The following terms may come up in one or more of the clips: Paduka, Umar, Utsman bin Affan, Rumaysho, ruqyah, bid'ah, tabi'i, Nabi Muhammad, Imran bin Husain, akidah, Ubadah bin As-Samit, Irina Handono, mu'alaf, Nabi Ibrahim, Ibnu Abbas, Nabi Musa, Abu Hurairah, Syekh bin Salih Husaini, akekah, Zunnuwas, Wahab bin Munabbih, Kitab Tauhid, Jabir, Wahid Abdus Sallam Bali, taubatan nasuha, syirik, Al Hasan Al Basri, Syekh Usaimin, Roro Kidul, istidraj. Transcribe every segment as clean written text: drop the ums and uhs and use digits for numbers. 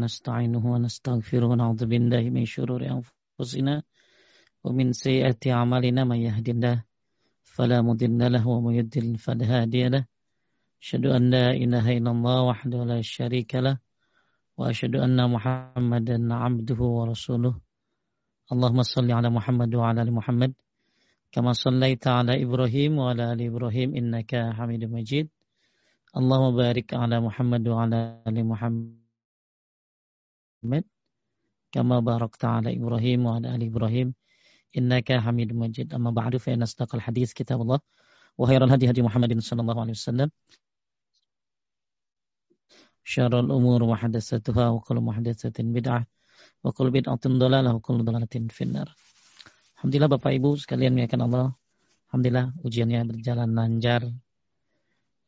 نستعينه ونستغفره ونعوذ بالله من شرور أنفسنا ومن سيئات أعمالنا من يهد الله فلا مضل له ومن يضلل فلا هادي له أشهد أن لا إله إلا الله وحده لا شريك له وأشهد أن محمدا عبده ورسوله اللهم صل على محمد وعلى آل محمد كما صليت على إبراهيم وعلى آل إبراهيم إنك حميد مجيد اللهم بارك على محمد وعلى آل محمد كما باركت على إبراهيم وعلى آل إبراهيم إنك حميد مجيد أما بعد فإن أصدق الحديث كتاب الله وخير الهدي هدي محمد صلى الله عليه وسلم شر الأمور محدثاتها وكل محدثة بدعة وكل بدعة ضلالة وكل ضلالة في النار. Alhamdulillah Bapak Ibu sekalian muliakan Allah. Alhamdulillah ujiannya berjalan lancar.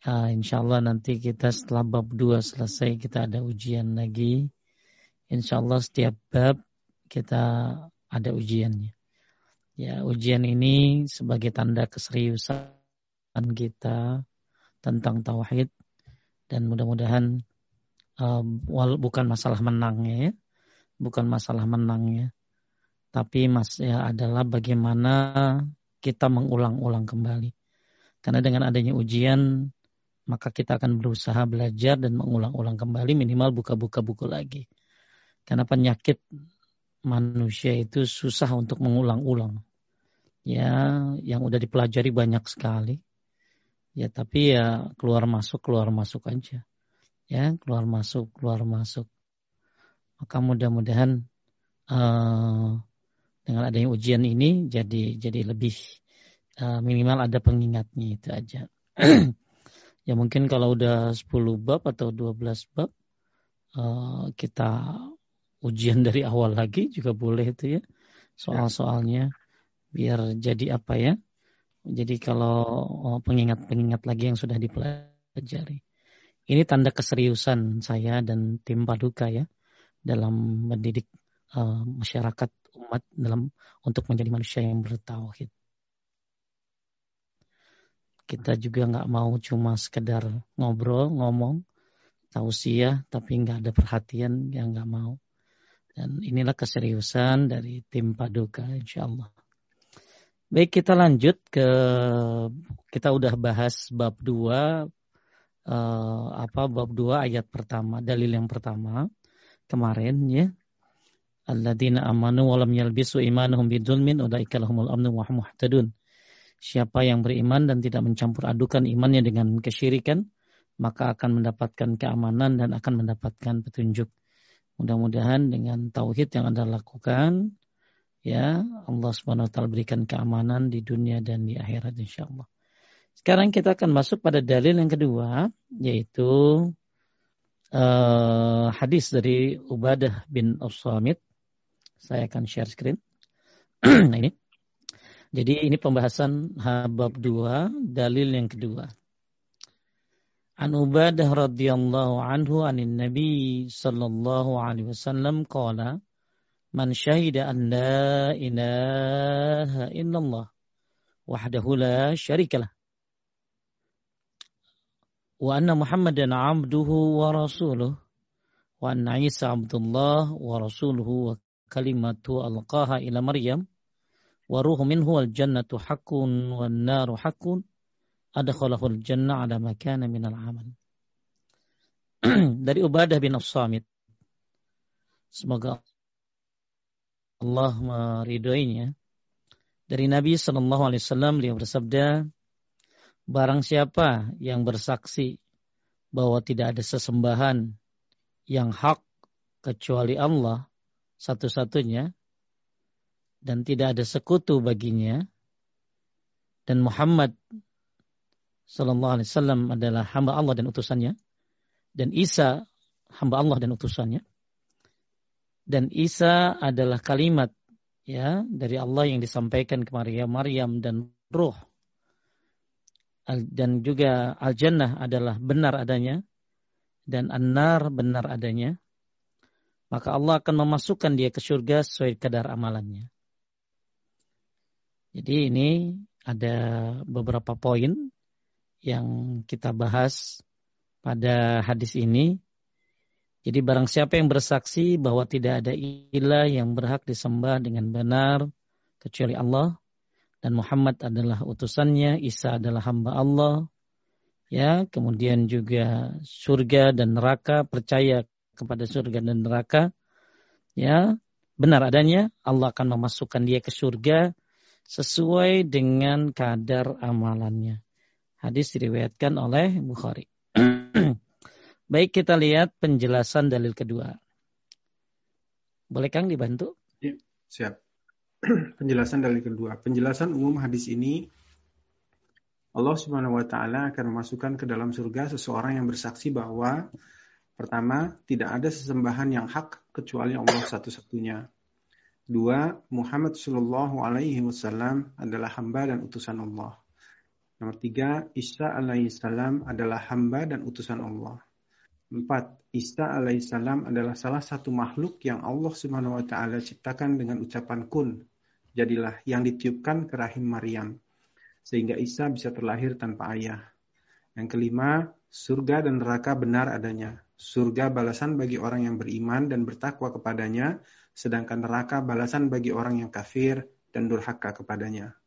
Insyaallah nanti kita setelah bab 2 selesai kita ada ujian lagi. Insyaallah setiap bab kita ada ujiannya. Ya, ujian ini sebagai tanda keseriusan kita tentang tauhid dan mudah-mudahan bukan masalah menangnya, ya. Tapi adalah bagaimana kita mengulang-ulang kembali. Karena dengan adanya ujian maka kita akan berusaha belajar dan mengulang-ulang kembali, minimal buka-buka buku lagi. Karena penyakit manusia itu susah untuk mengulang-ulang. Ya, yang udah dipelajari banyak sekali. Ya, tapi ya keluar masuk aja. Ya, keluar masuk. Maka mudah-mudahan dengan adanya ujian ini jadi lebih minimal ada pengingatnya itu aja. Ya mungkin kalau udah 10 bab atau 12 bab kita ujian dari awal lagi juga boleh itu ya. Soal-soalnya biar jadi apa ya. Jadi kalau pengingat-pengingat lagi yang sudah dipelajari. Ini tanda keseriusan saya dan tim Paduka ya. Dalam mendidik masyarakat umat untuk menjadi manusia yang bertauhid. Kita juga gak mau cuma sekedar ngomong, tausiah tapi gak ada perhatian yang gak mau. Dan inilah keseriusan dari tim Paduka insyaallah. Baik, kita lanjut kita udah bahas bab 2 bab 2 ayat pertama, dalil yang pertama kemarin ya. Alladzina amanu wa lam yalbisu imanuhum bidzulmin ulaika lahumul amnu wa hum muhtadun. Siapa yang beriman dan tidak mencampur adukan imannya dengan kesyirikan, maka akan mendapatkan keamanan dan akan mendapatkan petunjuk. Mudah-mudahan dengan tauhid yang Anda lakukan, ya Allah SWT berikan keamanan di dunia dan di akhirat insyaAllah. Sekarang kita akan masuk pada dalil yang kedua, yaitu hadis dari Ubadah bin As-Samit. Saya akan share screen. Nah ini. Jadi ini pembahasan bab 2, dalil yang kedua. An Ubadah radhiyallahu anhu anin Nabi sallallahu alaihi wasallam qala man syahida an la ilaha illallah wahdahu la syarikalah wa anna Muhammadan abduhu wa rasuluhu wa anna Isa abdullah wa rasuluhu wa kalimatu alqaha ila Maryam wa ruhu minhu wal jannatu haqqun wan naru haqqun adkhalahul jannah ala makana minal amal. Dari Ubadah bin As-Samit. Semoga Allah meridhoinya. Dari Nabi SAW beliau bersabda, barang siapa yang bersaksi bahwa tidak ada sesembahan yang hak kecuali Allah satu-satunya dan tidak ada sekutu baginya dan Muhammad sallallahu alaihi wasallam adalah hamba Allah dan utusannya dan Isa hamba Allah dan utusannya dan Isa adalah kalimat ya dari Allah yang disampaikan ke Maryam dan Ruh dan juga al-jannah adalah benar adanya dan an-nar benar adanya, maka Allah akan memasukkan dia ke surga sesuai kadar amalannya. Jadi ini ada beberapa poin yang kita bahas pada hadis ini. Jadi barang siapa yang bersaksi bahwa tidak ada ilah yang berhak disembah dengan benar kecuali Allah, dan Muhammad adalah utusannya, Isa adalah hamba Allah, ya, kemudian juga surga dan neraka, percaya kepada surga dan neraka, ya, benar adanya, Allah akan memasukkan dia ke surga sesuai dengan kadar amalannya. Hadis diriwayatkan oleh Bukhari. Baik, kita lihat penjelasan dalil kedua. Boleh Kang dibantu? Ya, siap. Penjelasan dalil kedua. Penjelasan umum hadis ini, Allah Subhanahu wa taala akan memasukkan ke dalam surga seseorang yang bersaksi bahwa pertama, tidak ada sesembahan yang hak kecuali Allah satu-satunya. Dua, Muhammad sallallahu alaihi wasallam adalah hamba dan utusan Allah. Nomor tiga, Isa alaihi salam adalah hamba dan utusan Allah. Empat, Isa alaihissalam adalah salah satu makhluk yang Allah subhanahu wa ta'ala ciptakan dengan ucapan kun, jadilah, yang ditiupkan ke rahim Maryam, sehingga Isa bisa terlahir tanpa ayah. Yang kelima, surga dan neraka benar adanya. Surga balasan bagi orang yang beriman dan bertakwa kepadanya, sedangkan neraka balasan bagi orang yang kafir dan durhaka kepadanya.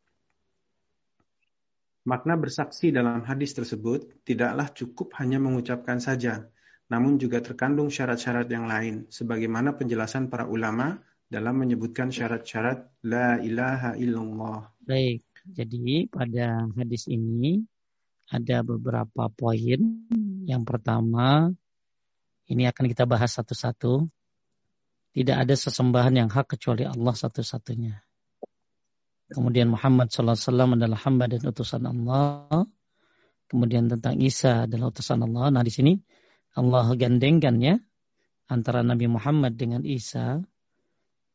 Makna bersaksi dalam hadis tersebut tidaklah cukup hanya mengucapkan saja, namun juga terkandung syarat-syarat yang lain, sebagaimana penjelasan para ulama dalam menyebutkan syarat-syarat la ilaha illallah. Baik, jadi pada hadis ini ada beberapa poin. Yang pertama, ini akan kita bahas satu-satu. Tidak ada sesembahan yang hak kecuali Allah satu-satunya. Kemudian Muhammad sallallahu alaihi wasallam adalah hamba dan utusan Allah. Kemudian tentang Isa adalah utusan Allah. Nah, di sini Allah gandengkan ya antara Nabi Muhammad dengan Isa.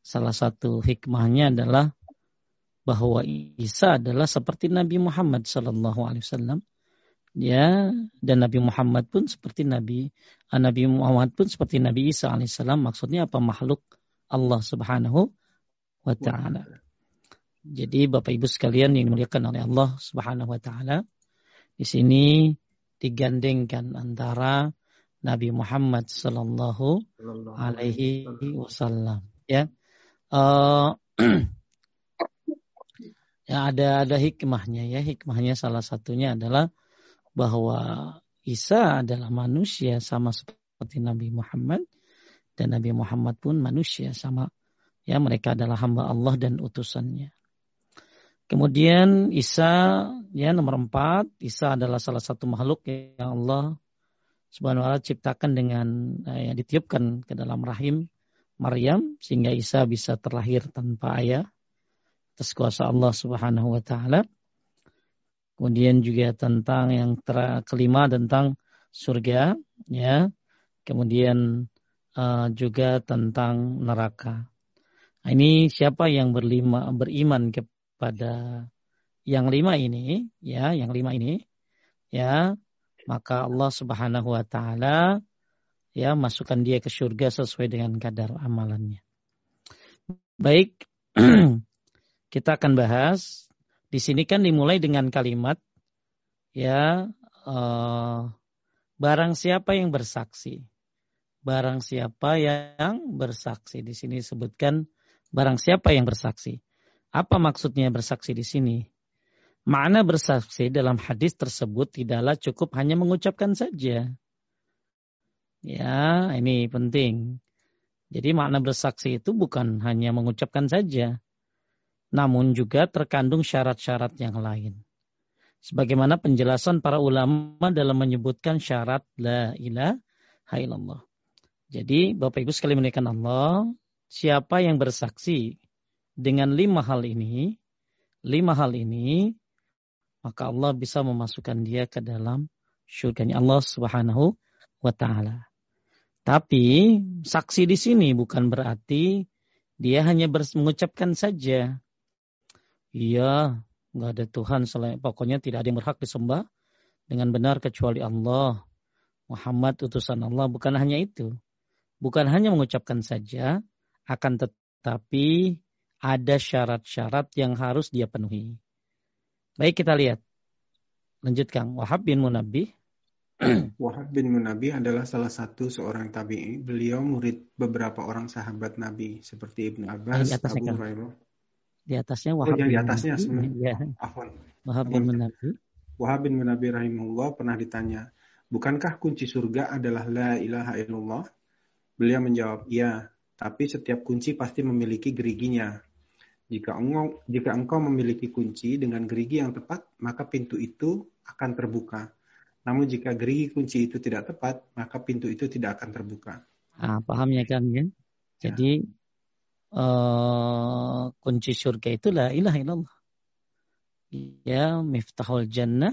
Salah satu hikmahnya adalah bahwa Isa adalah seperti Nabi Muhammad sallallahu alaihi wasallam. Ya, dan Nabi Muhammad pun seperti Nabi Isa alaihi salam. Maksudnya apa? Makhluk Allah Subhanahu wa taala. Jadi Bapak Ibu sekalian yang dimuliakan oleh Allah Subhanahu wa taala, di sini digandengkan antara Nabi Muhammad sallallahu alaihi wasallam ya. Ya, ada hikmahnya ya. Hikmahnya salah satunya adalah bahwa Isa adalah manusia sama seperti Nabi Muhammad, dan Nabi Muhammad pun manusia sama ya, mereka adalah hamba Allah dan utusannya. Kemudian Isa ya, nomor 4, Isa adalah salah satu makhluk yang Allah Subhanahu wa ta'ala ciptakan dengan ditiupkan ke dalam rahim Maryam, sehingga Isa bisa terlahir tanpa ayah atas kuasa Allah Subhanahu wa ta'ala. Kemudian juga tentang yang kelima tentang surga ya. Kemudian juga tentang neraka. Nah, ini siapa yang beriman kepada yang lima ini, maka Allah Subhanahu wa taala ya masukkan dia ke surga sesuai dengan kadar amalannya. Baik, kita akan bahas. Di sini kan dimulai dengan kalimat ya, barang siapa yang bersaksi. Di sini disebutkan barang siapa yang bersaksi. Apa maksudnya bersaksi di sini? Makna bersaksi dalam hadis tersebut tidaklah cukup hanya mengucapkan saja. Ya, ini penting. Jadi makna bersaksi itu bukan hanya mengucapkan saja, namun juga terkandung syarat-syarat yang lain. Sebagaimana penjelasan para ulama dalam menyebutkan syarat la ilaha illallah. Jadi Bapak Ibu sekalian menikahkan Allah, siapa yang bersaksi dengan lima hal ini, maka Allah bisa memasukkan dia ke dalam syurganya Allah Subhanahu wa taala. Tapi saksi di sini bukan berarti dia hanya mengucapkan saja. Iya, enggak ada Tuhan selain, pokoknya tidak ada yang berhak disembah dengan benar kecuali Allah. Muhammad utusan Allah, bukan hanya itu. Bukan hanya mengucapkan saja, akan tetapi ada syarat-syarat yang harus dia penuhi. Baik, kita lihat. Lanjutkan. Wahab bin Munabbih. Wahab bin Munabbih adalah salah satu seorang tabi'i. Beliau murid beberapa orang sahabat Nabi seperti Ibnu Abbas, Abu Hurairah. Di atasnya Wahab. Yang di atasnya sebenarnya. Afwan. Wahab bin Munabbih. Wahab bin Munabbih rahimahullah pernah ditanya, "Bukankah kunci surga adalah la ilaha illallah?" Beliau menjawab, "Iya, tapi setiap kunci pasti memiliki geriginya. Jika engkau memiliki kunci dengan gerigi yang tepat, maka pintu itu akan terbuka. Namun jika gerigi kunci itu tidak tepat, maka pintu itu tidak akan terbuka." Ah, pahamnya kan ya? Jadi kunci surga itu la ilaha illallah. Ya, miftahul jannah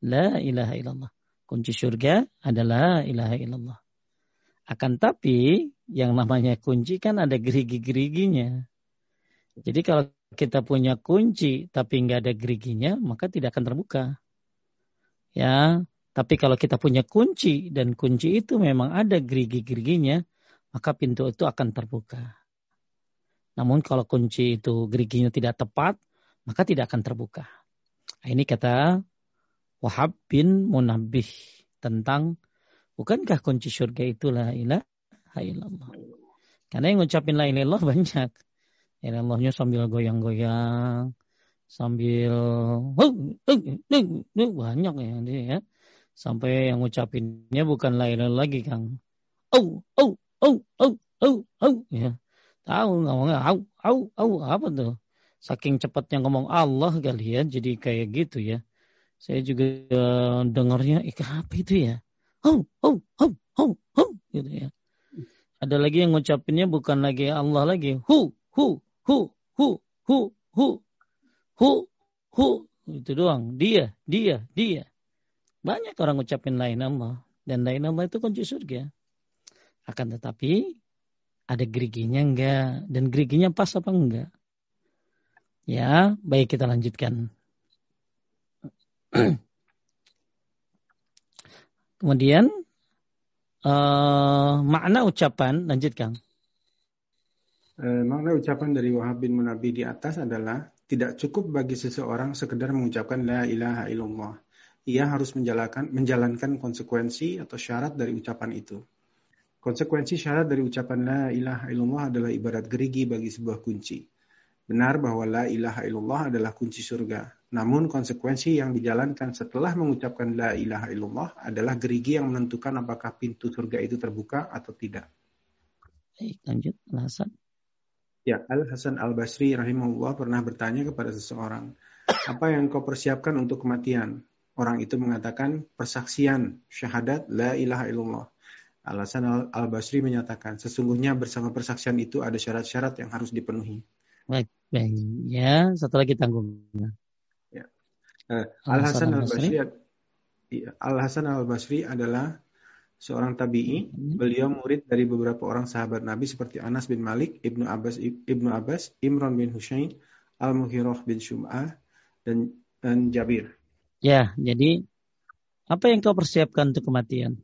la ilaha illallah. Kunci surga adalah la ilaha illallah. Akan tapi yang namanya kunci kan ada gerigi-geriginya. Jadi kalau kita punya kunci tapi nggak ada geriginya, maka tidak akan terbuka. Ya. Tapi kalau kita punya kunci dan kunci itu memang ada gerigi-geriginya, maka pintu itu akan terbuka. Namun kalau kunci itu geriginya tidak tepat, maka tidak akan terbuka. Nah, ini kata Wahab bin Munabbih tentang bukankah kunci surga itu la ilaha illallah. Karena yang ngucapin la ilaha illallah banyak. La ilaha illallahnya sambil goyang-goyang, sambil banyak ya dia ya. Sampai yang ngucapinnya bukan la ilaha lagi, Kang. Ya. Tahu ngomongnya apa tuh? Saking cepatnya ngomong Allah kali ya, jadi kayak gitu ya. Saya juga dengarnya apa itu ya? Gitu ya. Ada lagi yang ngucapinnya bukan lagi Allah lagi, hu itu doang, dia. Banyak orang ngucapin lain Allah. Dan lain Allah itu kunci surga. Akan tetapi ada geriginya enggak. Dan geriginya pas apa enggak. Ya, baik kita lanjutkan. Kemudian makna ucapan. Lanjutkan. Makna ucapan dari Wahab bin Munabbih di atas adalah tidak cukup bagi seseorang sekedar mengucapkan la ilaha illallah. Ia harus menjalankan konsekuensi atau syarat dari ucapan itu. Konsekuensi syarat dari ucapan la ilaha illallah adalah ibarat gerigi bagi sebuah kunci. Benar bahwa la ilaha illallah adalah kunci surga. Namun konsekuensi yang dijalankan setelah mengucapkan la ilaha illallah adalah gerigi yang menentukan apakah pintu surga itu terbuka atau tidak. Baik, lanjut Al Hasan. Ya, Al Hasan Al Basri rahimahullah pernah bertanya kepada seseorang, "Apa yang kau persiapkan untuk kematian?" Orang itu mengatakan, "Persaksian, syahadat, la ilaha illallah." Al Hasan Al Basri menyatakan, sesungguhnya bersama persaksian itu ada syarat-syarat yang harus dipenuhi. Baik. Ya, setelah kita tanggung. Ya. Al Hasan Al Basri. Al Hasan Al Basri adalah seorang tabi'i. Beliau murid dari beberapa orang sahabat Nabi seperti Anas bin Malik, Ibnu Abbas, Imran bin Husain, Al Mughirah bin Syu'ah, dan Jabir. Ya, jadi apa yang kau persiapkan untuk kematian?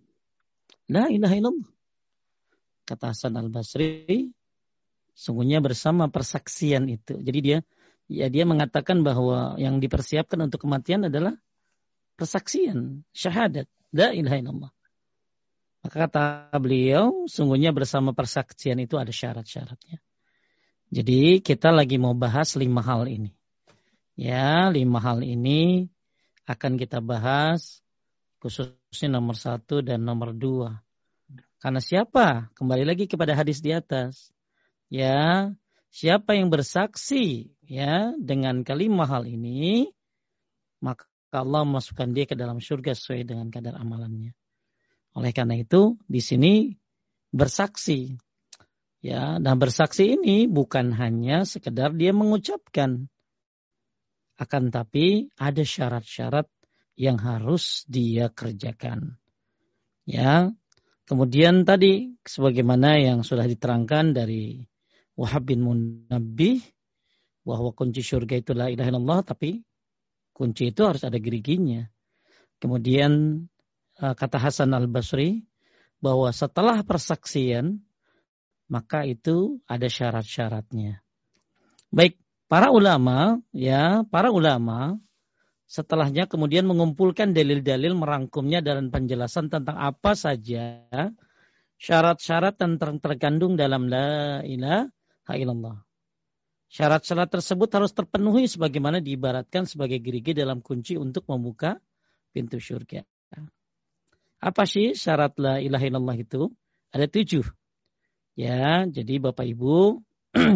La ilaha illallah. Kata Hasan Al-Basri, sungguhnya bersama persaksian itu. Jadi dia mengatakan bahwa yang dipersiapkan untuk kematian adalah persaksian, syahadat, la ilaha illallah. Maka kata beliau, sungguhnya bersama persaksian itu ada syarat-syaratnya. Jadi kita lagi mau bahas 5 hal ini. Ya, 5 hal ini akan kita bahas khususnya nomor 1 dan nomor 2. Karena siapa? Kembali lagi kepada hadis di atas. Ya, siapa yang bersaksi ya dengan kelima hal ini, maka Allah masukkan dia ke dalam surga sesuai dengan kadar amalannya. Oleh karena itu di sini bersaksi. Ya, dan bersaksi ini bukan hanya sekedar dia mengucapkan, akan tapi ada syarat-syarat yang harus dia kerjakan. Ya. Kemudian tadi sebagaimana yang sudah diterangkan dari Wahab bin Munabbih bahwa kunci surga itu la ilaha illallah, tapi kunci itu harus ada geriginya. Kemudian kata Hasan Al-Basri bahwa setelah persaksian maka itu ada syarat-syaratnya. Baik. Para ulama setelahnya kemudian mengumpulkan dalil-dalil, merangkumnya dalam penjelasan tentang apa saja syarat-syarat terkandung dalam la ilaha illallah. Syarat-syarat tersebut harus terpenuhi sebagaimana diibaratkan sebagai gerigi dalam kunci untuk membuka pintu surga. Apa sih syarat la ilaha illallah itu? Ada 7. Ya, jadi Bapak Ibu,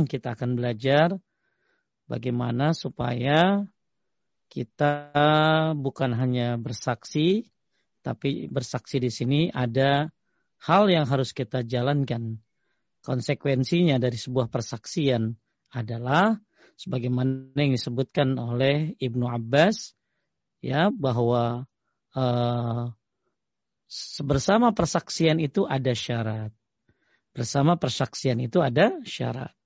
kita akan belajar bagaimana supaya kita bukan hanya bersaksi, tapi bersaksi di sini ada hal yang harus kita jalankan. Konsekuensinya dari sebuah persaksian adalah sebagaimana yang disebutkan oleh Ibnu Abbas, ya, bahwa bersama persaksian itu ada syarat. Bersama persaksian itu ada syarat.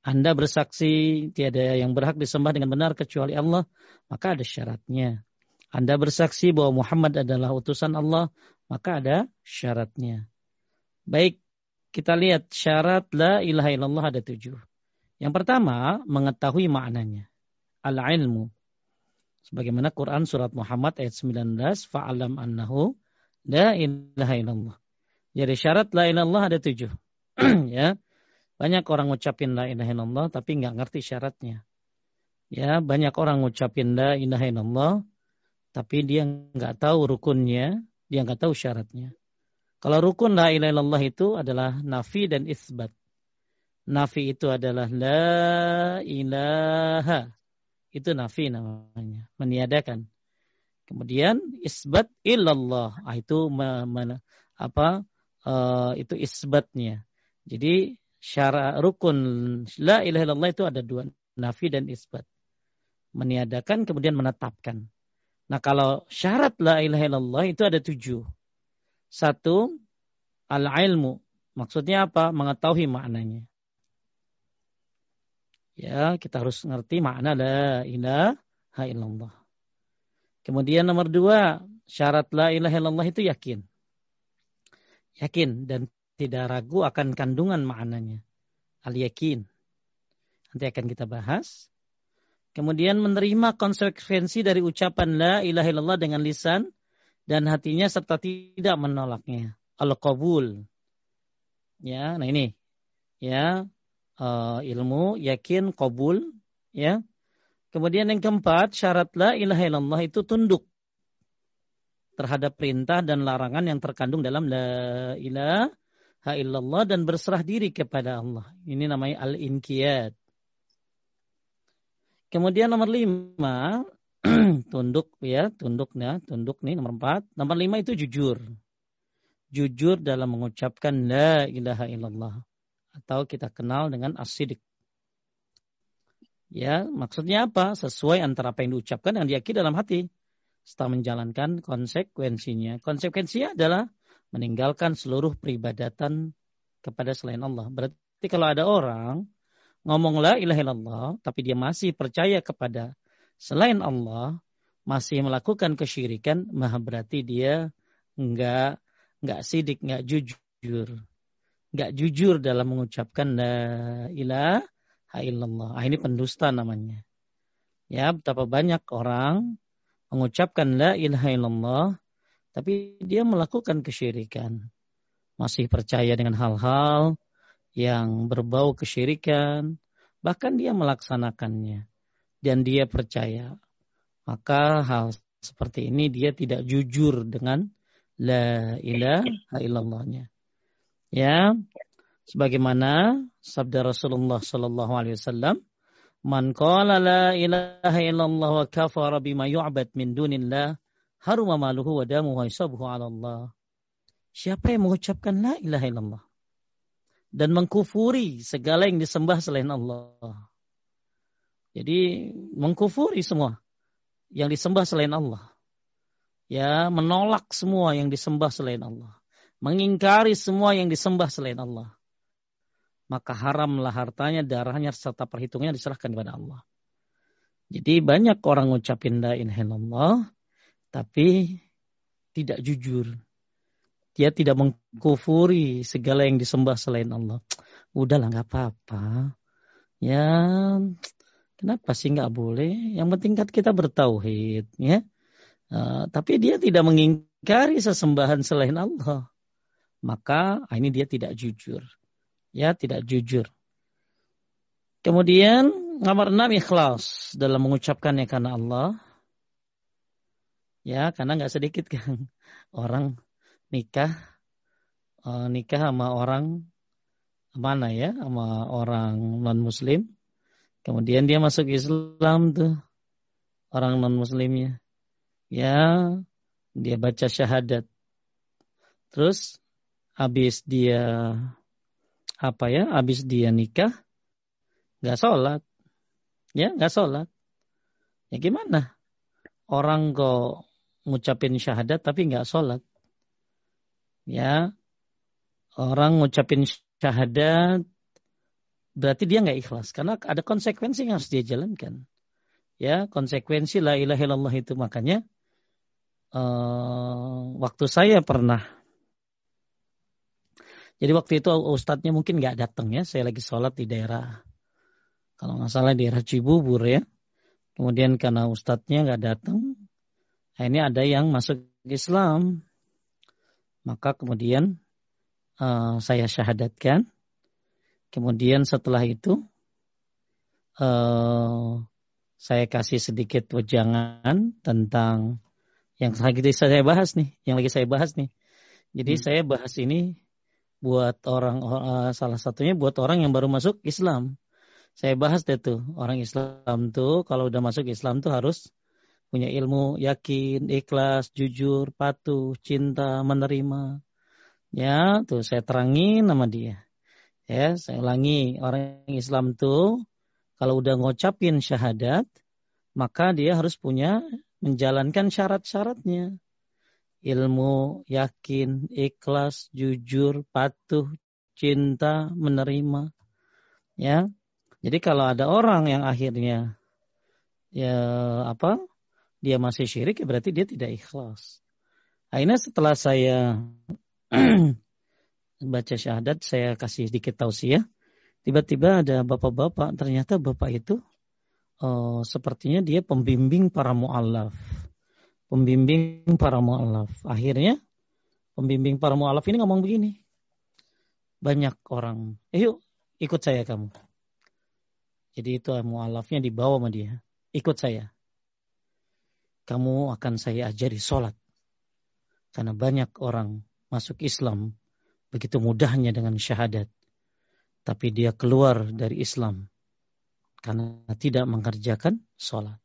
Anda bersaksi tiada yang berhak disembah dengan benar kecuali Allah, maka ada syaratnya. Anda bersaksi bahwa Muhammad adalah utusan Allah, maka ada syaratnya. Baik, kita lihat syarat la ilaha illallah ada 7. Yang pertama, mengetahui maknanya. Al-ilmu. Sebagaimana Quran surat Muhammad ayat 19, fa'alam annahu la ilaha illallah. Jadi syarat la ilaha illallah ada 7. Ya. Banyak orang ngucapin la ilaha illallah tapi nggak ngerti syaratnya. Ya, banyak orang ngucapin la ilaha illallah tapi dia nggak tahu rukunnya, dia nggak tahu syaratnya. Kalau rukun la ilaha illallah itu adalah nafi dan isbat. Nafi itu adalah la ilaha. Itu nafi namanya, meniadakan. Kemudian isbat illallah, itu itu isbatnya. Jadi syarat rukun la ilaha illallah itu ada 2, nafi dan isbat. Meniadakan kemudian menetapkan. Nah, kalau syarat la ilaha illallah itu ada 7. 1, al-ilmu. Maksudnya apa? Mengetahui maknanya. Ya, kita harus ngerti makna la ilaha illallah. Kemudian nomor 2, syarat la ilaha illallah itu yakin. Yakin dan tidak ragu akan kandungan maknanya. Al-yakin. Nanti akan kita bahas. Kemudian menerima konsekuensi dari ucapan la ilaha illallah dengan lisan dan hatinya serta tidak menolaknya. Al-qabul. Ya, nah ini. Ya, ilmu, yakin, qabul, ya. Kemudian yang keempat, syarat la ilaha illallah itu tunduk terhadap perintah dan larangan yang terkandung dalam la ilaha illallah dan berserah diri kepada Allah. Ini namanya al-inqiyad. Kemudian nomor 5, tunduk nomor 4. Nomor 5 itu jujur. Jujur dalam mengucapkan la ilaha illallah atau kita kenal dengan as-siddiq. Ya, maksudnya apa? Sesuai antara apa yang diucapkan dan diyakini dalam hati. Setelah menjalankan konsekuensinya. Konsekuensinya adalah meninggalkan seluruh peribadatan kepada selain Allah. Berarti kalau ada orang ngomong la ilaha illallah tapi dia masih percaya kepada selain Allah, masih melakukan kesyirikan, maka berarti dia enggak siddiq, enggak jujur dalam mengucapkan la ilaha illallah. Ini pendusta namanya. Ya, betapa banyak orang mengucapkan la ilaha illallah tapi dia melakukan kesyirikan. Masih percaya dengan hal-hal yang berbau kesyirikan. Bahkan dia melaksanakannya. Dan dia percaya. Maka hal seperti ini dia tidak jujur dengan la ilaha illallahnya. Ya. Sebagaimana sabda Rasulullah sallallahu alaihi wasallam, "Man qala la ilaha illallah wa kafara bima yu'bad min dunillah." Haruma maluhu wa damu wa hisabuhu ala Allah. Siapa yang mengucapkan la ilaha illallah dan mengkufuri segala yang disembah selain Allah. Jadi mengkufuri semua yang disembah selain Allah. Ya, menolak semua yang disembah selain Allah. Mengingkari semua yang disembah selain Allah. Maka haramlah hartanya, darahnya, serta perhitungannya diserahkan kepada Allah. Jadi banyak orang mengucapkan la ilaha illallah tapi tidak jujur. Dia tidak mengkufuri segala yang disembah selain Allah. Udahlah, nggak apa-apa. Ya, Kenapa sih nggak boleh? Yang penting kan kita bertauhid, ya. Tapi dia tidak mengingkari sesembahan selain Allah. Maka ini dia tidak jujur, ya, tidak jujur. Kemudian nomor 6 ikhlas dalam mengucapkannya karena Allah. Ya, karena nggak sedikit kan orang nikah sama orang mana ya, sama orang non Muslim. Kemudian dia masuk Islam tuh orang non Muslimnya, ya dia baca syahadat. Terus habis dia habis dia nikah nggak sholat, ya gimana? Orang kok ngucapin syahadat tapi nggak sholat, ya orang ngucapin syahadat. Berarti dia nggak ikhlas karena ada konsekuensi yang harus dia jalankan. Ya, konsekuensi la ilaha illallah itu. Makanya waktu saya pernah. Jadi waktu itu ustadznya mungkin nggak datang ya. Saya lagi sholat di daerah, kalau nggak salah daerah Cibubur ya. Kemudian karena ustadznya nggak datang, ini ada yang masuk Islam. Maka kemudian saya syahadatkan. Kemudian setelah itu saya kasih sedikit wejangan tentang yang lagi saya bahas nih, Jadi saya bahas ini buat orang salah satunya buat orang yang baru masuk Islam. Saya bahas deh tuh orang Islam tuh kalau udah masuk Islam tuh harus punya ilmu, yakin, ikhlas, jujur, patuh, cinta, menerima. Ya, tuh saya terangin sama dia. Ya, saya ulangi, orang Islam tuh kalau udah ngucapin syahadat, maka dia harus punya menjalankan syarat-syaratnya. Ilmu, yakin, ikhlas, jujur, patuh, cinta, menerima. Ya. Jadi kalau ada orang yang akhirnya dia masih syirik, berarti dia tidak ikhlas. Akhirnya setelah saya baca syahadat, saya kasih sedikit tausiah. Tiba-tiba ada bapak-bapak, ternyata bapak itu sepertinya dia pembimbing para mu'alaf. Akhirnya pembimbing para mu'alaf ini ngomong begini. Banyak orang, yuk ikut saya kamu. Jadi itu mu'alafnya dibawa sama dia. Ikut saya. Kamu akan saya ajari sholat. Karena banyak orang masuk Islam begitu mudahnya dengan syahadat. Tapi dia keluar dari Islam karena tidak mengerjakan sholat.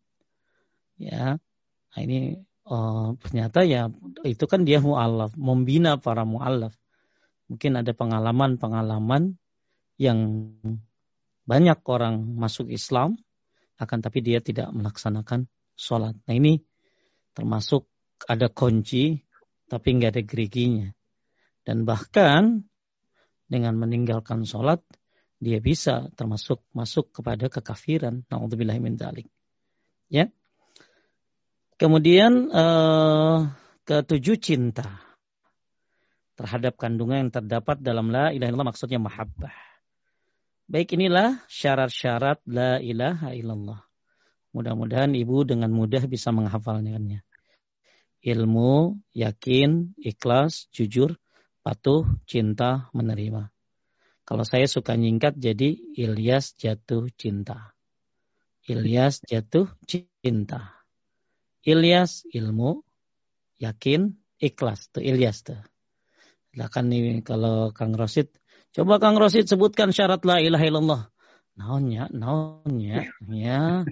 Ya, nah ini ternyata ya itu kan dia mu'alaf, membina para mu'alaf. Mungkin ada pengalaman-pengalaman yang banyak orang masuk Islam, akan tapi dia tidak melaksanakan sholat. Nah ini termasuk ada kunci tapi nggak ada geriginya. Dan bahkan dengan meninggalkan sholat, dia bisa termasuk masuk kepada kekafiran. Na'udzubillahi min dzalik. Ya. Kemudian ketujuh, cinta terhadap kandungan yang terdapat dalam la ilaha illallah, maksudnya mahabbah. Baik, inilah syarat-syarat la ilaha illallah. Mudah-mudahan ibu dengan mudah bisa menghafalkannya. Ilmu, yakin, ikhlas, jujur, patuh, cinta, menerima. Kalau saya suka nyingkat jadi Ilyas jatuh cinta. Ilyas jatuh cinta. Ilyas ilmu, yakin, ikhlas. Itu Ilyas tuh. Silakan nih kalau Kang Rosid. Coba Kang Rosid sebutkan syarat la ilaha illallah. Naonnya. Ya.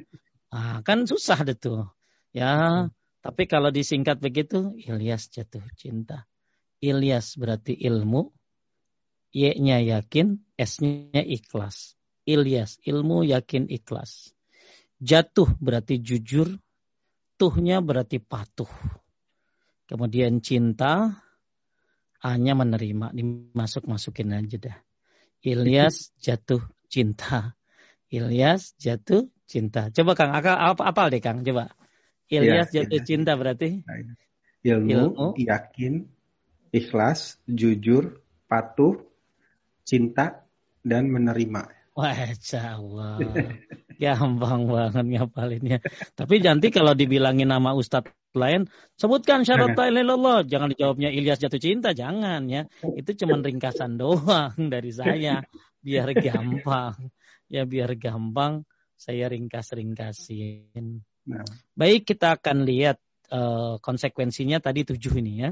Ah, kan susah deh tuh. Ya. Tapi kalau disingkat begitu Ilyas jatuh cinta. Ilyas berarti ilmu, Y-nya yakin, S-nya ikhlas. Ilyas, ilmu, yakin, ikhlas. Jatuh berarti jujur, tuhnya berarti patuh. Kemudian cinta, A-nya menerima, dimasuk-masukin aja dah. Ilyas jatuh cinta. Ilyas jatuh cinta. Coba Kang, apal deh Kang, coba. Ilyas jatuh cinta berarti? Ilmu, yakin, ikhlas, jujur, patuh, cinta, dan menerima. Wah, insya Allah. Gampang banget ngapalinnya. Tapi nanti kalau dibilangin nama ustadz lain, sebutkan syarat la ilaha illallah, jangan dijawabnya Ilyas jatuh cinta, jangan ya. Itu cuma ringkasan doang dari saya biar gampang. Ya biar gampang saya ringkasin. Baik, kita akan lihat konsekuensinya tadi 7 ini ya.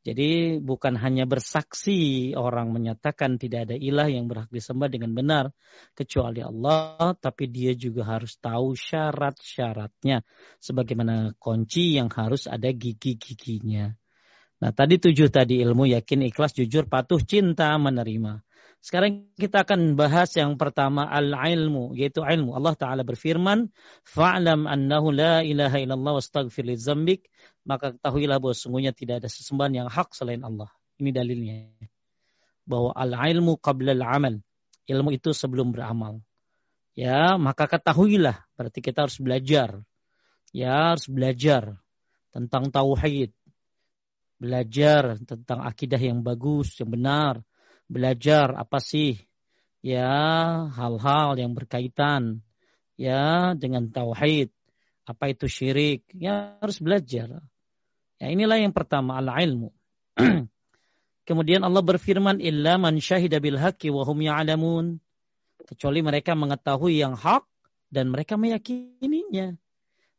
Jadi bukan hanya bersaksi orang menyatakan tidak ada ilah yang berhak disembah dengan benar kecuali Allah, tapi dia juga harus tahu syarat-syaratnya sebagaimana kunci yang harus ada gigi-giginya. Nah tadi 7 tadi, ilmu, yakin, ikhlas, jujur, patuh, cinta, menerima. Sekarang kita akan bahas yang pertama, al-ilmu, yaitu ilmu. Allah Ta'ala berfirman, fa'lam annahu la ilaha illallah wastaghfir lidzambik, maka ketahuilah bahwa sungguhnya tidak ada sesembahan yang hak selain Allah. Ini dalilnya, bahwa al-ilmu qabla al-amal, ilmu itu sebelum beramal. Ya, maka ketahuilah, berarti kita harus belajar. Ya, harus belajar tentang tauhid, belajar tentang akidah yang bagus, yang benar. Belajar apa sih ya hal-hal yang berkaitan ya dengan tauhid, apa itu syirik, ya harus belajar. Ya inilah yang pertama, al-ilmu. Kemudian Allah berfirman, illa man syahida bil haqqi wa hum ya'lamun, kecuali mereka mengetahui yang hak dan mereka meyakininya.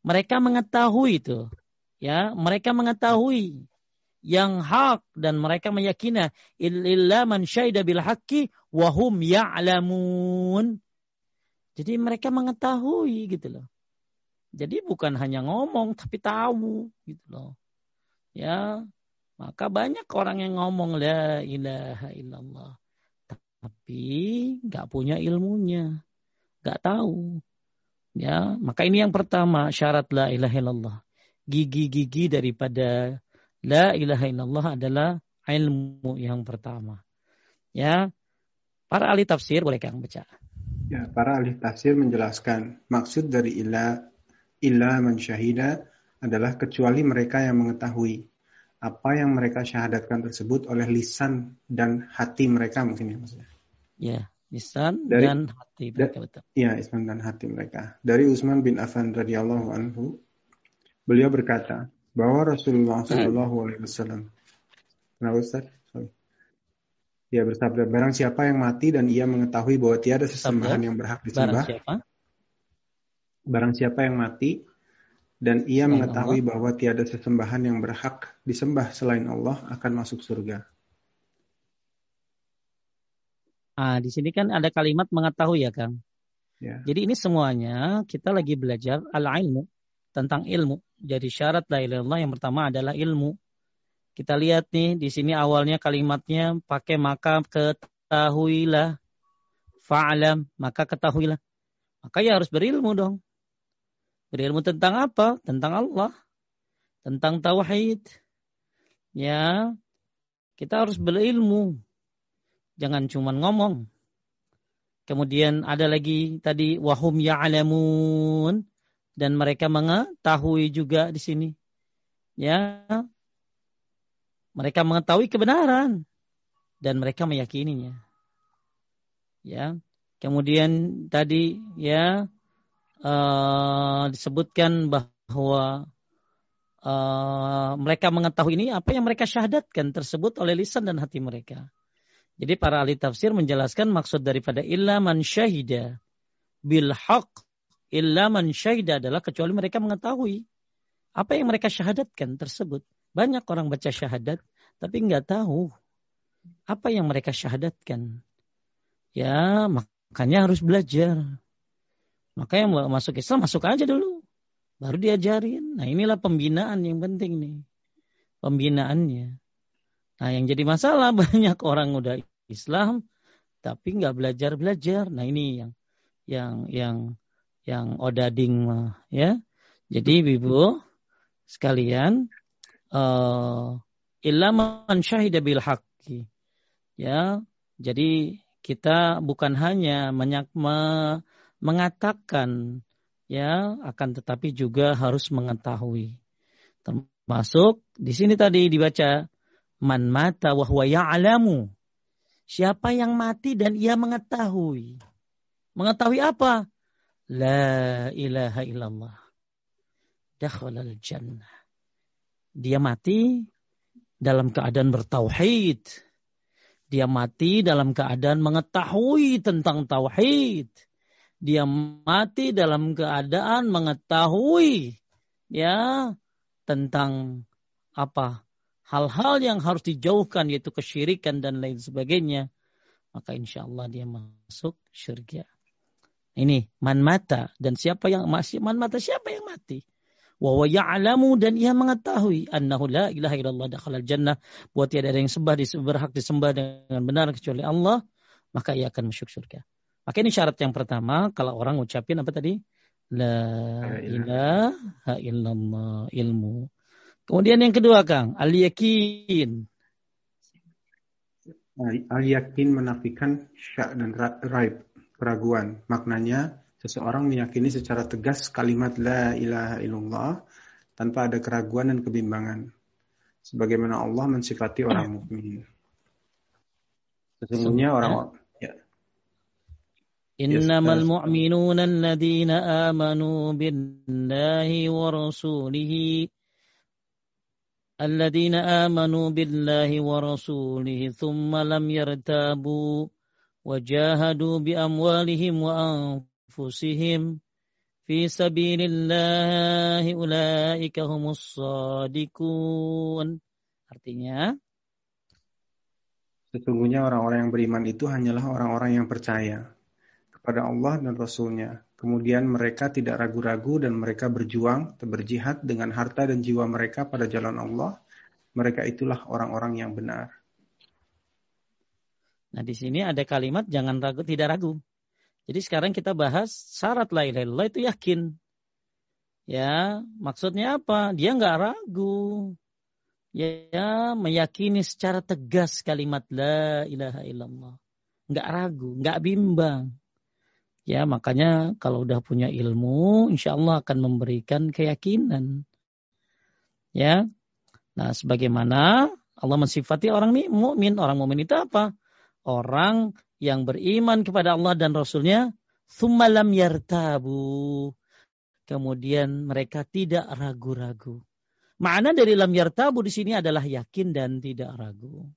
Mereka mengetahui itu ya, mereka mengetahui yang hak dan mereka meyakininya. Illa man syahida bil haqqi wa hum ya'lamun. Jadi mereka mengetahui gitu loh. Jadi bukan hanya ngomong tapi tahu gitu loh. Ya, maka banyak orang yang ngomong la ilaha illallah tapi enggak punya ilmunya, enggak tahu. Ya, maka ini yang pertama, syarat la ilaha illallah. Gigi-gigi daripada la ilaha illallah adalah ilmu yang pertama. Ya, para ahli tafsir boleh kang baca. Ya, para ahli tafsir menjelaskan maksud dari illa man syahida adalah kecuali mereka yang mengetahui apa yang mereka syahadatkan tersebut oleh lisan dan hati mereka, mungkin ya maksudnya. Ya, lisan dan hati mereka, betul. Ya, lisan dan hati mereka. Dari Utsman bin Affan radhiyallahu anhu, beliau berkata bahwa Rasulullah SAW, nah Ustaz, dia bersabda, barang siapa yang mati dan ia mengetahui bahwa tiada sesembahan yang berhak disembah, bahwa tiada sesembahan yang berhak disembah selain Allah akan masuk surga. Ah, di sini kan ada kalimat mengetahui ya Kang. Ya. Jadi ini semuanya kita lagi belajar al-ilmu, tentang ilmu. Jadi syarat la ilaha illallah yang pertama adalah ilmu. Kita lihat nih di sini awalnya kalimatnya pakai maka ketahuilah, fa'lam, maka ketahuilah. Maka ya harus berilmu dong. Berilmu tentang apa? Tentang Allah, tentang tauhid. Ya, kita harus berilmu. Jangan cuma ngomong. Kemudian ada lagi tadi wahum ya'lamun, dan mereka mengetahui juga di sini. Ya. Mereka mengetahui kebenaran dan mereka meyakininya. Ya. Kemudian tadi ya disebutkan bahwa mereka mengetahui ini apa yang mereka syahadatkan tersebut oleh lisan dan hati mereka. Jadi para ahli tafsir menjelaskan maksud daripada illa man syahida bil haqq. Illa man syahida adalah kecuali mereka mengetahui apa yang mereka syahadatkan tersebut. Banyak orang baca syahadat tapi enggak tahu apa yang mereka syahadatkan. Ya, makanya harus belajar. Makanya masuk Islam masuk aja dulu, baru diajarin. Nah, inilah pembinaan yang penting nih. Pembinaannya. Nah, yang jadi masalah banyak orang udah Islam tapi enggak belajar. Nah, ini yang odading ya. Jadi Ibu sekalian, illa man syahida bil haqqi. Ya, jadi kita bukan hanya mengatakan ya, akan tetapi juga harus mengetahui. Termasuk di sini tadi dibaca man mata wa huwa ya'lamu. Siapa yang mati dan ia mengetahui. Mengetahui apa? la ilaha illallah dakhalal jannah. Dia mati dalam keadaan bertauhid. Dia mati dalam keadaan mengetahui tentang tauhid. Dia mati dalam keadaan mengetahui ya tentang apa? Hal-hal yang harus dijauhkan, yaitu kesyirikan dan lain sebagainya. Maka insya Allah dia masuk syurga. Ini man mata, dan siapa yang masih man mata, siapa yang mati? Wa huwa ya'lamu, dan ia mengetahui annahu la ilaha illallah dakhalal jannah, bahwa tiada ada yang sembah berhak disembah dengan benar kecuali Allah, maka ia akan masuk syurga. Maka ini syarat yang pertama kalau orang ucapin apa tadi? La ilaha illallah, ilmu. Kemudian yang kedua, Kang, al-yakin. Al-yakin menafikan syak dan raib, keraguan. Maknanya seseorang meyakini secara tegas kalimat la ilaha illallah tanpa ada keraguan dan kebimbangan, sebagaimana Allah mensifati orang mukmin. Sesungguhnya orang ya. Innamal mu'minuna alladziina aamanu billahi wa rasulihi alladzina amanu billahi wa rasulihi thumma lam yartabu wa jahadu bi amwalihim wa anfusihim fi sabilillahi ulaika humus shadiqun. Artinya, sesungguhnya orang-orang yang beriman itu hanyalah orang-orang yang percaya kepada Allah dan Rasul-Nya. Kemudian mereka tidak ragu-ragu dan mereka berjuang, berjihad dengan harta dan jiwa mereka pada jalan Allah. Mereka itulah orang-orang yang benar. Nah, di sini ada kalimat jangan ragu, tidak ragu. Jadi sekarang kita bahas syarat la ilaha illallah itu yakin. Ya, maksudnya apa? Dia nggak ragu. Ya, meyakini secara tegas kalimat la ilaha illallah. Nggak ragu, nggak bimbang. Ya, makanya kalau udah punya ilmu, insya Allah akan memberikan keyakinan. Ya, nah sebagaimana Allah mensifati orang ini mukmin. Orang mukmin itu apa? Orang yang beriman kepada Allah dan Rasul-Nya. Tsumma lam yartabu. Kemudian mereka tidak ragu-ragu. Makna dari lam yartabu di sini adalah yakin dan tidak ragu.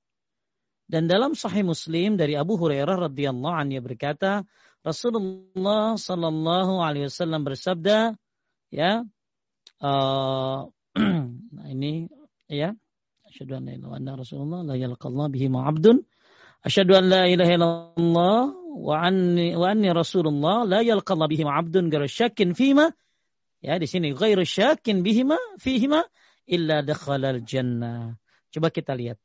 Dan dalam Sahih Muslim dari Abu Hurairah radhiyallahu anhu berkata, Rasulullah sallallahu alaihi wasallam bersabda, ya, ini ya, asyhadu an la ilaha illallah wa anna rasulullah la yalqallahu bihi ma 'abdun, asyhadu an la ilaha illallah wa anni rasulullah la yalqallahu bihi ma 'abdun ghairu syakkin fima, ya di sini ghairu syakkin bihima fihima illa dakhalal jannah. Coba kita lihat.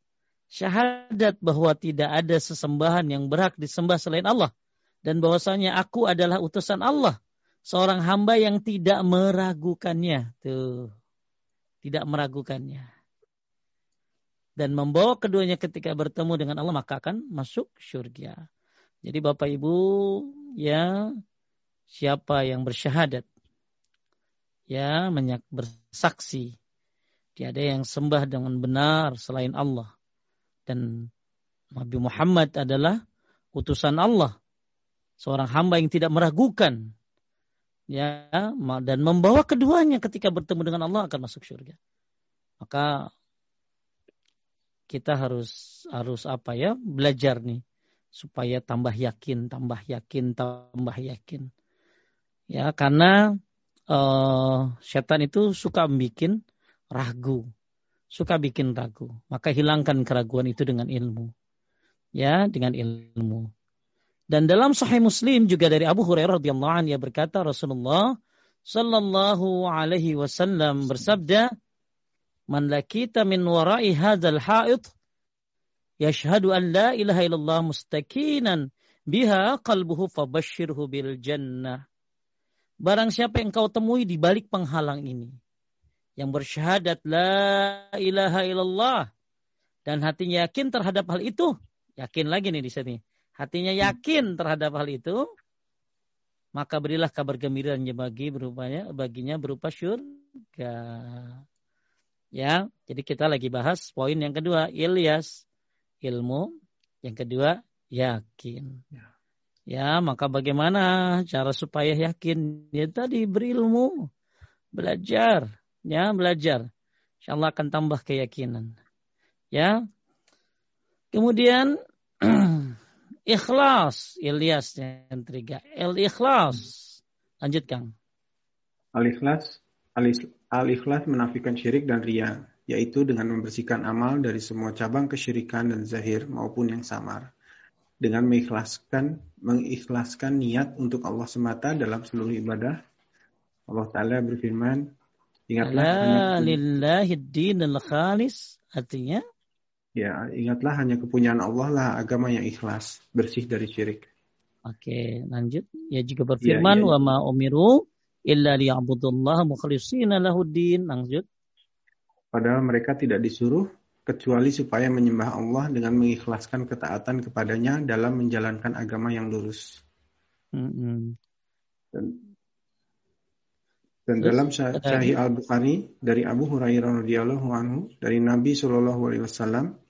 Syahadat bahwa tidak ada sesembahan yang berhak disembah selain Allah, dan bahwasanya aku adalah utusan Allah, seorang hamba yang tidak meragukannya. Tuh, tidak meragukannya. Dan membawa keduanya ketika bertemu dengan Allah, maka akan masuk surga. Jadi Bapak Ibu, ya, siapa yang bersyahadat, ya, bersaksi tiada yang sembah dengan benar selain Allah, dan Nabi Muhammad adalah utusan Allah, seorang hamba yang tidak meragukan, ya, dan membawa keduanya ketika bertemu dengan Allah, akan masuk surga. Maka kita harus apa ya, belajar nih supaya tambah yakin, ya, karena setan itu suka bikin ragu. Maka hilangkan keraguan itu dengan ilmu. Ya, dengan ilmu. Dan dalam Sahih Muslim juga dari Abu Hurairah radhiyallahu anhu, ia berkata Rasulullah sallallahu alaihi wasallam bersabda, "Man lakita min wara'i hadzal ha'it yashhadu an la ilaha illallah mustaqinan biha qalbuhu fabashshirhu bil jannah." Barang siapa yang kau temui di balik penghalang ini, yang bersyahadat la ilaha illallah dan hatinya yakin terhadap hal itu, yakin lagi nih di sini, hatinya yakin terhadap hal itu, maka berilah kabar gembiranya baginya berupa syurga. Ya, jadi kita lagi bahas poin yang kedua, ilmu, yang kedua yakin. Ya, maka bagaimana cara supaya yakin? Ya tadi berilmu, belajar, ya belajar. Insyaallah akan tambah keyakinan. Ya. Kemudian ikhlas, Ilyas yang ketiga. Al-ikhlas. Lanjut Kang. Al-ikhlas menafikan syirik dan riya, yaitu dengan membersihkan amal dari semua cabang kesyirikan dan zahir maupun yang samar, dengan mengikhlaskan niat untuk Allah semata dalam seluruh ibadah. Allah Ta'ala berfirman, ingatlah lillahid-dinul khalis, artinya ya, ingatlah hanya kepunyaan Allah lah agama yang ikhlas, bersih dari syirik. Oke, lanjut. Ya, jika berfirman wa ma umiru illa liya'budullaha mukhlishina lahud-din. Lanjut. Padahal mereka tidak disuruh kecuali supaya menyembah Allah dengan mengikhlaskan ketaatan kepadanya dalam menjalankan agama yang lurus. Dan dalam Sahih Al-Bukhari dari Abu Hurairah radhiyallahu anhu dari Nabi sallallahu alaihi wasallam,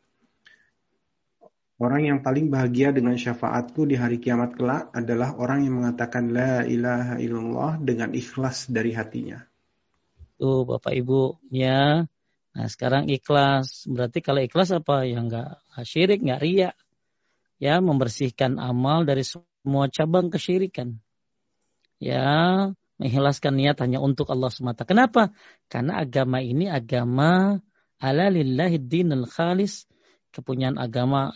orang yang paling bahagia dengan syafaatku di hari kiamat kelak adalah orang yang mengatakan la ilaha illallah dengan ikhlas dari hatinya. Tuh Bapak Ibu ya. Nah, sekarang ikhlas. Berarti kalau ikhlas apa? Ya enggak syirik, enggak riya. Ya, membersihkan amal dari semua cabang kesyirikan. Ya, mengikhlaskan niat hanya untuk Allah semata. Kenapa? Karena agama ini agama ala lillahid-dinul khalis, kepunyaan Allah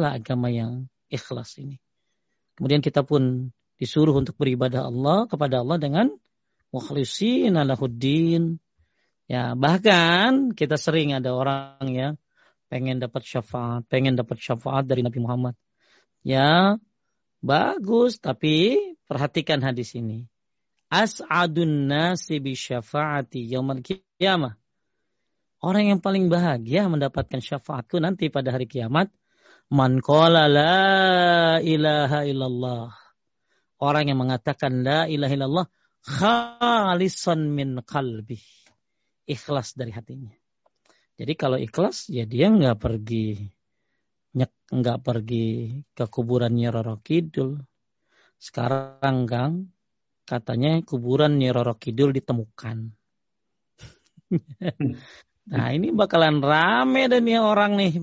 lah agama yang ikhlas ini. Kemudian kita pun disuruh untuk beribadah Allah kepada Allah dengan mukhlishina lahuddin. Ya, bahkan kita sering ada orang ya pengen dapat syafaat dari Nabi Muhammad. Ya, bagus, tapi perhatikan hadis ini. As'adun nasi bi syafaati yaumil qiyamah. Orang yang paling bahagia mendapatkan syafaatku nanti pada hari kiamat, man qala la ilaha illallah. Orang yang mengatakan la ilaha illallah khalisan min qalbihi, ikhlas dari hatinya. Jadi kalau ikhlas ya dia nggak pergi ke kuburannya Roro Kidul. Sekarang Kang, katanya kuburannya Roro Kidul ditemukan. Nah, ini bakalan rame dan nih orang nih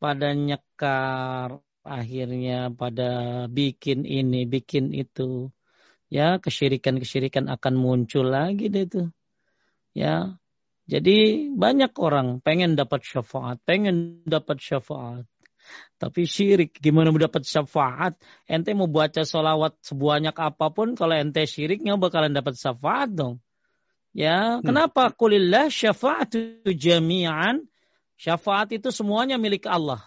pada nyekar, akhirnya pada bikin ini, bikin itu. Ya, kesyirikan-kesyirikan akan muncul lagi deh tuh. Ya, jadi banyak orang pengen dapat syafaat. Tapi syirik, gimana mau dapat syafaat? Ente mau baca solawat sebanyak apapun, kalau ente syiriknya bakalan dapat syafaat dong. Ya, kenapa? Qulillah syafaatu jami'an. Syafaat itu semuanya milik Allah.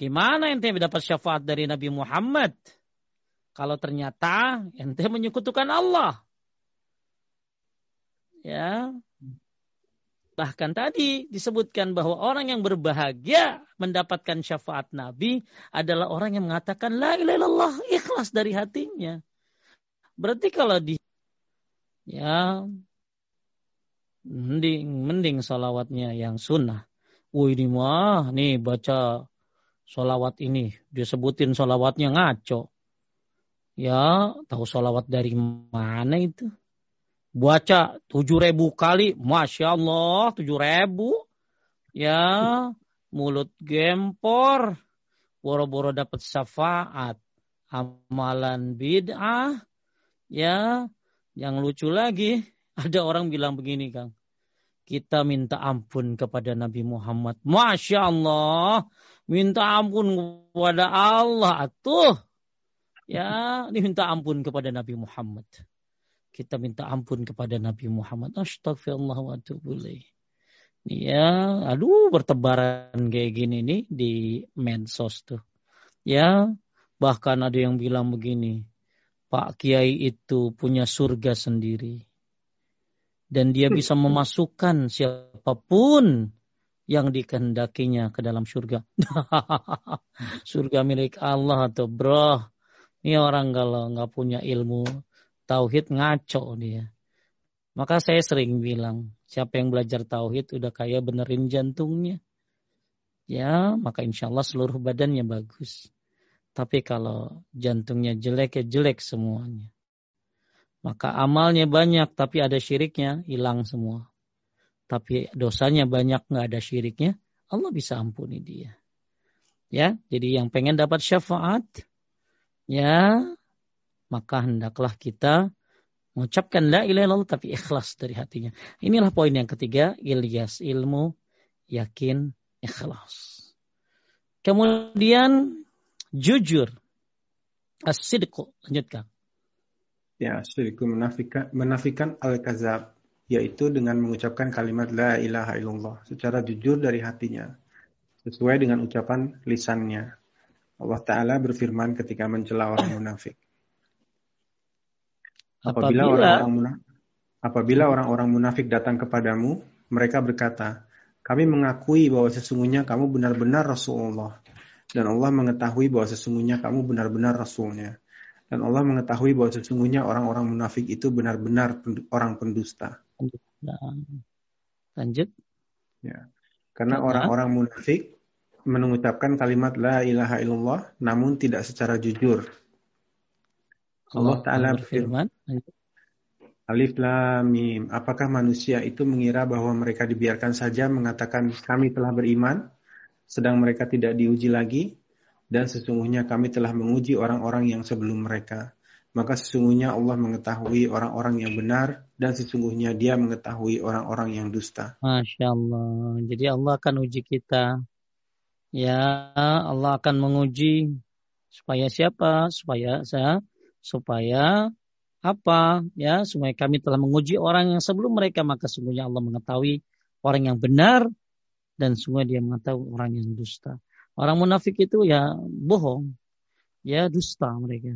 Gimana ente dapat syafaat dari Nabi Muhammad kalau ternyata ente menyekutukan Allah? Ya, bahkan tadi disebutkan bahwa orang yang berbahagia mendapatkan syafaat Nabi adalah orang yang mengatakan la ilaha illallah ikhlas dari hatinya. Berarti kalau mending solawatnya yang sunnah. Wih, ini mah nih baca solawat ini dia sebutin solawatnya ngaco. Ya, tahu solawat dari mana itu? Baca 7.000 kali, Masya Allah 7.000. Ya, mulut gempor, boro-boro dapat syafaat. Amalan bid'ah. Ya, yang lucu lagi, ada orang bilang begini Kang, kita minta ampun kepada Nabi Muhammad. Masya Allah, minta ampun kepada Allah. Atuh. Ya, ini minta ampun kepada Nabi Muhammad. Kita minta ampun kepada Nabi Muhammad. Astaghfirullah wa atubu ilaih. Ya, aduh bertebaran kayak gini nih di medsos tuh. Ya, bahkan ada yang bilang begini, Pak Kiai itu punya surga sendiri. Dan dia bisa memasukkan siapapun yang dikehendakinya ke dalam surga. Surga milik Allah tuh, bro. Ini orang kalau nggak punya ilmu tauhid ngaco dia. Maka saya sering bilang, siapa yang belajar tauhid udah kayak benerin jantungnya. Ya, maka insya Allah seluruh badannya bagus. Tapi kalau jantungnya jelek, ya jelek semuanya. Maka amalnya banyak, tapi ada syiriknya, hilang semua. Tapi dosanya banyak, nggak ada syiriknya, Allah bisa ampuni dia. Ya, jadi yang pengen dapat syafaat, ya, maka hendaklah kita mengucapkan la ilaha illallah tapi ikhlas dari hatinya. Inilah poin yang ketiga, ilyas, ilmu, yakin, ikhlas. Kemudian jujur, as-sidqu, lanjutkan. Ya, as-sidqu menafikan al-kazab, yaitu dengan mengucapkan kalimat la ilaha illallah secara jujur dari hatinya, sesuai dengan ucapan lisannya. Allah Ta'ala berfirman ketika mencela orang munafik. Apabila orang-orang munafik datang kepadamu, mereka berkata, kami mengakui bahwa sesungguhnya kamu benar-benar Rasulullah. Dan Allah mengetahui bahwa sesungguhnya kamu benar-benar Rasulnya. Dan Allah mengetahui bahwa sesungguhnya orang-orang munafik itu benar-benar orang pendusta. Lanjut. Ya. Karena orang-orang munafik mengucapkan kalimat la ilaha illallah, namun tidak secara jujur. Allah Ta'ala berfirman, Alif Lam Mim, apakah manusia itu mengira bahwa mereka dibiarkan saja mengatakan kami telah beriman, sedang mereka tidak diuji lagi, dan sesungguhnya kami telah menguji orang-orang yang sebelum mereka. Maka sesungguhnya Allah mengetahui orang-orang yang benar, dan sesungguhnya dia mengetahui orang-orang yang dusta. Masya Allah, jadi Allah akan uji kita. Ya, Allah akan menguji. Supaya siapa? Supaya apa ya, supaya kami telah menguji orang yang sebelum mereka, maka sungguhnya Allah mengetahui orang yang benar dan sungguh dia mengetahui orang yang dusta. Orang munafik itu ya bohong, ya dusta mereka,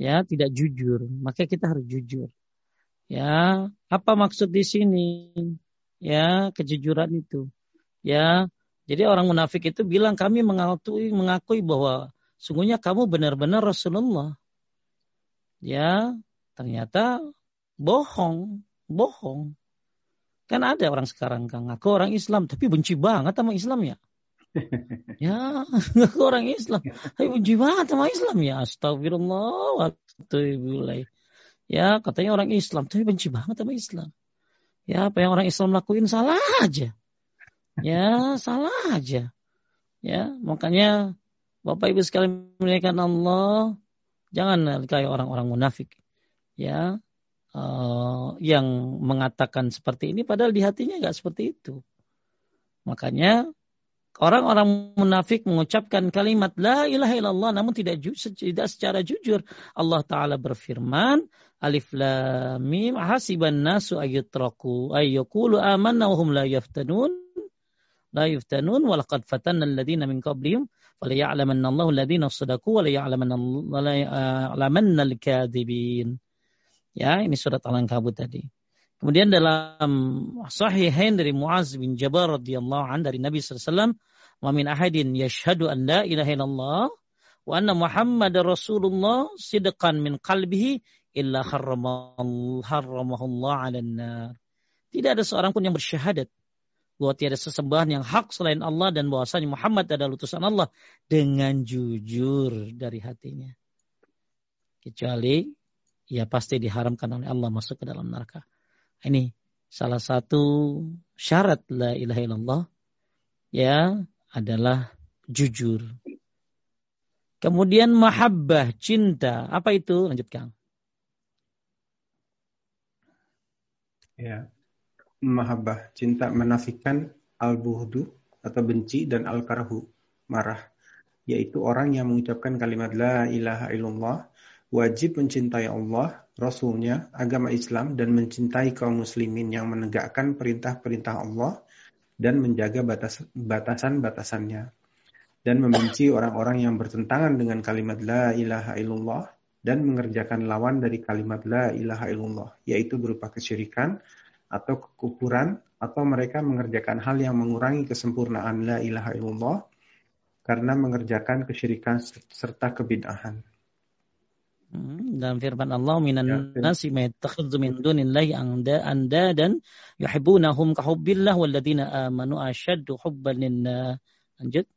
ya tidak jujur. Maka kita harus jujur. Ya, apa maksud di sini? Ya, kejujuran itu. Ya, jadi orang munafik itu bilang kami mengakui bahwa sungguhnya kamu benar-benar Rasulullah. Ya, ternyata bohong. Kan ada orang sekarang kan ngaku orang Islam tapi benci banget sama Islam ya. Ya, ngaku orang Islam tapi benci banget sama Islam ya. Astagfirullah, waatubillah. Ya, katanya orang Islam tapi benci banget sama Islam. Ya, apa yang orang Islam lakuin salah aja. Ya, salah aja. Ya, makanya Bapak Ibu sekalian memuliakan Allah, jangan kayak orang-orang munafik, ya, yang mengatakan seperti ini padahal di hatinya nggak seperti itu. Makanya orang-orang munafik mengucapkan kalimat la ilaha illallah namun tidak secara jujur. Allah Ta'ala berfirman, Alif Lam Mim, hasiban nasu ayutraku ayyakulu amanna wa hum la yaftanun. La yuftanun wa laqad fatanna alladhina min qablihim. وَلَيَعْلَمَنَّ اللَّهُ الَّذِينَ صَدَقُوا وَلَيَعْلَمَنَّ الْكَاذِبِينَ. Ya, ini surat Al-Ankabut tadi. Kemudian dalam Sahihain dari Muaz bin Jabar radhiyallahu anhu dari Nabi sallallahu alaihi wasallam, "Wa min ahadin yashhadu an la ilaha illallah wa anna Muhammadar Rasulullah sidqan min qalbihi illa harramahallahu 'alan nar." Tidak ada seorang pun yang bersyahadat bahwa tiada sesembahan yang hak selain Allah dan bahwasanya Muhammad adalah utusan Allah dengan jujur dari hatinya. Kecuali ia pasti diharamkan oleh Allah masuk ke dalam neraka. Ini salah satu syarat la ilaha illallah ya adalah jujur. Kemudian mahabbah, cinta. Apa itu? Lanjutkan. Ya. Mahabbah, cinta menafikan al-buhdu atau benci dan al-karhu, marah, yaitu orang yang mengucapkan kalimat la ilaha illallah, wajib mencintai Allah, Rasulnya, agama Islam, dan mencintai kaum muslimin yang menegakkan perintah-perintah Allah dan menjaga batasan-batasannya, dan membenci orang-orang yang bertentangan dengan kalimat la ilaha illallah dan mengerjakan lawan dari kalimat la ilaha illallah, yaitu berupa kesyirikan atau kekufuran, atau mereka mengerjakan hal yang mengurangi kesempurnaan la ilaha illallah karena mengerjakan kesyirikan serta kebid'ahan. Dan firman Allah, minan nasi may takhudzu min dunillahi anda dan yuhibbunahum ka hubbillah walladzina amanu ashaddu hubban lillah. Lanjut.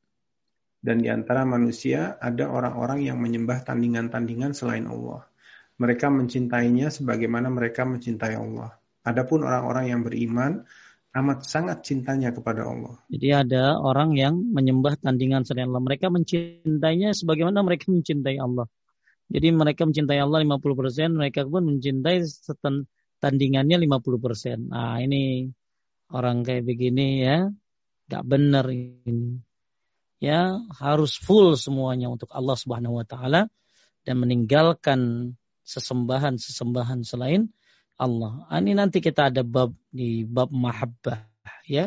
Dan di antara manusia ada orang-orang yang menyembah tandingan-tandingan selain Allah. Mereka mencintainya sebagaimana mereka mencintai Allah. Adapun orang-orang yang beriman amat sangat cintanya kepada Allah. Jadi ada orang yang menyembah tandingan selain Allah. Mereka mencintainya sebagaimana mereka mencintai Allah. Jadi mereka mencintai Allah 50%, mereka pun mencintai tandingannya 50%. Nah, ini orang kayak begini ya, gak benar ini. Ya, harus full semuanya untuk Allah Subhanahu wa taala dan meninggalkan sesembahan-sesembahan selain Allah. Ini nanti kita ada bab di bab mahabbah ya,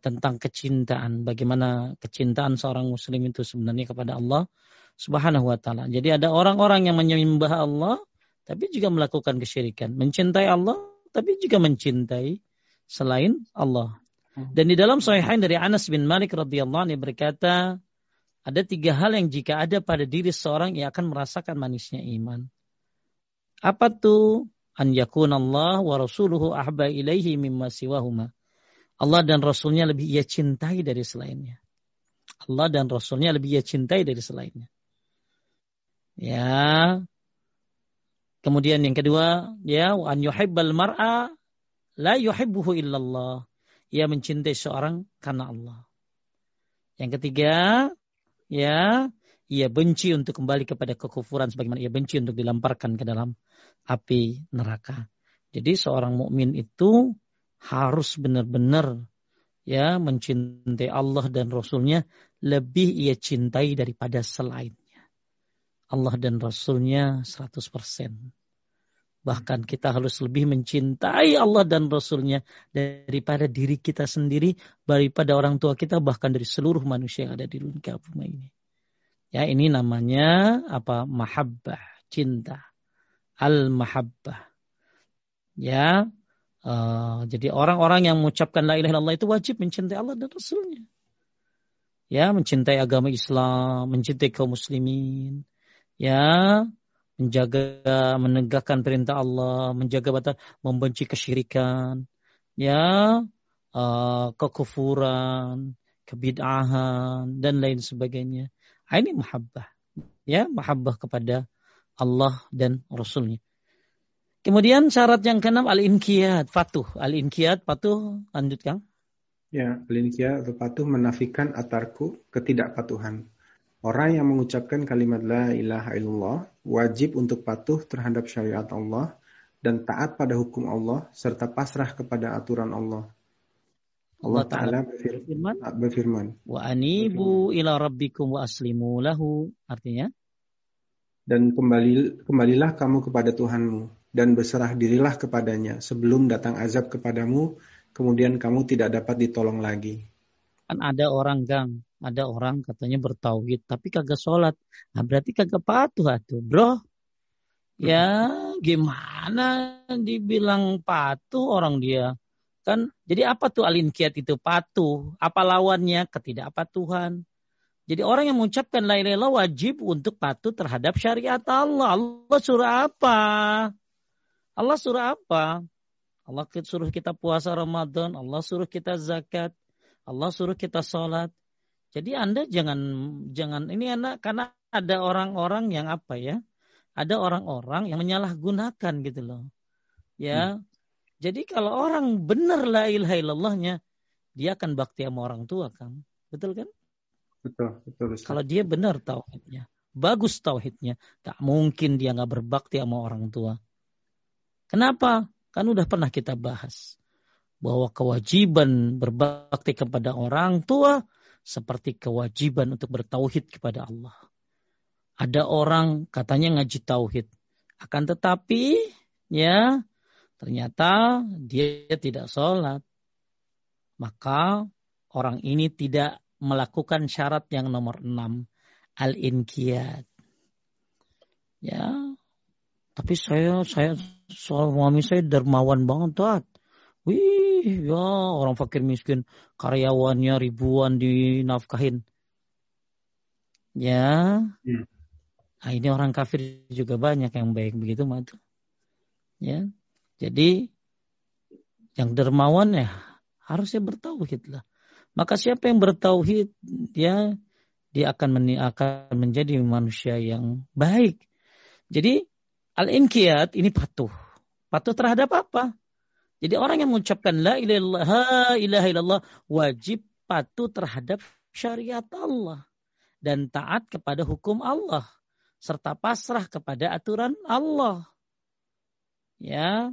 tentang kecintaan, bagaimana kecintaan seorang muslim itu sebenarnya kepada Allah Subhanahu wa taala. Jadi ada orang-orang yang menyembah Allah tapi juga melakukan kesyirikan, mencintai Allah tapi juga mencintai selain Allah. Dan di dalam Sahihain dari Anas bin Malik radhiyallahu anhu berkata, ada tiga hal yang jika ada pada diri seorang ia akan merasakan manisnya iman. Apa tuh? An yakunallah wa rasuluhu ahba ilaihi mimma siwahuma. Allah dan Rasulnya lebih ia cintai dari selainnya. Allah dan Rasulnya lebih ia cintai dari selainnya. Ya. Kemudian yang kedua, ya an yuhibbal mar'a la yuhibbuhu illallah. Ia mencintai seorang karena Allah. Yang ketiga, ya, ia benci untuk kembali kepada kekufuran sebagaimana ia benci untuk dilemparkan ke dalam api neraka. Jadi seorang mukmin itu harus benar-benar ya mencintai Allah dan Rasulnya lebih ia cintai daripada selainnya. Allah dan Rasulnya 100%. Bahkan kita harus lebih mencintai Allah dan Rasulnya daripada diri kita sendiri, daripada orang tua kita, bahkan dari seluruh manusia yang ada di dunia ini. Ya, ini namanya apa? Mahabbah, cinta, al-mahabbah. Ya, jadi orang-orang yang mengucapkan la ilaha illallah itu wajib mencintai Allah dan Rasulnya. Ya, mencintai agama Islam, mencintai kaum muslimin. Ya, menjaga, menegakkan perintah Allah, menjaga batas, membenci kesyirikan, ya, kekufuran, kebid'ahan, dan lain sebagainya. Ini mahabbah, ya, mahabbah kepada Allah dan Rasulnya. Kemudian syarat yang keenam al-inqiyad, patuh. Al-inqiyad, patuh, lanjut Kang. Ya, al-inqiyad atau patuh menafikan atarku, ketidakpatuhan. Orang yang mengucapkan kalimat la ilaha illallah wajib untuk patuh terhadap syariat Allah dan taat pada hukum Allah serta pasrah kepada aturan Allah. Allah Ta'ala berfirman, wa anibu ila rabbikum wa aslimu lahu, artinya dan kembalilah kamu kepada Tuhanmu dan berserah dirilah kepadanya sebelum datang azab kepadamu kemudian kamu tidak dapat ditolong lagi. Kan ada orang Kang, ada orang katanya bertauhid tapi kagak sholat. Nah, berarti kagak patuh atuh, bro. Ya gimana dibilang patuh orang dia. Kan jadi apa tuh al-inqiyad itu? Patuh. Apa lawannya? Ketidakpatuhan. Jadi orang yang mengucapkan la ilaha illallah wajib untuk patuh terhadap syariat Allah. Allah suruh apa? Allah suruh apa? Allah suruh kita puasa Ramadan, Allah suruh kita zakat, Allah suruh kita sholat. Jadi Anda jangan ini anak, karena ada orang-orang yang apa ya? Ada orang-orang yang menyalahgunakan gitu loh. Ya. Jadi kalau orang benar la ilaha illallahnya, dia akan bakti sama orang tua kan. Betul kan? Betul. Kalau dia benar tauhidnya, bagus tauhidnya, tak mungkin dia enggak berbakti sama orang tua. Kenapa? Kan udah pernah kita bahas bahwa kewajiban berbakti kepada orang tua seperti kewajiban untuk bertauhid kepada Allah. Ada orang katanya ngaji tauhid, akan tetapi ya ternyata dia tidak sholat. Maka orang ini tidak melakukan syarat yang nomor 6, al-inqiyad. Ya, tapi saya suami saya dermawan banget tuh. Wih, ya orang fakir miskin, karyawannya ribuan dinafkahin. Ya. Nah, ini orang kafir juga banyak yang baik begitu mah. Ya. Jadi yang dermawan ya harusnya bertauhid lah. Maka siapa yang bertauhid ya dia akan menjadi manusia yang baik. Jadi al-inqiyat ini patuh. Patuh terhadap apa? Jadi orang yang mengucapkan la ilaha illallah wajib patuh terhadap syariat Allah dan taat kepada hukum Allah serta pasrah kepada aturan Allah. Ya.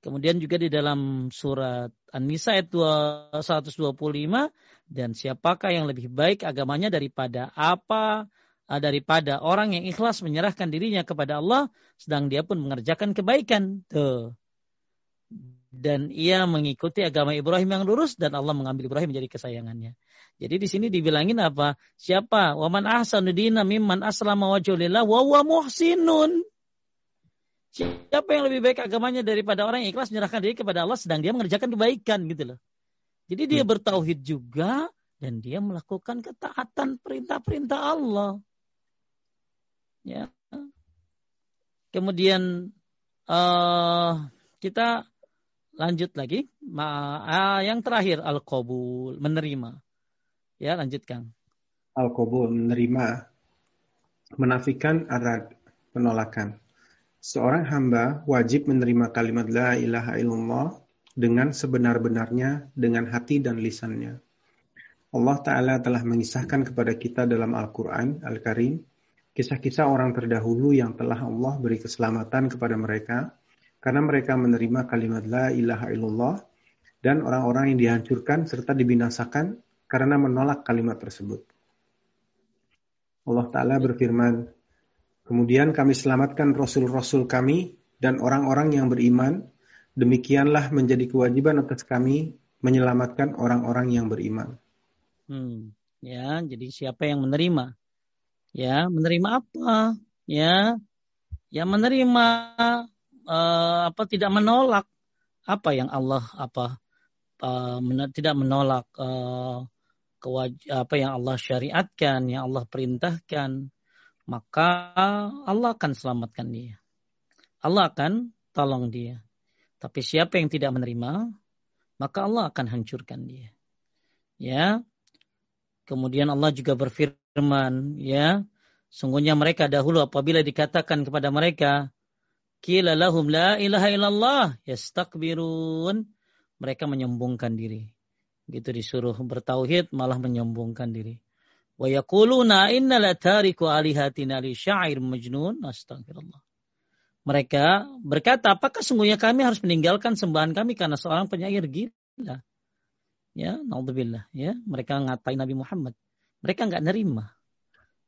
Kemudian juga di dalam surat An-Nisa ayat 125, dan siapakah yang lebih baik agamanya daripada orang yang ikhlas menyerahkan dirinya kepada Allah sedang dia pun mengerjakan kebaikan. Tuh. Dan ia mengikuti agama Ibrahim yang lurus dan Allah mengambil Ibrahim menjadi kesayangannya. Jadi di sini dibilangin apa? Siapa? Wa man ahsanu dinan mimman aslama wajhu lillah wa huwa muhsinun. Siapa yang lebih baik agamanya daripada orang yang ikhlas menyerahkan diri kepada Allah sedang dia mengerjakan kebaikan gitu loh. Jadi dia bertauhid juga dan dia melakukan ketaatan perintah-perintah Allah. Ya. Kemudian kita lanjut lagi, yang terakhir al-qabul, menerima. Ya, lanjutkan. Al-qabul, menerima. Menafikan arad, penolakan. Seorang hamba wajib menerima kalimat la ilaha illallah dengan sebenar-benarnya, dengan hati dan lisannya. Allah Ta'ala telah mengisahkan kepada kita dalam Al-Quran, Al-Karim, kisah-kisah orang terdahulu yang telah Allah beri keselamatan kepada mereka, karena mereka menerima kalimat la ilaha illallah, dan orang-orang yang dihancurkan serta dibinasakan karena menolak kalimat tersebut. Allah Ta'ala berfirman, kemudian kami selamatkan rasul-rasul kami dan orang-orang yang beriman, demikianlah menjadi kewajiban atas kami menyelamatkan orang-orang yang beriman. Ya, jadi siapa yang menerima? Ya, menerima apa? Ya, yang menerima tidak menolak apa yang Allah tidak menolak apa yang Allah syariatkan, yang Allah perintahkan, maka Allah akan selamatkan dia, Allah akan tolong dia. Tapi siapa yang tidak menerima, maka Allah akan hancurkan dia. Ya, kemudian Allah juga berfirman, ya, sungguhnya mereka dahulu apabila dikatakan kepada mereka qila lahum la ilaha illallah yastakbirun, mereka menyombongkan diri. Gitu, disuruh bertauhid malah menyombongkan diri. Wa yaquluna inna la tariku alihatina li syair majnun, astagfirullah. Mereka berkata, apakah sungguhnya kami harus meninggalkan sembahan kami karena seorang penyair gila? Ya, naudzubillah, ya. Mereka ngatain Nabi Muhammad. Mereka enggak nerima.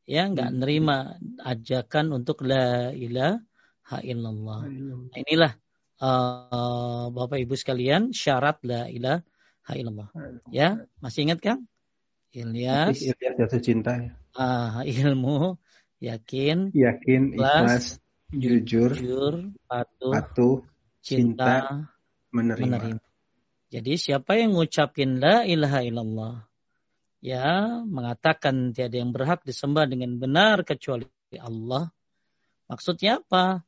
Ya, enggak nerima ajakan untuk la ilaha illallah. Nah, inilah Bapak Ibu sekalian syarat la ilaha illallah. Ya, masih ingat kan? Ilyas, jatuh cinta. Ilmu, yakin, ikhlas, jujur, patuh, cinta, menerima. Jadi siapa yang ngucapin la ilaha illallah, ya, mengatakan tiada yang berhak disembah dengan benar kecuali Allah. Maksudnya apa?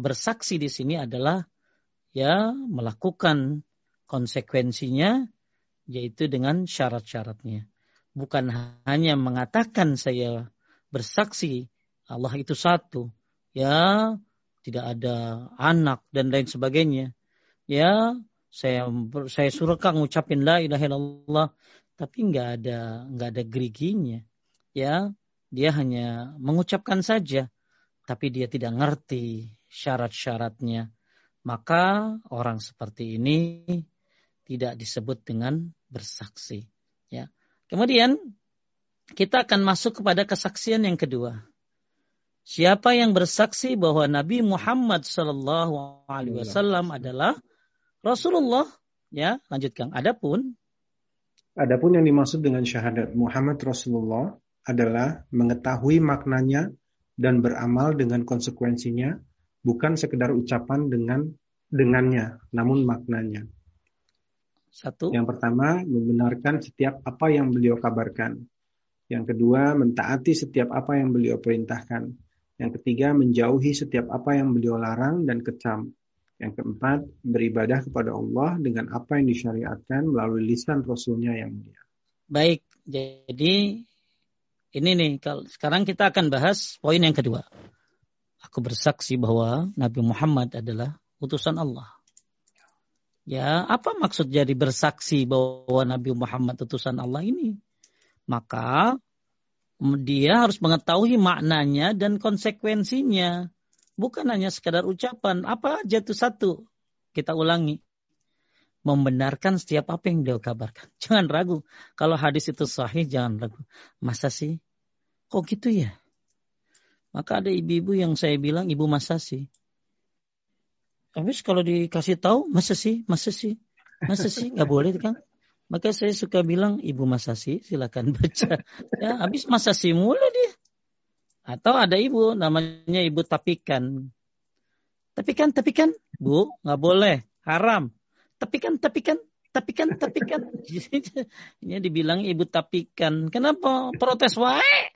Bersaksi di sini adalah, ya, melakukan konsekuensinya, yaitu dengan syarat-syaratnya. Bukan hanya mengatakan saya bersaksi Allah itu satu, ya, tidak ada anak dan lain sebagainya. Ya, saya suruh kang ngucapin la ilaha illallah, tapi enggak ada geriginya. Ya, dia hanya mengucapkan saja, tapi dia tidak ngerti syarat-syaratnya. Maka orang seperti ini tidak disebut dengan bersaksi. Ya. Kemudian kita akan masuk kepada kesaksian yang kedua. Siapa yang bersaksi bahwa Nabi Muhammad SAW adalah Rasulullah? Ya, lanjutkan. Adapun yang dimaksud dengan syahadat Muhammad Rasulullah adalah mengetahui maknanya dan beramal dengan konsekuensinya, bukan sekedar ucapan dengannya, namun maknanya. Satu. Yang pertama, membenarkan setiap apa yang beliau kabarkan. Yang kedua, mentaati setiap apa yang beliau perintahkan. Yang ketiga, menjauhi setiap apa yang beliau larang dan kecam. Yang keempat, beribadah kepada Allah dengan apa yang disyariatkan melalui lisan Rasulnya yang mulia. Baik, jadi Ini nih, sekarang kita akan bahas poin yang kedua. Aku bersaksi bahwa Nabi Muhammad adalah utusan Allah. Ya, apa maksud jadi bersaksi bahwa Nabi Muhammad utusan Allah ini? Maka dia harus mengetahui maknanya dan konsekuensinya. Bukan hanya sekadar ucapan. Apa aja itu satu? Kita ulangi. Membenarkan setiap apa yang dia kabarkan. Jangan ragu. Kalau hadis itu sahih, jangan ragu. Masa sih? Kok gitu ya? Maka ada ibu-ibu yang saya bilang, ibu masa sih? Habis kalau dikasih tahu, masa sih? Masa sih? Masa sih? Gak boleh kan? Maka saya suka bilang, ibu masa sih? Silakan baca. Ya, habis masa sih mulu dia. Atau ada ibu, namanya ibu tapikan. Tapikan, tapikan. Bu, nggak boleh. Haram. Tapikan, tapikan. Tapikan, tapikan. Ini dibilang ibu tapikan. Kenapa? Protes, wae.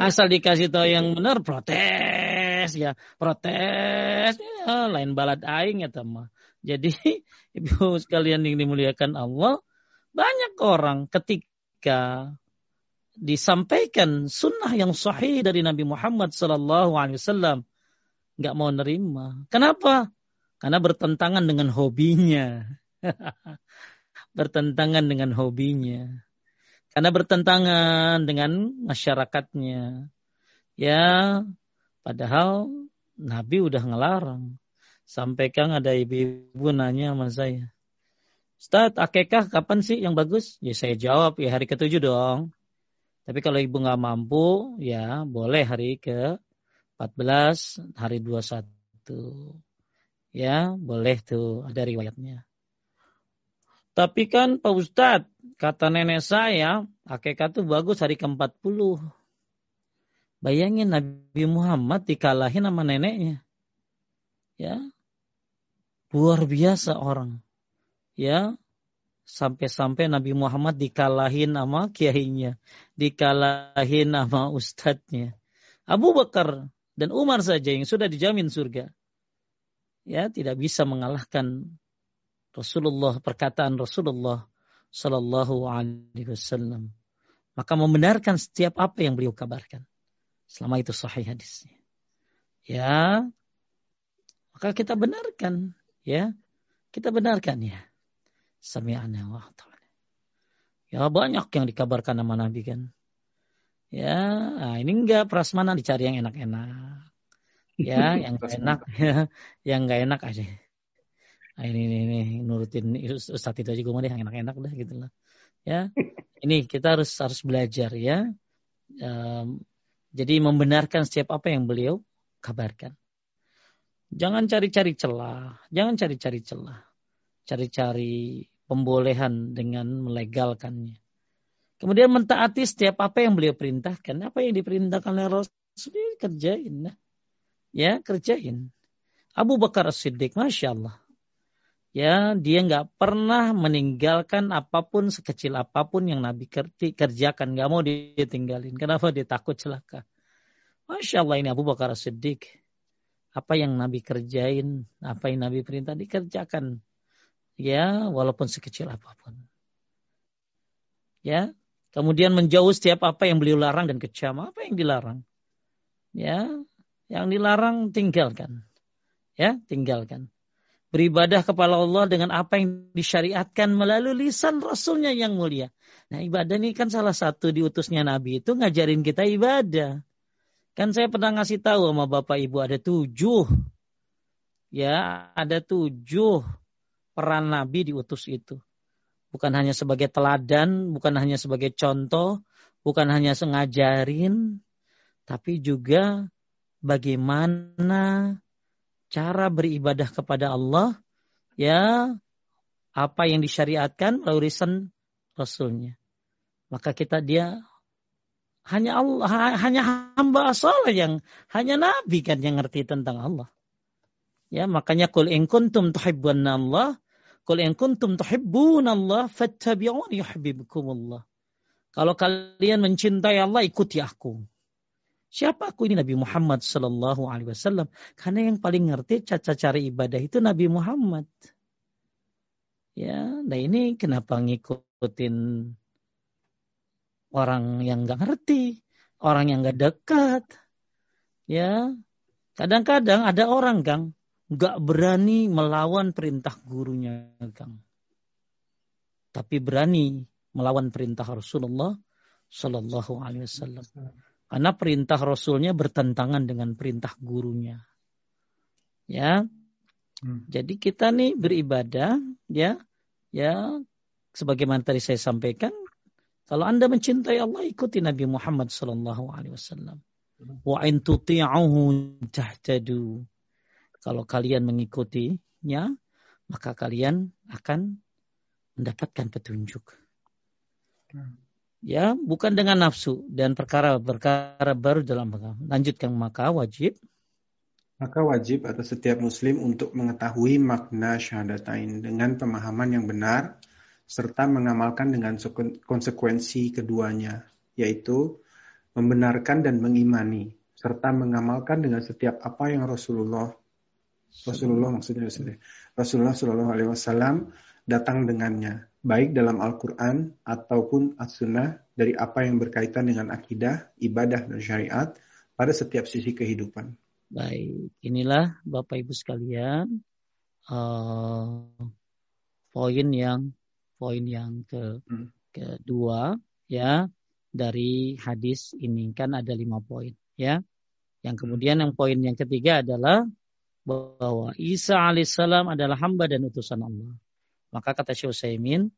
Asal dikasih tahu yang benar, protes. Ya, protes. Ya, lain balad aing ya, teman. Jadi, ibu sekalian yang dimuliakan Allah, banyak orang ketika disampaikan sunnah yang sahih dari Nabi Muhammad SAW nggak mau nerima. Kenapa? Karena bertentangan dengan hobinya. Bertentangan dengan hobinya. Karena bertentangan dengan masyarakatnya. Ya, padahal Nabi udah ngelarang. Sampai kan ada ibu-ibu nanya sama saya, "Ustaz, akekah kapan sih yang bagus?" Ya saya jawab, ya hari ke-7 dong. Tapi kalau ibu nggak mampu, ya boleh hari ke-14, hari 21. Ya, boleh tuh, ada riwayatnya. Tapi kan Pak Ustadz, kata nenek saya, akekah tuh bagus hari ke-40. Bayangin Nabi Muhammad dikalahin sama neneknya. Ya, luar biasa orang. Ya, sampai-sampai Nabi Muhammad dikalahin sama kiainya, dikalahin sama ustadznya. Abu Bakar dan Umar saja yang sudah dijamin surga, ya tidak bisa mengalahkan Rasulullah, perkataan Rasulullah Sallallahu Alaihi Wasallam. Maka membenarkan setiap apa yang beliau kabarkan, selama itu sahih hadisnya. Ya, maka kita benarkan, ya kita benarkan ya. Sami'ana wa ta'ala. Ya banyak yang dikabarkan sama Nabi kan. Ya, nah ini enggak prasmanan, dicari yang enak-enak. Ya, yang enak ya, yang enggak enak aja. Nah, ini nurutin ustaz itu aja, gue mah yang enak-enak dah gitu lah. Ya. Ini kita harus belajar ya. Jadi membenarkan setiap apa yang beliau kabarkan. Jangan cari-cari celah, jangan cari-cari celah. Cari-cari pembolehan dengan melegalkannya. Kemudian mentaati setiap apa yang beliau perintahkan. Apa yang diperintahkan oleh Rasul, kerjain. Ya, kerjain. Abu Bakar As-Siddiq, Masya Allah. Ya, dia nggak pernah meninggalkan apapun, sekecil apapun yang Nabi kerjakan. Nggak mau dia tinggalin. Kenapa? Dia takut celaka. Masya Allah, ini Abu Bakar As-Siddiq. Apa yang Nabi kerjain, apa yang Nabi perintah, dikerjakan. Ya, walaupun sekecil apapun. Ya, kemudian menjauh setiap apa yang beliau larang dan kecam. Apa yang dilarang? Ya, yang dilarang tinggalkan. Ya, tinggalkan. Beribadah kepada Allah dengan apa yang disyariatkan melalui lisan Rasulnya yang mulia. Nah, ibadah ini kan salah satu diutusnya Nabi itu ngajarin kita ibadah. Kan saya pernah ngasih tahu sama Bapak Ibu ada 7. Ya, ada 7. Peran Nabi diutus itu. Bukan hanya sebagai teladan, bukan hanya sebagai contoh, bukan hanya sengajarin, tapi juga bagaimana cara beribadah kepada Allah, ya apa yang disyariatkan melalui lisan Rasulnya. Maka dia hanya Allah, hanya hamba soleh yang, hanya Nabi kan yang ngerti tentang Allah. Ya, makanya qul in kuntum tuhibbuna Allah, qul in kuntum tuhibbuna Allah fattabi'uni yuhibbukumullah. Kalau kalian mencintai Allah, ikuti aku. Siapa aku ini? Nabi Muhammad sallallahu alaihi wasallam. Karena yang paling ngerti cara ibadah itu Nabi Muhammad. Ya, nah ini kenapa ngikutin orang yang nggak ngerti, orang yang nggak dekat, ya. Kadang-kadang ada orang, Kang, nggak berani melawan perintah gurunya, Kang. Tapi berani melawan perintah Rasulullah Shallallahu Alaihi Wasallam. Karena perintah Rasulnya bertentangan dengan perintah gurunya, ya. Jadi kita nih beribadah, ya. Sebagaimana tadi saya sampaikan, kalau Anda mencintai Allah, ikuti Nabi Muhammad Shallallahu Alaihi Wasallam. Wa in tuti'uhu tahtadu. Kalau kalian mengikutinya, maka kalian akan mendapatkan petunjuk. Ya, bukan dengan nafsu dan perkara-perkara baru dalam agama. Lanjutkan, maka wajib atas setiap muslim untuk mengetahui makna syahadatain dengan pemahaman yang benar serta mengamalkan dengan konsekuensi keduanya, yaitu membenarkan dan mengimani serta mengamalkan dengan setiap apa yang Rasulullah Shallallahu Alaihi Wasallam datang dengannya, baik dalam Al-Quran ataupun As-Sunnah, dari apa yang berkaitan dengan akidah, ibadah, dan syariat pada setiap sisi kehidupan. Baik, inilah Bapak Ibu sekalian poin yang kedua ya, dari hadis ini. Kan ada 5 poin ya. Yang kemudian yang poin yang ketiga adalah bahwa Isa alaihissalam adalah hamba dan utusan Allah. Maka kata Syekh Usaimin,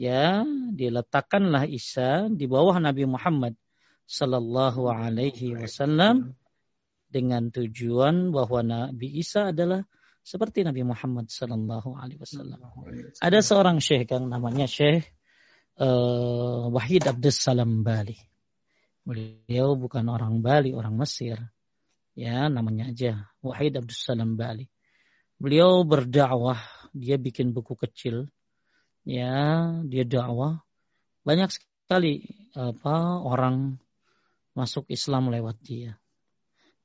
ya, diletakkanlah Isa di bawah Nabi Muhammad Sallallahu Alaihi Wasallam dengan tujuan bahwa Nabi Isa adalah seperti Nabi Muhammad Sallallahu Alaihi Wasallam. Ada seorang syekh, Kang, namanya Syekh Wahid Abdus Sallam Bali. Beliau bukan orang Bali, orang Mesir. Ya, namanya aja Wahid Abdus Sallam Bali. Beliau berdakwah, dia bikin buku kecil, ya, dia dakwah. Banyak sekali orang masuk Islam lewat dia,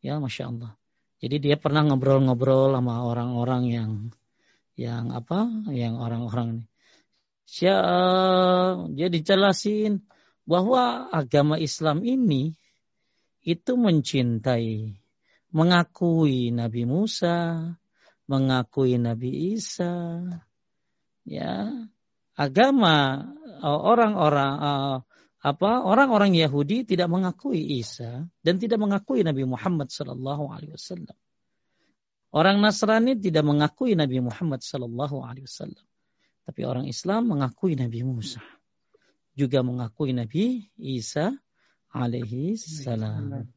ya, masya Allah. Jadi dia pernah ngobrol-ngobrol sama orang-orang yang orang-orang ini. Dia dijelasin bahwa agama Islam ini itu mencintai, mengakui Nabi Musa, mengakui Nabi Isa, ya. Agama orang-orang Yahudi tidak mengakui Isa dan tidak mengakui Nabi Muhammad Sallallahu Alaihi Wasallam. Orang Nasrani tidak mengakui Nabi Muhammad Sallallahu Alaihi Wasallam. Tapi orang Islam mengakui Nabi Musa, juga mengakui Nabi Isa alaihi salam.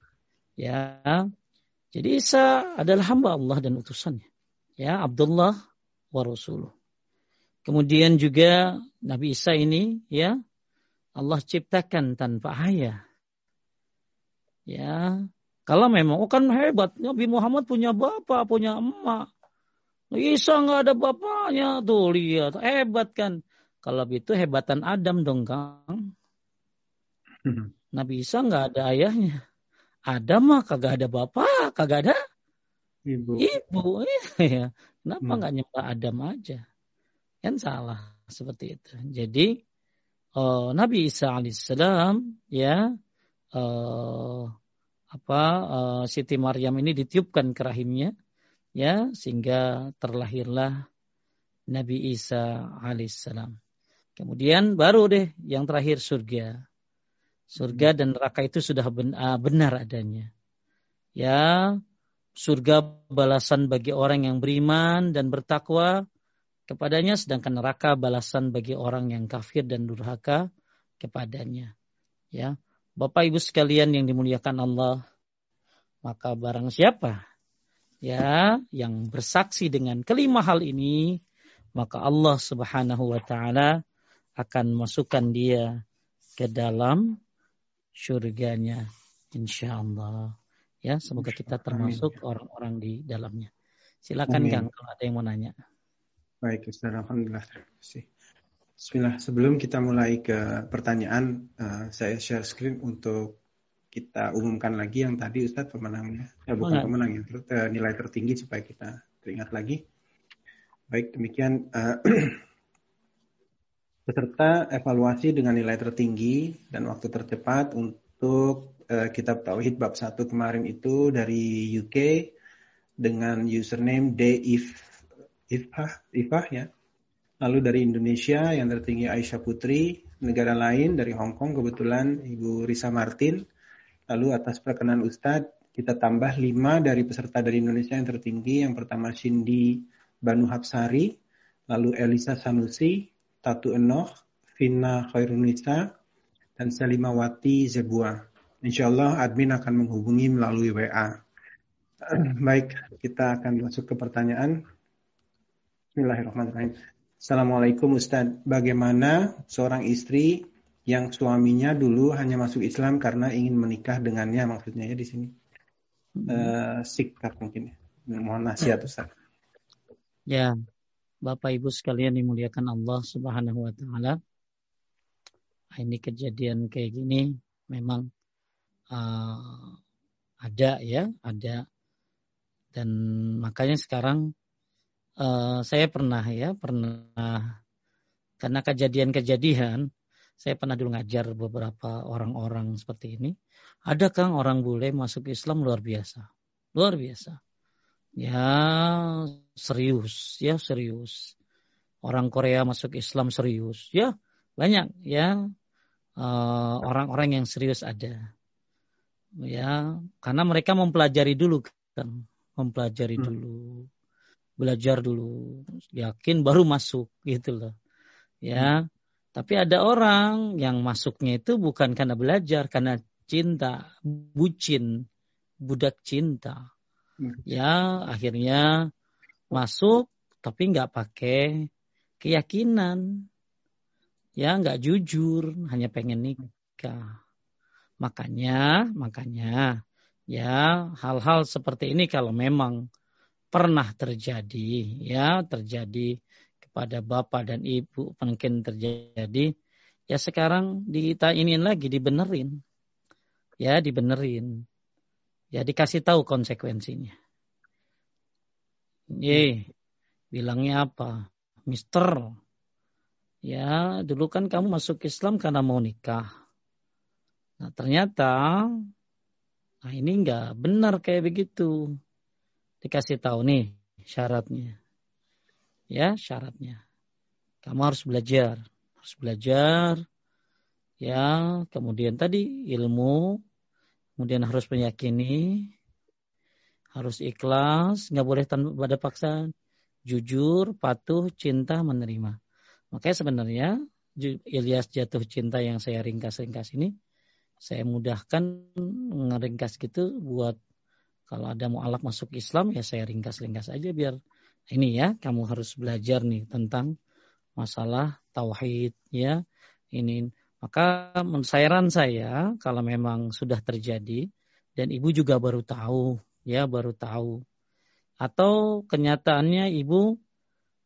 Ya, jadi Isa adalah hamba Allah dan utusannya. Ya, Abdullah wa Rasuluh. Kemudian juga Nabi Isa ini, ya, Allah ciptakan tanpa ayah. Ya, kalau memang kan hebat, Nabi Muhammad punya bapak, punya emak. Isa nggak ada bapaknya, tuh lihat, hebat kan. Kalau itu hebatan Adam dong, Kang. Nabi Isa nggak ada ayahnya. Adam mah kagak ada bapak, kagak ada Ibu, ya. Kenapa nggak nyembah Adam aja? Kan salah seperti itu. Jadi Nabi Isa alaihissalam, ya, Siti Maryam ini ditiupkan ke rahimnya, ya, sehingga terlahirlah Nabi Isa alaihissalam. Kemudian baru deh yang terakhir surga. Surga dan neraka itu sudah benar adanya, ya. Surga balasan bagi orang yang beriman dan bertakwa kepadanya, sedangkan neraka balasan bagi orang yang kafir dan durhaka kepadanya. Ya, Bapak Ibu sekalian yang dimuliakan Allah, maka barang siapa, ya, yang bersaksi dengan kelima hal ini, maka Allah Subhanahu wa taala akan masukkan dia ke dalam surganya, insyaallah. Ya, semoga kita termasuk orang-orang di dalamnya. Silakan, Kang, kalau ada yang mau nanya. Baik, Ustaz. Alhamdulillah. Terima kasih. Bismillah. Sebelum kita mulai ke pertanyaan, saya share screen untuk kita umumkan lagi yang tadi, Ustaz, pemenangnya. Bukan pemenangnya, nilai tertinggi, supaya kita teringat lagi. Baik, demikian. beserta evaluasi dengan nilai tertinggi dan waktu tercepat untuk Kitab Tauhid bab 1 kemarin itu dari UK dengan username Ifah ya. Lalu dari Indonesia yang tertinggi Aisyah Putri, negara lain dari Hong Kong kebetulan Ibu Risa Martin. Lalu atas perkenan Ustadz kita tambah 5 dari peserta dari Indonesia yang tertinggi. Yang pertama Cindy Banu Hapsari, lalu Elisa Sanusi, Tatu Enoch, Vina Khairunisa, dan Salimawati Zebua. Insya Allah admin akan menghubungi melalui WA. Baik, kita akan masuk ke pertanyaan. Bismillahirrahmanirrahim. Assalamualaikum Ustaz. Bagaimana seorang istri yang suaminya dulu hanya masuk Islam karena ingin menikah dengannya, maksudnya ya di sini. Sikap mungkin. Mohon nasihat Ustaz. Ya. Bapak Ibu sekalian dimuliakan Allah Subhanahu wa taala. Ini kejadian kayak gini memang ada dan makanya sekarang saya pernah karena kejadian saya pernah dulu ngajar beberapa orang-orang seperti ini. Ada Kang orang bule masuk Islam luar biasa. Ya serius. Orang Korea masuk Islam serius. Ya banyak ya orang-orang yang serius ada. Ya karena mereka mempelajari dulu kan. Dulu. Belajar dulu. Yakin baru masuk gitu loh. Ya. Tapi ada orang yang masuknya itu bukan karena belajar. Karena cinta. Bucin. Budak cinta. Ya akhirnya masuk tapi nggak pakai keyakinan, ya nggak jujur, hanya pengen nikah. Makanya ya hal-hal seperti ini kalau memang pernah terjadi kepada bapak dan ibu, mungkin terjadi ya sekarang kita iniin lagi, dibenerin. Ya dikasih tahu konsekuensinya. Bilangnya apa? Mister, ya dulu kan kamu masuk Islam karena mau nikah. Nah ternyata, ini nggak benar kayak begitu. Dikasih tahu nih syaratnya. Ya syaratnya. Kamu harus belajar. Ya kemudian tadi ilmu. Kemudian harus meyakini, harus ikhlas, nggak boleh tanpa ada paksaan, jujur, patuh, cinta, menerima. Makanya sebenarnya Ilyas jatuh cinta yang saya ringkas-ringkas ini, saya mudahkan ngeringkas gitu buat kalau ada mu'alaf masuk Islam ya saya ringkas-ringkas aja biar ini ya kamu harus belajar nih tentang masalah tauhid ya ini. Maka saran saya kalau memang sudah terjadi dan ibu juga baru tahu. Atau kenyataannya ibu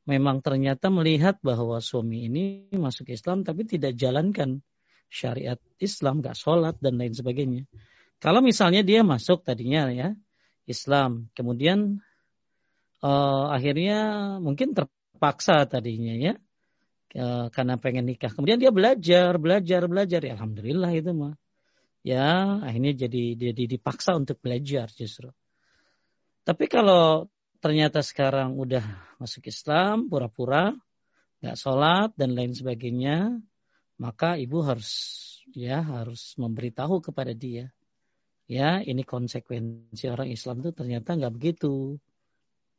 memang ternyata melihat bahwa suami ini masuk Islam tapi tidak jalankan syariat Islam, gak sholat dan lain sebagainya. Kalau misalnya dia masuk tadinya ya Islam, kemudian akhirnya mungkin terpaksa tadinya ya. Karena pengen nikah. Kemudian dia belajar. Ya, alhamdulillah itu mah. Ya, akhirnya jadi dipaksa untuk belajar justru. Tapi kalau ternyata sekarang udah masuk Islam, pura-pura, nggak sholat dan lain sebagainya, maka ibu harus memberitahu kepada dia. Ya, ini konsekuensi orang Islam itu ternyata nggak begitu.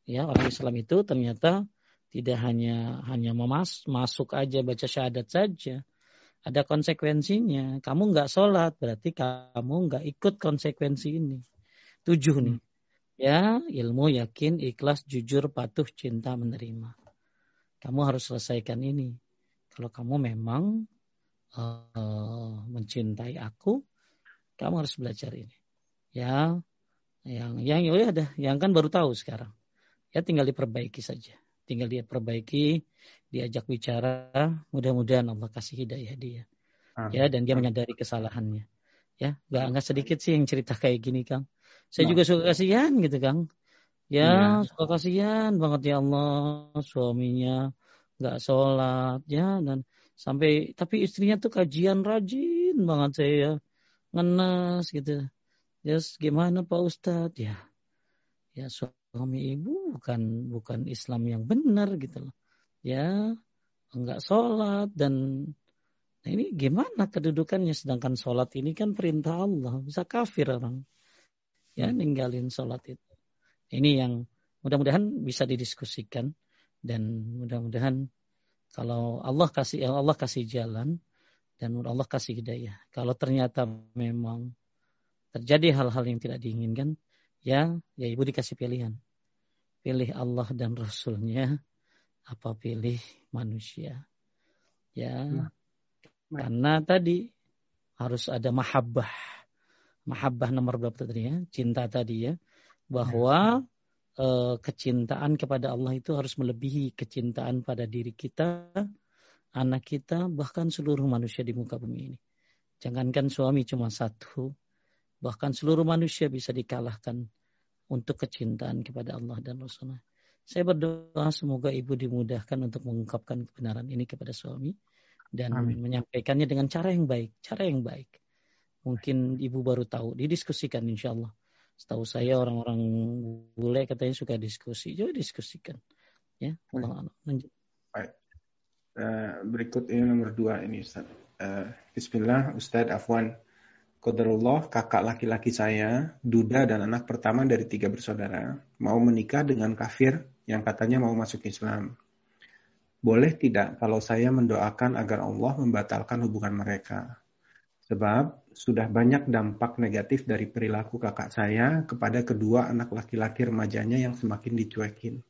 Ya, orang Islam itu ternyata tidak hanya masuk aja, baca syahadat saja. Ada konsekuensinya. Kamu nggak sholat, berarti kamu nggak ikut konsekuensi ini. 7 nih. Ya, ilmu, yakin, ikhlas, jujur, patuh, cinta, menerima. Kamu harus selesaikan ini. Kalau kamu memang mencintai aku, kamu harus belajar ini. Ya, yang kan baru tahu sekarang. Ya, tinggal diperbaiki saja. Tinggal dia perbaiki, diajak bicara, mudah-mudahan Allah kasih hidayah dia. Ya, dan dia menyadari kesalahannya. Ya, enggak sedikit sih yang cerita kayak gini, Kang. Saya juga suka kasihan gitu, Kang. Ya, suka kasihan banget ya Allah, suaminya enggak sholat, ya, dan Sampai, tapi istrinya tuh kajian rajin banget, saya ngenes gitu. Yes, gimana Pak Ustadz? Ya suami ibu bukan Islam yang benar gitu loh. Ya, enggak sholat dan nah ini gimana kedudukannya? Sedangkan sholat ini kan perintah Allah, bisa kafir orang. Ya, ninggalin sholat itu. Ini yang mudah-mudahan bisa didiskusikan dan mudah-mudahan kalau Allah kasih jalan dan Allah kasih hidayah. Kalau ternyata memang terjadi hal-hal yang tidak diinginkan, ya ibu dikasih pilihan. Pilih Allah dan Rasulnya, apa pilih manusia. Ya, karena tadi harus ada mahabbah. Mahabbah nomor berapa tadi ya? Cinta tadi ya. Bahwa kecintaan kepada Allah itu harus melebihi kecintaan pada diri kita, anak kita, bahkan seluruh manusia di muka bumi ini. Jangankan suami cuma satu, bahkan seluruh manusia bisa dikalahkan untuk kecintaan kepada Allah dan Rasulullah. Saya berdoa semoga ibu dimudahkan untuk mengungkapkan kebenaran ini kepada suami dan Amin. Menyampaikannya dengan cara yang baik. Mungkin ibu baru tahu, didiskusikan insya Allah. Setahu saya orang-orang bule katanya suka diskusi. Jadi diskusikan. Ya, Allah lanjut. Baik. Berikut ini nomor 2 ini Ustaz. Bismillah Ustaz Afwan. Qadarullah, kakak laki-laki saya, duda dan anak pertama dari 3 bersaudara, mau menikah dengan kafir yang katanya mau masuk Islam. Boleh tidak kalau saya mendoakan agar Allah membatalkan hubungan mereka? Sebab sudah banyak dampak negatif dari perilaku kakak saya kepada kedua anak laki-laki remajanya yang semakin dicuekin.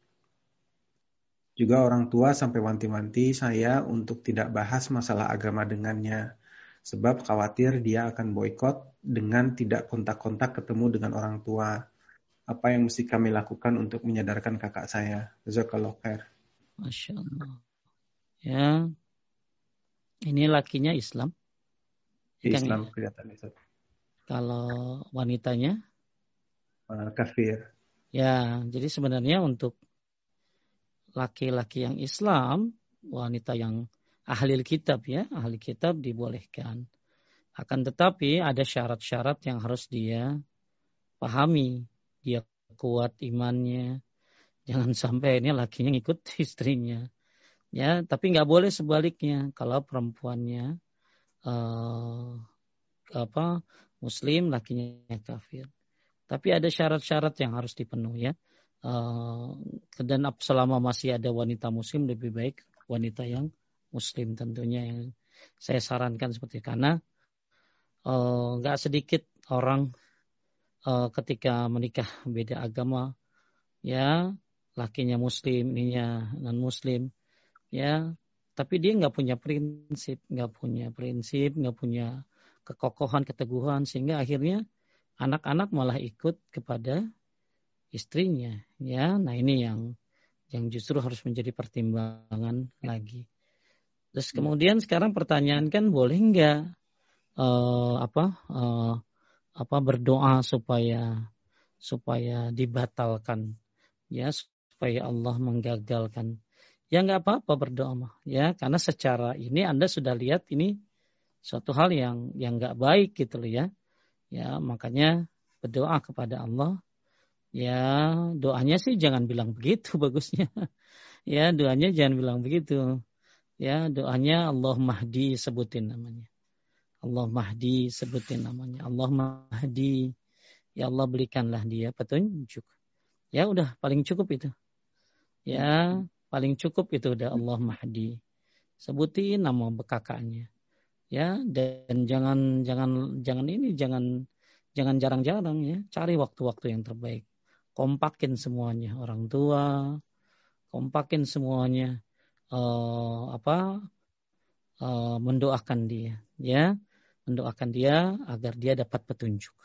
Juga orang tua sampai wanti-wanti saya untuk tidak bahas masalah agama dengannya. Sebab khawatir dia akan boikot dengan tidak kontak-kontak ketemu dengan orang tua. Apa yang mesti kami lakukan untuk menyadarkan kakak saya? Jazakallahu khair. Masya Allah. Ya. Ini lakinya Islam. Islam kelihatan Ustaz. Kalau wanitanya kafir. Ya, jadi sebenarnya untuk laki-laki yang Islam, wanita yang ahli kitab dibolehkan. Akan tetapi ada syarat-syarat yang harus dia pahami, dia kuat imannya. Jangan sampai ini lakinya ngikut istrinya. Ya, tapi enggak boleh sebaliknya kalau perempuannya Muslim, lakinya kafir. Tapi ada syarat-syarat yang harus dipenuhi ya. Dan selama masih ada wanita Muslim lebih baik wanita yang Muslim tentunya yang saya sarankan seperti karena nggak sedikit orang ketika menikah beda agama ya lakinya Muslim, ininya non Muslim ya. Tapi dia nggak punya prinsip, nggak punya kekokohan, keteguhan. Sehingga akhirnya anak-anak malah ikut kepada istrinya. Ya, nah ini yang justru harus menjadi pertimbangan lagi. Terus kemudian sekarang pertanyaan kan boleh nggak berdoa supaya dibatalkan, ya supaya Allah menggagalkan. Ya nggak apa-apa berdoa mah ya karena secara ini Anda sudah lihat ini suatu hal yang nggak baik gitu loh ya. Ya makanya berdoa kepada Allah. Ya doanya sih jangan bilang begitu bagusnya. Ya doanya jangan bilang begitu. Ya doanya Allah Mahdi sebutin namanya. Allah Mahdi. Ya Allah belikanlah dia petunjuk. Ya udah paling cukup itu. Ya paling cukup itu udah Allah Mahdi. Sebutin nama kakaknya. Ya, dan jangan jarang-jarang ya. Cari waktu-waktu yang terbaik. Kompakin semuanya, orang tua, kompakin semuanya mendoakan dia, ya. Mendoakan dia agar dia dapat petunjuk.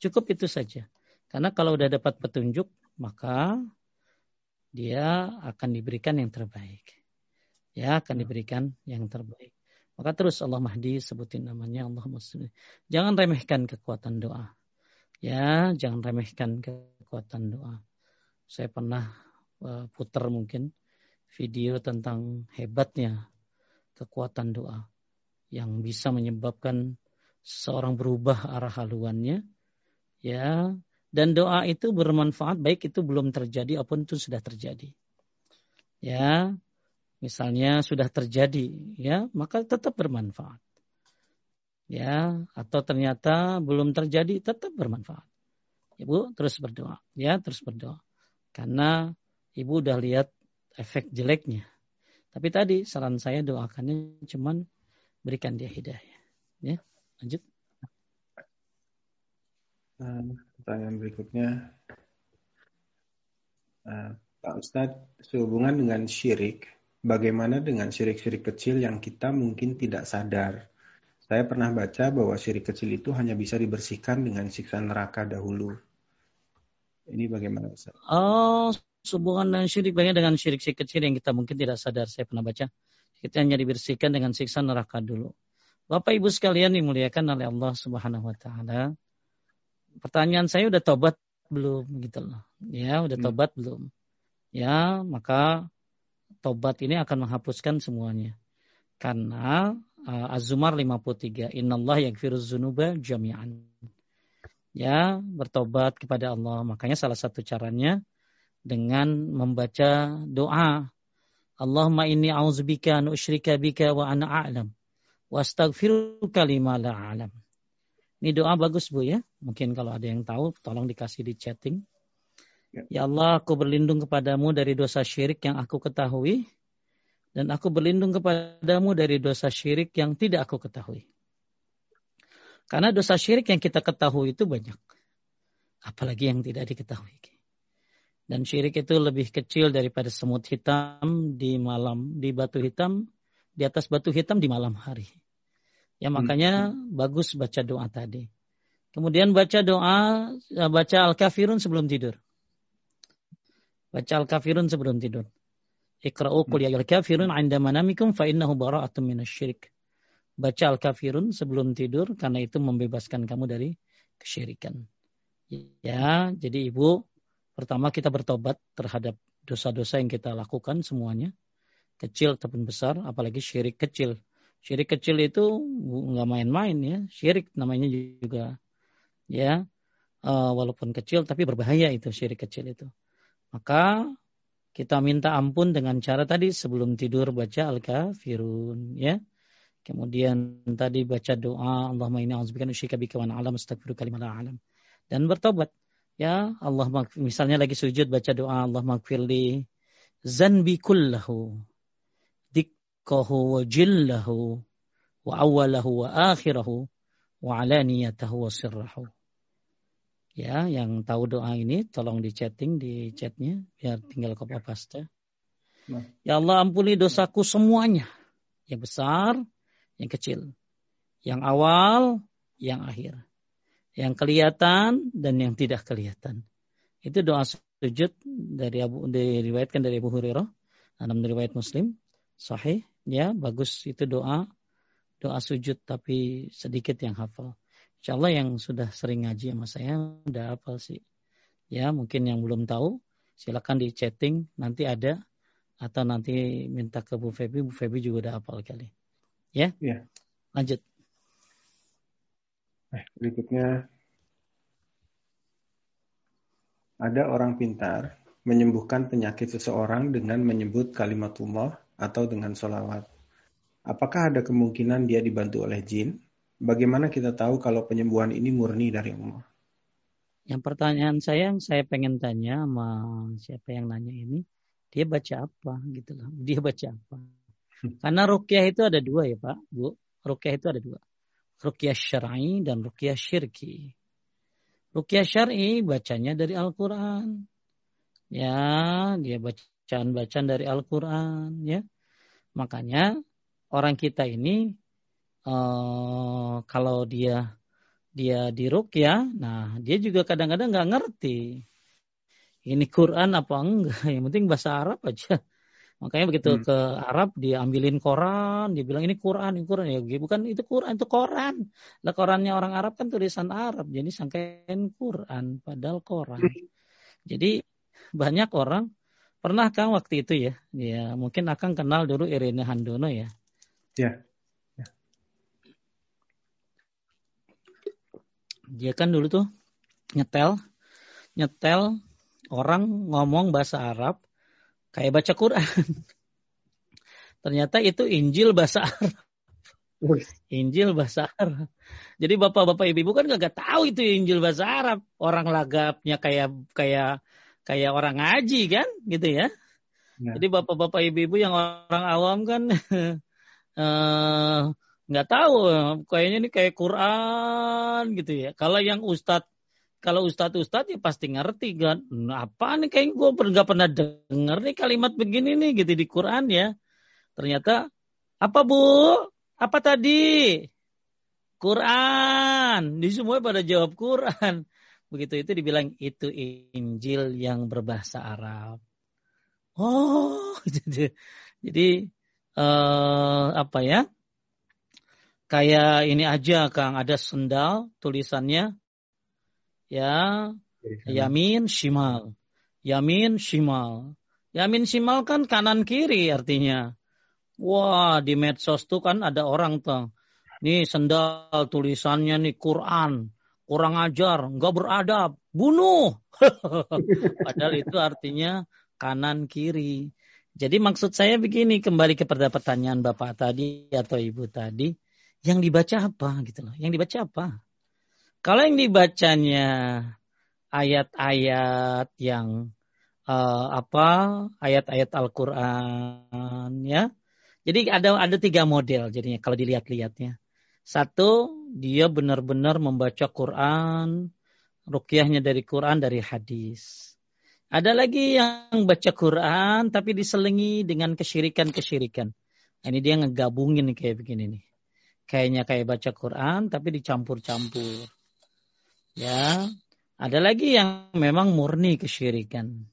Cukup itu saja. Karena kalau udah dapat petunjuk, maka dia akan diberikan yang terbaik. Ya, akan diberikan yang terbaik. Maka terus Allah Mahdi sebutin namanya, Allah Mahdi. Jangan remehkan kekuatan doa. Ya, jangan remehkan kekuatan doa. Saya pernah putar mungkin video tentang hebatnya kekuatan doa yang bisa menyebabkan seseorang berubah arah haluannya, ya. Dan doa itu bermanfaat baik itu belum terjadi apun itu sudah terjadi, ya. Misalnya sudah terjadi, ya, maka tetap bermanfaat. Ya, atau ternyata belum terjadi, tetap bermanfaat. Ibu terus berdoa, ya, terus berdoa. Karena ibu udah lihat efek jeleknya. Tapi tadi saran saya doakannya cuman berikan dia hidayah. Ya, lanjut. Pertanyaan berikutnya. Pak Ustadz, sehubungan dengan syirik, bagaimana dengan syirik-syirik kecil yang kita mungkin tidak sadar? Saya pernah baca bahwa syirik kecil itu hanya bisa dibersihkan dengan siksa neraka dahulu. Ini bagaimana? Oh, hubungan dengan syirik, banyak dengan syirik-syirik kecil yang kita mungkin tidak sadar. Saya pernah baca. Kita hanya dibersihkan dengan siksa neraka dulu. Bapak Ibu sekalian dimuliakan oleh Allah Subhanahu wa taala. Pertanyaan saya, udah tobat belum gitu loh. Ya, udah tobat belum? Ya, maka tobat ini akan menghapuskan semuanya. Karena Az-Zumar 53, innallaha yaghfiruz dzunuba jami'an. Ya, bertobat kepada Allah. Makanya salah satu caranya dengan membaca doa. Allahumma inni a'udzubika an usyrika bika wa ana a'lam wa astaghfiruka lima la a'lam. Ini doa bagus Bu ya. Mungkin kalau ada yang tahu tolong dikasih di chatting. Ya Allah, aku berlindung kepadamu dari dosa syirik yang aku ketahui. Dan aku berlindung kepadamu dari dosa syirik yang tidak aku ketahui. Karena dosa syirik yang kita ketahui itu banyak. Apalagi yang tidak diketahui. Dan syirik itu lebih kecil daripada semut hitam di malam, di batu hitam, di atas batu hitam di malam hari. Ya makanya bagus baca doa tadi. Kemudian baca Al-Kafirun sebelum tidur. Baca Al-Kafirun sebelum tidur. Iqra'u qul ya al-kafirun 'inda manamikum fa innahu bara'atun minasyirik. Baca Al-Kafirun sebelum tidur karena itu membebaskan kamu dari kesyirikan. Ya, jadi Ibu, pertama kita bertobat terhadap dosa-dosa yang kita lakukan semuanya, kecil ataupun besar, apalagi syirik kecil. Syirik kecil itu enggak main-main ya. Syirik namanya juga ya, walaupun kecil tapi berbahaya itu syirik kecil itu. Maka kita minta ampun dengan cara tadi sebelum tidur baca Al-Kafirun ya. Kemudian tadi baca doa Allahumma inni a'udzubika usyrika bika wa ana a'lam astaghfiruka lima la a'lam. Dan bertobat ya, Allah misalnya lagi sujud baca doa Allahumma ighfirli dzanbi kullahu dikkahu wa jillahu wa awwalahu wa akhirahu wa alaniyatahu wa sirrahu. Ya, yang tahu doa ini tolong di chatting di chatnya biar tinggal copy paste. Ya Allah ampuni dosaku semuanya, yang besar, yang kecil, yang awal, yang akhir, yang kelihatan dan yang tidak kelihatan. Itu doa sujud diriwayatkan dari Abu Hurairah, dalam riwayat Muslim, sahih. Ya, bagus itu doa sujud tapi sedikit yang hafal. Insyaallah yang sudah sering ngaji sama saya udah hafal sih. Ya, mungkin yang belum tahu silakan di chatting nanti ada atau nanti minta ke Bu Febi. Bu Febi juga udah hafal kali. Ya? Ya. Lanjut. Berikutnya, ada orang pintar menyembuhkan penyakit seseorang dengan menyebut kalimatullah atau dengan sholawat. Apakah ada kemungkinan dia dibantu oleh jin? Bagaimana kita tahu kalau penyembuhan ini murni dari Allah? Yang pertanyaan saya yang saya pengen tanya sama siapa yang nanya ini, dia baca apa gitu loh. Dia baca apa? Karena ruqyah itu ada dua ya Pak, Bu. Ruqyah itu ada dua. Ruqyah syar'i dan ruqyah syirki. Ruqyah syar'i bacanya dari Al-Qur'an. Ya, dia bacaan-bacaan dari Al-Qur'an ya. Makanya orang kita ini kalau dia diruqyah, nah dia juga kadang-kadang nggak ngerti ini Quran apa enggak, yang penting bahasa Arab aja. Makanya begitu ke Arab dia ambilin koran, dia bilang ini Quran ya, bukan itu Quran, itu koran. Lah korannya orang Arab kan tulisan Arab, jadi sangkain Quran padahal koran. Jadi banyak orang Pernah kan waktu itu ya? Ya, mungkin Akang kenal dulu Irina Handono ya. Ya. Ya. Dia kan dulu tuh nyetel orang ngomong bahasa Arab kayak baca Quran. Ternyata itu Injil bahasa Arab. Injil bahasa Arab. Jadi bapak-bapak ibu-ibu kan gak tahu itu Injil bahasa Arab. Orang lagapnya kayak orang ngaji kan gitu ya. Nah. Jadi bapak-bapak ibu-ibu yang orang awam kan gak tahu. Kayaknya ini kayak Quran gitu ya. Kalau yang ustadz ya pasti ngerti kan. Apa nih kayaknya gue gak pernah denger nih kalimat begini nih gitu di Quran ya. Ternyata apa bu? Apa tadi? Quran. Di semua pada jawab Quran. Begitu itu dibilang itu Injil yang berbahasa Arab. Oh, jadi kayak ini aja Kang, ada sendal tulisannya ya Yamin Shimal. Yamin Shimal. Yamin Shimal kan kanan kiri artinya. Wah, di medsos tuh kan ada orang tuh. Nih sendal tulisannya nih Quran. Kurang ajar, enggak beradab, bunuh. Padahal itu artinya kanan kiri. Jadi maksud saya begini, kembali kepada pertanyaan Bapak tadi atau Ibu tadi, yang dibaca apa gitu loh. Yang dibaca apa? Kalau yang dibacanya ayat-ayat yang ayat-ayat Al-Qur'an ya. Jadi ada tiga model jadinya kalau dilihat-lihatnya. Satu, dia benar-benar membaca Quran, ruqyahnya dari Quran, dari hadis. Ada lagi yang baca Quran tapi diselingi dengan kesyirikan-kesyirikan. Ini dia ngegabungin kayak begini nih. Kayaknya kayak baca Quran tapi dicampur-campur. Ya, ada lagi yang memang murni kesyirikan.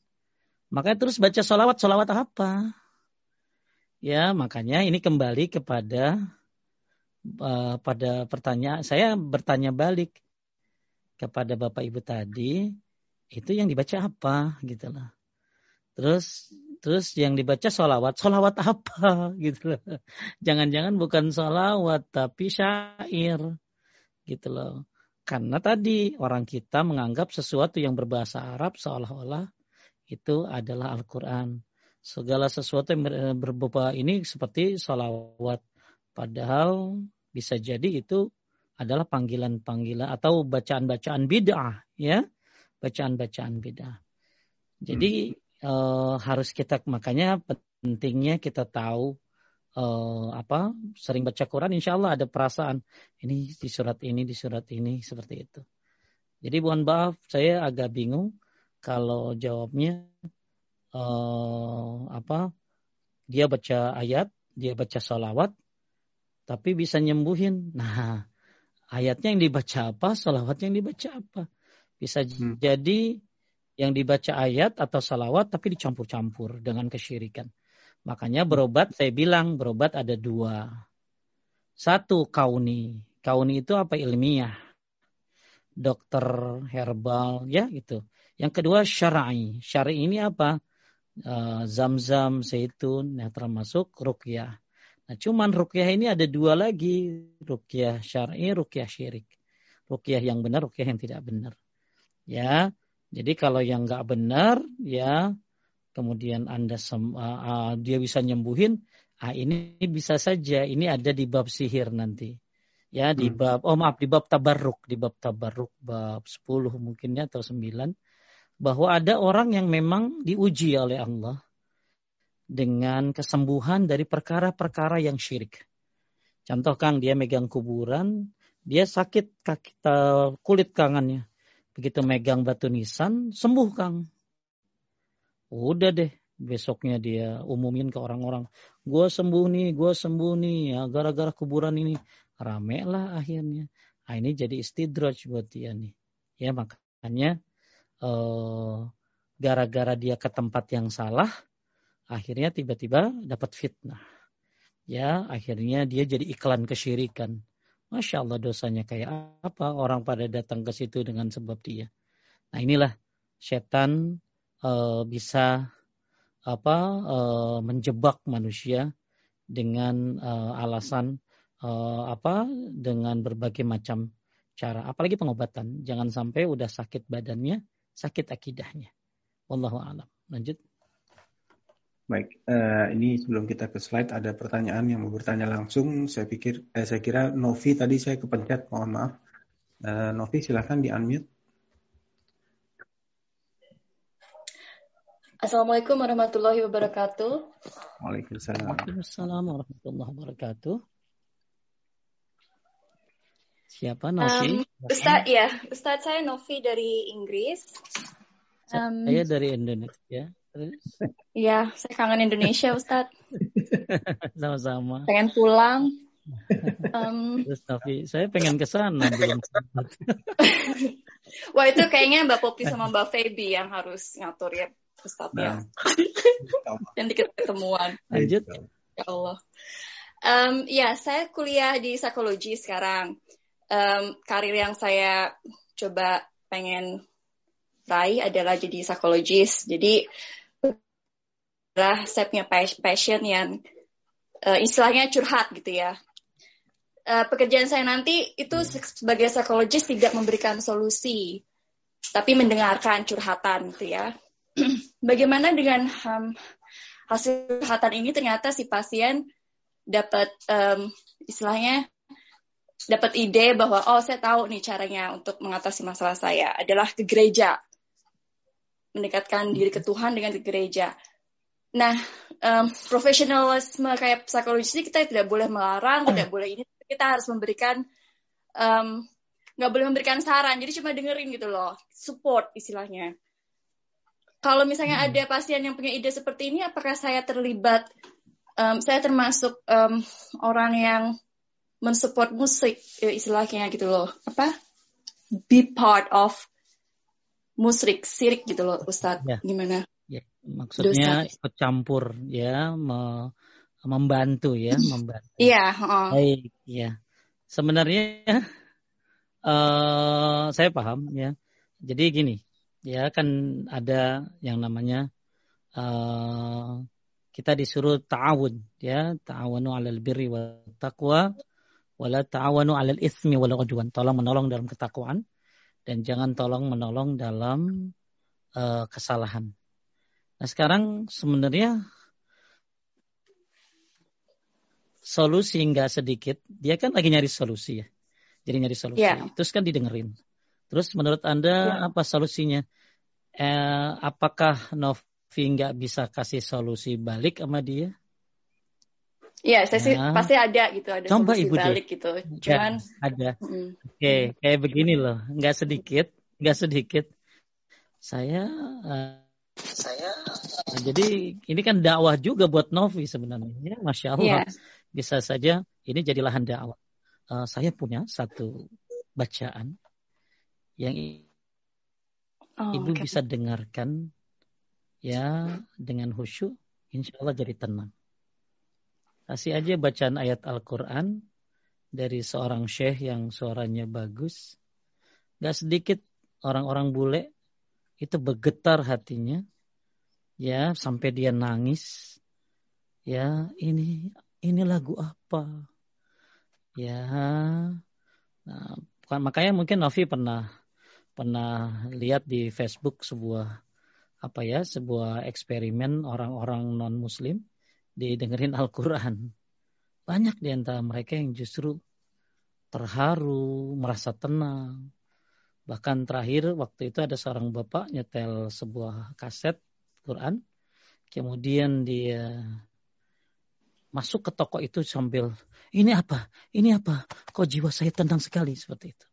Makanya terus baca solawat apa? Ya, makanya ini kembali pada pertanyaan. Saya bertanya balik kepada Bapak Ibu tadi, itu yang dibaca apa gitu lah. Terus yang dibaca solawat apa gitu loh. Jangan-jangan bukan solawat tapi syair gitu loh. Karena tadi orang kita menganggap sesuatu yang berbahasa Arab seolah-olah itu adalah Al-Quran. Segala sesuatu yang berbobot ini seperti sholawat. Padahal bisa jadi itu adalah panggilan-panggilan atau bacaan-bacaan bid'ah. Ya? Bacaan-bacaan bid'ah. Jadi harus kita, makanya pentingnya kita tahu sering baca Quran insya Allah ada perasaan. Ini di surat ini seperti itu. Jadi mohon maaf saya agak bingung kalau jawabnya. Dia baca ayat, dia baca sholawat, tapi bisa nyembuhin. Nah, ayatnya yang dibaca apa, sholawatnya yang dibaca apa. Bisa jadi yang dibaca ayat atau sholawat, tapi dicampur-campur dengan kesyirikan. Makanya berobat, saya bilang berobat ada dua. Satu, kauni. Kauni itu apa? Ilmiah. Dokter, herbal, ya gitu. Yang kedua, syar'i. Syar'i ini apa? Zam-zam, zaitun, ya, termasuk ruqyah. Nah, cuman ruqyah ini ada dua lagi, ruqyah syar'i, ruqyah syirik. Ruqyah yang benar, ruqyah yang tidak benar. Ya, jadi kalau yang enggak benar, ya, kemudian Anda dia bisa nyembuhin, ini bisa saja ini ada di bab sihir nanti. Ya, di bab di bab tabarruk, bab 10 mungkinnya atau 9. Bahwa ada orang yang memang diuji oleh Allah dengan kesembuhan dari perkara-perkara yang syirik. Contoh Kang, dia megang kuburan, dia sakit kulit tangannya. Begitu megang batu nisan, sembuh Kang. Udah deh, besoknya dia umumin ke orang-orang. Gue sembuh nih, ya, gara-gara kuburan ini. Rame lah akhirnya. Nah, ini jadi istidraj buat dia nih. Ya makanya gara-gara dia ke tempat yang salah, akhirnya tiba-tiba dapat fitnah. Ya, akhirnya dia jadi iklan kesyirikan. Masya Allah dosanya kayak apa. Orang pada datang ke situ dengan sebab dia. Nah inilah setan bisa menjebak manusia dengan alasan dengan berbagai macam cara, apalagi pengobatan. Jangan sampai udah sakit badannya, sakit akidahnya. Wallahu a'lam. Lanjut. Baik, ini sebelum kita ke slide ada pertanyaan yang mau bertanya langsung. Saya kira Novi tadi saya kepencet, mohon maaf. Novi silahkan di-unmute. Assalamualaikum warahmatullahi wabarakatuh. Waalaikumsalam warahmatullahi wabarakatuh. Siapa Novi? Ustaz, ya. Ustaz, saya Novi dari Inggris. Saya dari Indonesia. Iya, saya kangen Indonesia, Ustaz. Sama-sama. Pengen pulang. Terus, Novi, saya pengen ke sana. Wah, itu kayaknya Mbak Popi sama Mbak Feby yang harus ngatur ya. Ustaznya. Dan dikit ketemuan. Lanjut. Ya Allah. Ya, saya kuliah di psikologi sekarang. Karir yang saya coba pengen raih adalah jadi psikologis. Jadi saya punya passion yang istilahnya curhat gitu ya. Pekerjaan saya nanti itu sebagai psikologis tidak memberikan solusi, tapi mendengarkan curhatan gitu ya. Bagaimana dengan hasil curhatan ini, ternyata si pasien dapat istilahnya dapat ide bahwa saya tahu nih caranya untuk mengatasi masalah saya adalah ke gereja, mendekatkan diri ke Tuhan dengan ke gereja. Nah, profesionalisme kayak psikologis ini kita tidak boleh melarang, tidak boleh ini, kita harus memberikan nggak boleh memberikan saran, jadi cuma dengerin gitu loh, support istilahnya. Kalau misalnya ada pasien yang punya ide seperti ini, apakah saya terlibat? Saya termasuk orang yang mensupport musik, istilahnya gitu loh. Apa? Be part of musrik, sirik gitu loh, Ustadz. Ya. Gimana? Ya. Maksudnya ikut campur, ya, membantu, ya, membantu. Iya. Baik, ya. Sebenarnya saya paham, ya. Jadi gini. Ya kan ada yang namanya kita disuruh ta'awun, ya, ta'awanu 'alal birri wat taqwa wala ta'awanu 'alal itsmi wal 'udwan. Tolong menolong dalam ketakwaan dan jangan tolong menolong dalam kesalahan. Nah, sekarang sebenarnya solusi enggak sedikit, dia kan lagi nyari solusi ya. Jadi nyari solusi. Yeah. Terus kan didengerin. Terus menurut Anda apa solusinya? Apakah Novi nggak bisa kasih solusi balik sama dia? Iya, saya sih pasti ada gitu, ada coba solusi balik deh. Gitu. Cuman ya, ada. Oke, kayak begini loh, nggak sedikit. Saya. Nah, jadi ini kan dakwah juga buat Novi sebenarnya, Masya Allah. Ya. Bisa saja ini jadi lahan dakwah. Saya punya satu bacaan yang ibu bisa dengarkan ya dengan khusyuk, insya Allah jadi tenang. Kasih aja bacaan ayat Al-Quran dari seorang syekh yang suaranya bagus. Gak sedikit orang-orang bule itu bergetar hatinya ya sampai dia nangis ya, ini lagu apa ya. Nah, makanya mungkin Novi pernah lihat di Facebook sebuah eksperimen orang-orang non muslim didengerin Al-Quran. Banyak di antara mereka yang justru terharu, merasa tenang. Bahkan terakhir waktu itu ada seorang bapak nyetel sebuah kaset Quran, kemudian dia masuk ke toko itu sambil ini apa kok jiwa saya tenang sekali, seperti itu.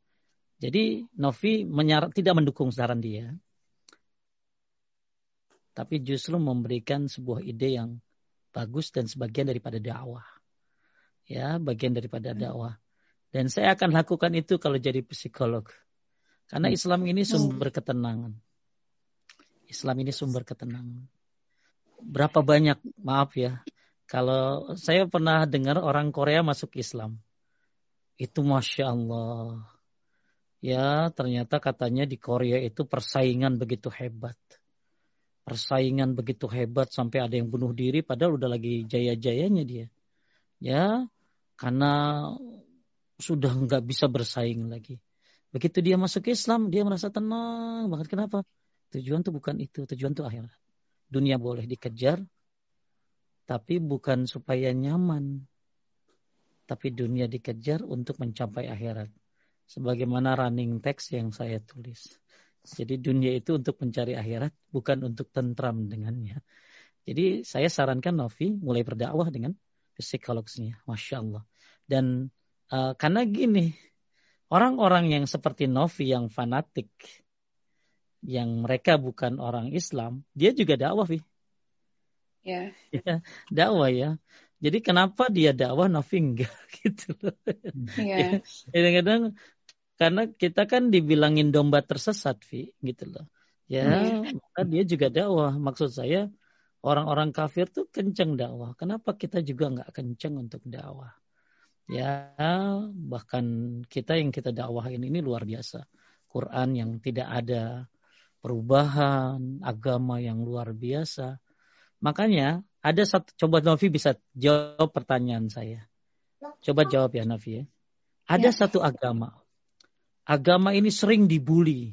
Jadi Novi tidak mendukung saran dia, tapi justru memberikan sebuah ide yang bagus dan sebagian daripada dakwah. Ya, bagian daripada dakwah. Dan saya akan lakukan itu kalau jadi psikolog. Karena Islam ini sumber ketenangan. Berapa banyak, maaf ya, kalau saya pernah dengar orang Korea masuk Islam. Itu Masya Allah. Ya, ternyata katanya di Korea itu persaingan begitu hebat. persaingan begitu hebat sampai ada yang bunuh diri padahal udah lagi jaya-jayanya dia. Ya, karena sudah nggak bisa bersaing lagi. Begitu dia masuk Islam, dia merasa tenang banget. Kenapa? Tujuan tuh bukan itu, tujuan tuh akhirat. Dunia boleh dikejar, tapi bukan supaya nyaman. Tapi dunia dikejar untuk mencapai akhirat. Sebagaimana running text yang saya tulis. Jadi dunia itu untuk mencari akhirat, bukan untuk tentram dengannya. Jadi saya sarankan Novi mulai berdakwah dengan psikologisnya, masya Allah. Dan karena gini, orang-orang yang seperti Novi yang fanatik, yang mereka bukan orang Islam, dia juga dakwah, Vi. Yeah. Ya, dakwah ya. Jadi kenapa dia dakwah Novi enggak gitu loh? Yeah. Ya, kadang-kadang. Karena kita kan dibilangin domba tersesat, Vi, gitu loh. Ya, maka dia juga dakwah. Maksud saya, orang-orang kafir tuh kenceng dakwah. Kenapa kita juga nggak kenceng untuk dakwah? Ya, bahkan kita yang kita dakwahin ini luar biasa. Quran yang tidak ada perubahan, agama yang luar biasa. Makanya, ada satu, coba Nafi bisa jawab pertanyaan saya. Coba jawab ya, Nafi ya. Ada satu agama. Agama ini sering dibuli,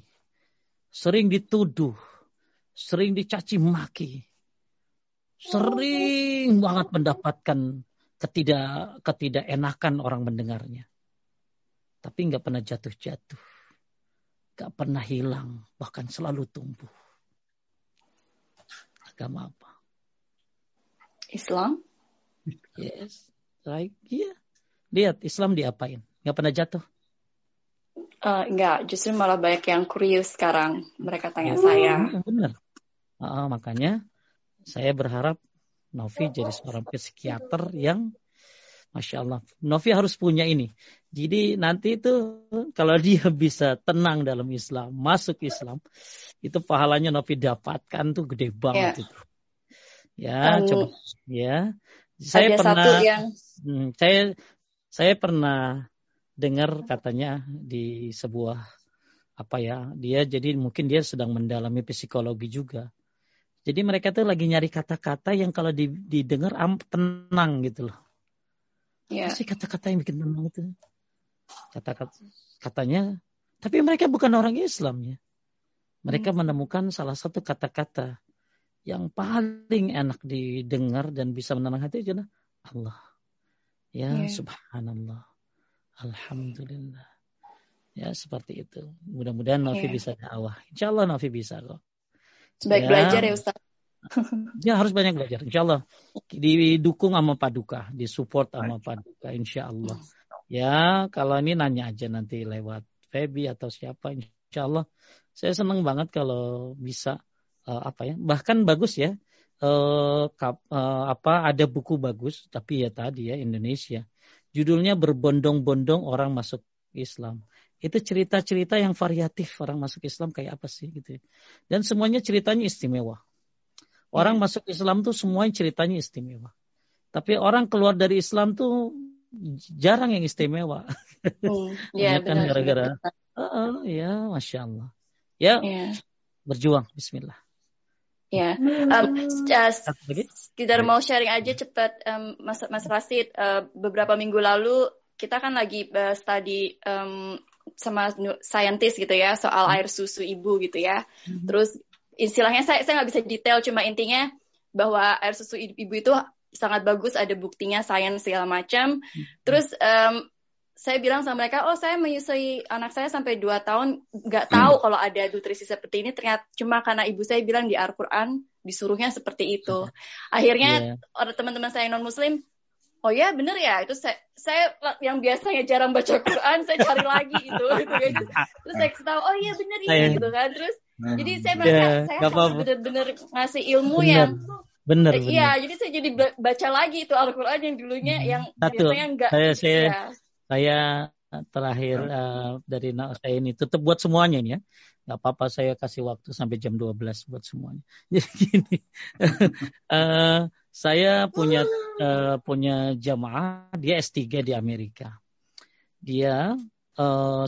sering dituduh, sering dicaci maki, sering banget mendapatkan ketidakenakan orang mendengarnya. Tapi nggak pernah jatuh-jatuh, nggak pernah hilang, bahkan selalu tumbuh. Agama apa? Islam. Yes, like yeah. Lihat Islam diapain? Nggak pernah jatuh. Enggak, justru malah banyak yang kurius sekarang. Mereka tanya saya. Benar. Makanya saya berharap Novi jadi seorang psikiater yang Masya Allah. Novi harus punya ini. Jadi nanti itu kalau dia bisa tenang dalam Islam, masuk Islam, itu pahalanya Novi dapatkan tuh gede banget. Itu. Ya, coba. Ya. Saya pernah dengar katanya di sebuah dia jadi mungkin dia sedang mendalami psikologi juga. Jadi mereka tuh lagi nyari kata-kata yang kalau didengar tenang gitu loh. Iya. Pasti kata-kata yang bikin tenang itu. Katanya, tapi mereka bukan orang Islam ya. Mereka menemukan salah satu kata-kata yang paling enak didengar dan bisa menenangkan hati adalah Allah. Ya, subhanallah. Alhamdulillah. Ya, seperti itu. Mudah-mudahan Novi bisa dakwah. Insya Allah Novi bisa kok. Baik ya. Belajar ya Ustaz. Ya, harus banyak belajar. Insya Allah. Didukung sama Paduka. Disupport sama Paduka. Insya Allah. Ya, kalau ini nanya aja nanti lewat Febi atau siapa. Insya Allah. Saya senang banget kalau bisa. Bahkan bagus ya. Ada buku bagus. Tapi ya tadi ya Indonesia. Judulnya berbondong-bondong orang masuk Islam. Itu cerita-cerita yang variatif orang masuk Islam kayak apa sih gitu. Dan semuanya ceritanya istimewa. Orang masuk Islam tuh semuanya ceritanya istimewa. Tapi orang keluar dari Islam tuh jarang yang istimewa. Ya, kan gara-gara. Ya, Masya Allah. Ya, berjuang. Bismillah. Ya, kita mau sharing aja cepat, Mas Rasid. Beberapa minggu lalu kita kan lagi study sama scientist gitu ya soal air susu ibu gitu ya. Terus istilahnya saya nggak bisa detail, cuma intinya bahwa air susu ibu itu sangat bagus, ada buktinya sains segala macam. Terus saya bilang sama mereka, saya menyusui anak saya sampai 2 tahun, nggak tahu kalau ada nutrisi seperti ini, ternyata cuma karena ibu saya bilang di Al-Quran, disuruhnya seperti itu. Akhirnya teman-teman saya yang non-muslim, bener ya, itu saya yang biasanya jarang baca Quran, saya cari lagi gitu kan. Terus saya tahu, bener ini gitu kan. Terus jadi saya merasa, saya bener-bener ngasih ilmu yang... Bener. Iya, jadi saya jadi baca lagi itu Al-Quran yang dulunya, yang biasanya nggak... Saya terakhir dari saya ini tetap buat semuanya ini ya. Gak apa-apa, saya kasih waktu sampai jam 12 buat semuanya. Jadi gini, saya punya jamaah, dia S3 di Amerika. Dia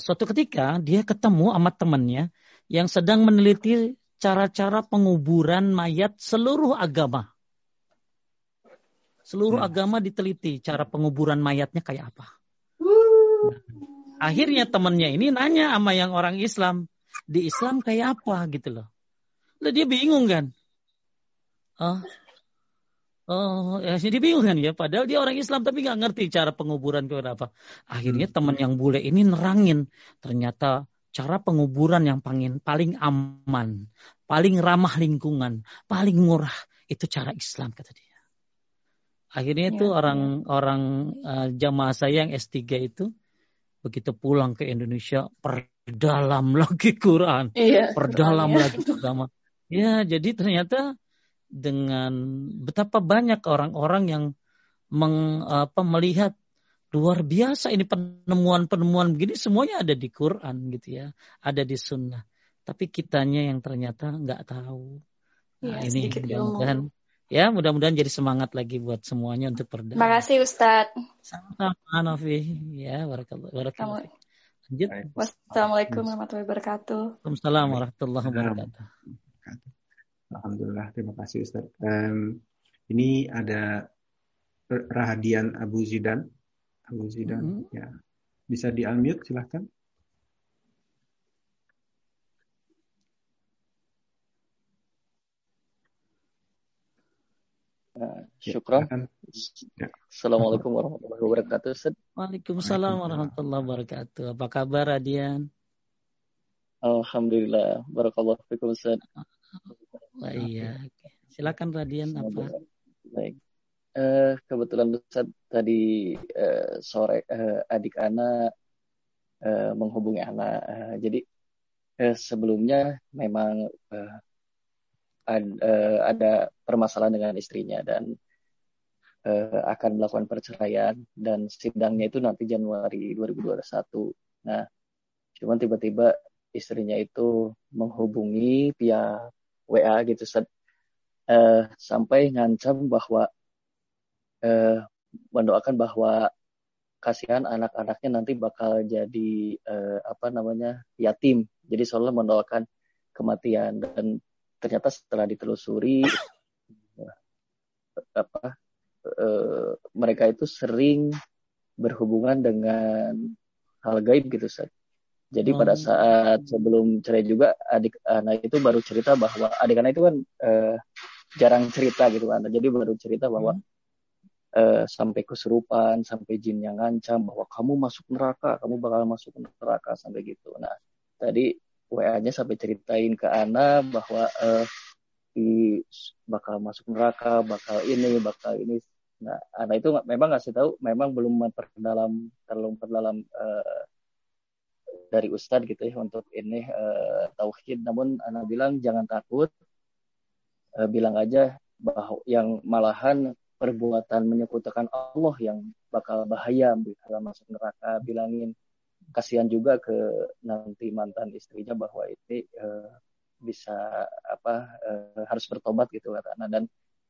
suatu ketika dia ketemu sama temannya yang sedang meneliti cara-cara penguburan mayat seluruh agama. Seluruh agama diteliti cara penguburan mayatnya kayak apa. Nah, akhirnya temannya ini nanya sama yang orang Islam. Di Islam kayak apa gitu loh. Lalu dia bingung kan. Dia bingung kan ya. Padahal dia orang Islam tapi gak ngerti cara penguburan kayak apa. Akhirnya teman yang bule ini nerangin. Ternyata cara penguburan yang paling aman, paling ramah lingkungan, paling murah, itu cara Islam kata dia. Akhirnya itu orang jamaah saya yang S3 itu begitu pulang ke Indonesia perdalam lagi Quran, perdalam lagi agama. Ya, jadi ternyata dengan betapa banyak orang-orang yang melihat luar biasa ini penemuan-penemuan begini semuanya ada di Quran gitu ya, ada di Sunnah. Tapi kitanya yang ternyata nggak tahu. Nah, ini mudah-mudahan mudah-mudahan jadi semangat lagi buat semuanya untuk perdalam. Terima kasih Ustaz. Sama-sama Novi. Ya, barakallah. Lanjut. Wassalamualaikum warahmatullahi wabarakatuh. Waalaikumsalam warahmatullahi wabarakatuh. Alhamdulillah, terima kasih Ustaz. Ini ada Rahadian Abu Zidan. Ya. Bisa di-unmute silahkan. Syukran. Ya. Assalamualaikum warahmatullahi wabarakatuh. Waalaikumsalam warahmatullahi wabarakatuh. Apa kabar Radian? Alhamdulillah. Barakallahu fikum Ustaz. Iya. Silakan Radian apa? Baik. Kebetulan Ustaz tadi sore adik Ana menghubungi Ana. Jadi sebelumnya memang ada permasalahan dengan istrinya dan akan melakukan perceraian dan sidangnya itu nanti Januari 2021. Nah, cuman tiba-tiba istrinya itu menghubungi via WA gitu Ustaz, sampai ngancam bahwa mendoakan bahwa kasihan anak-anaknya nanti bakal jadi yatim. Jadi seolah mendoakan kematian dan ternyata setelah ditelusuri mereka itu sering berhubungan dengan hal gaib gitu Ustaz. Jadi pada saat sebelum cerai juga adik anak itu baru cerita bahwa adik anak itu kan jarang cerita gitu kan. Jadi baru cerita bahwa sampai kesurupan, sampai jin yang ngancam bahwa kamu masuk neraka, kamu bakal masuk neraka sampai gitu. Nah, tadi WA-nya sampai ceritain ke Ana bahwa bakal masuk neraka, bakal ini. Nah, Ana itu memang ngasih tahu, memang belum terlalu perdalam dari Ustadz gitu ya untuk ini tauhid. Namun Ana bilang jangan takut, bilang aja bahwa yang malahan perbuatan menyekutukan Allah yang bakal bahaya, bakal masuk neraka. Bilangin kasihan juga ke nanti mantan istrinya bahwa ini harus bertobat gitu kata Ana. Dan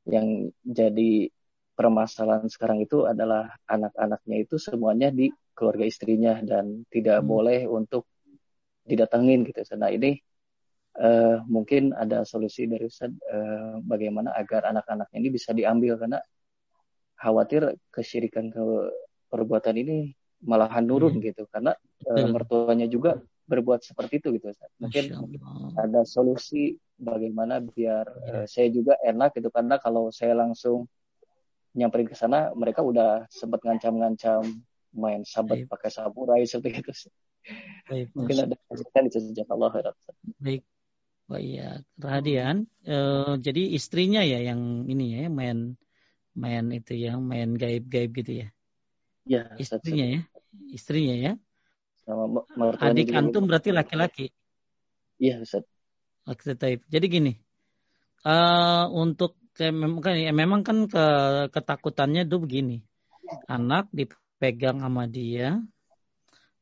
yang jadi permasalahan sekarang itu adalah anak-anaknya itu semuanya di keluarga istrinya dan tidak boleh untuk didatengin gitu. Nah ini mungkin ada solusi dari Ustaz bagaimana agar anak-anaknya ini bisa diambil karena khawatir kesyirikan ke perbuatan ini malahan nurun gitu karena mertuanya juga berbuat seperti itu gitu Ustaz. Mungkin ada solusi bagaimana biar saya juga enak gitu karena kalau saya langsung nyamperin ke sana mereka udah sempat ngancam-ngancam main sahabat pakai samurai seperti itu Ustaz. Baik, mungkin ada kesempatan itu sejak Allah khairat. Baik. Rahadian, jadi istrinya ya yang ini ya main itu ya, main gaib-gaib gitu ya. Ya, istrinya ya. Sama adik antum berarti laki-laki. Iya, Ustaz. Jadi gini. Untuk memang kan ketakutannya itu begini. Anak dipegang sama dia,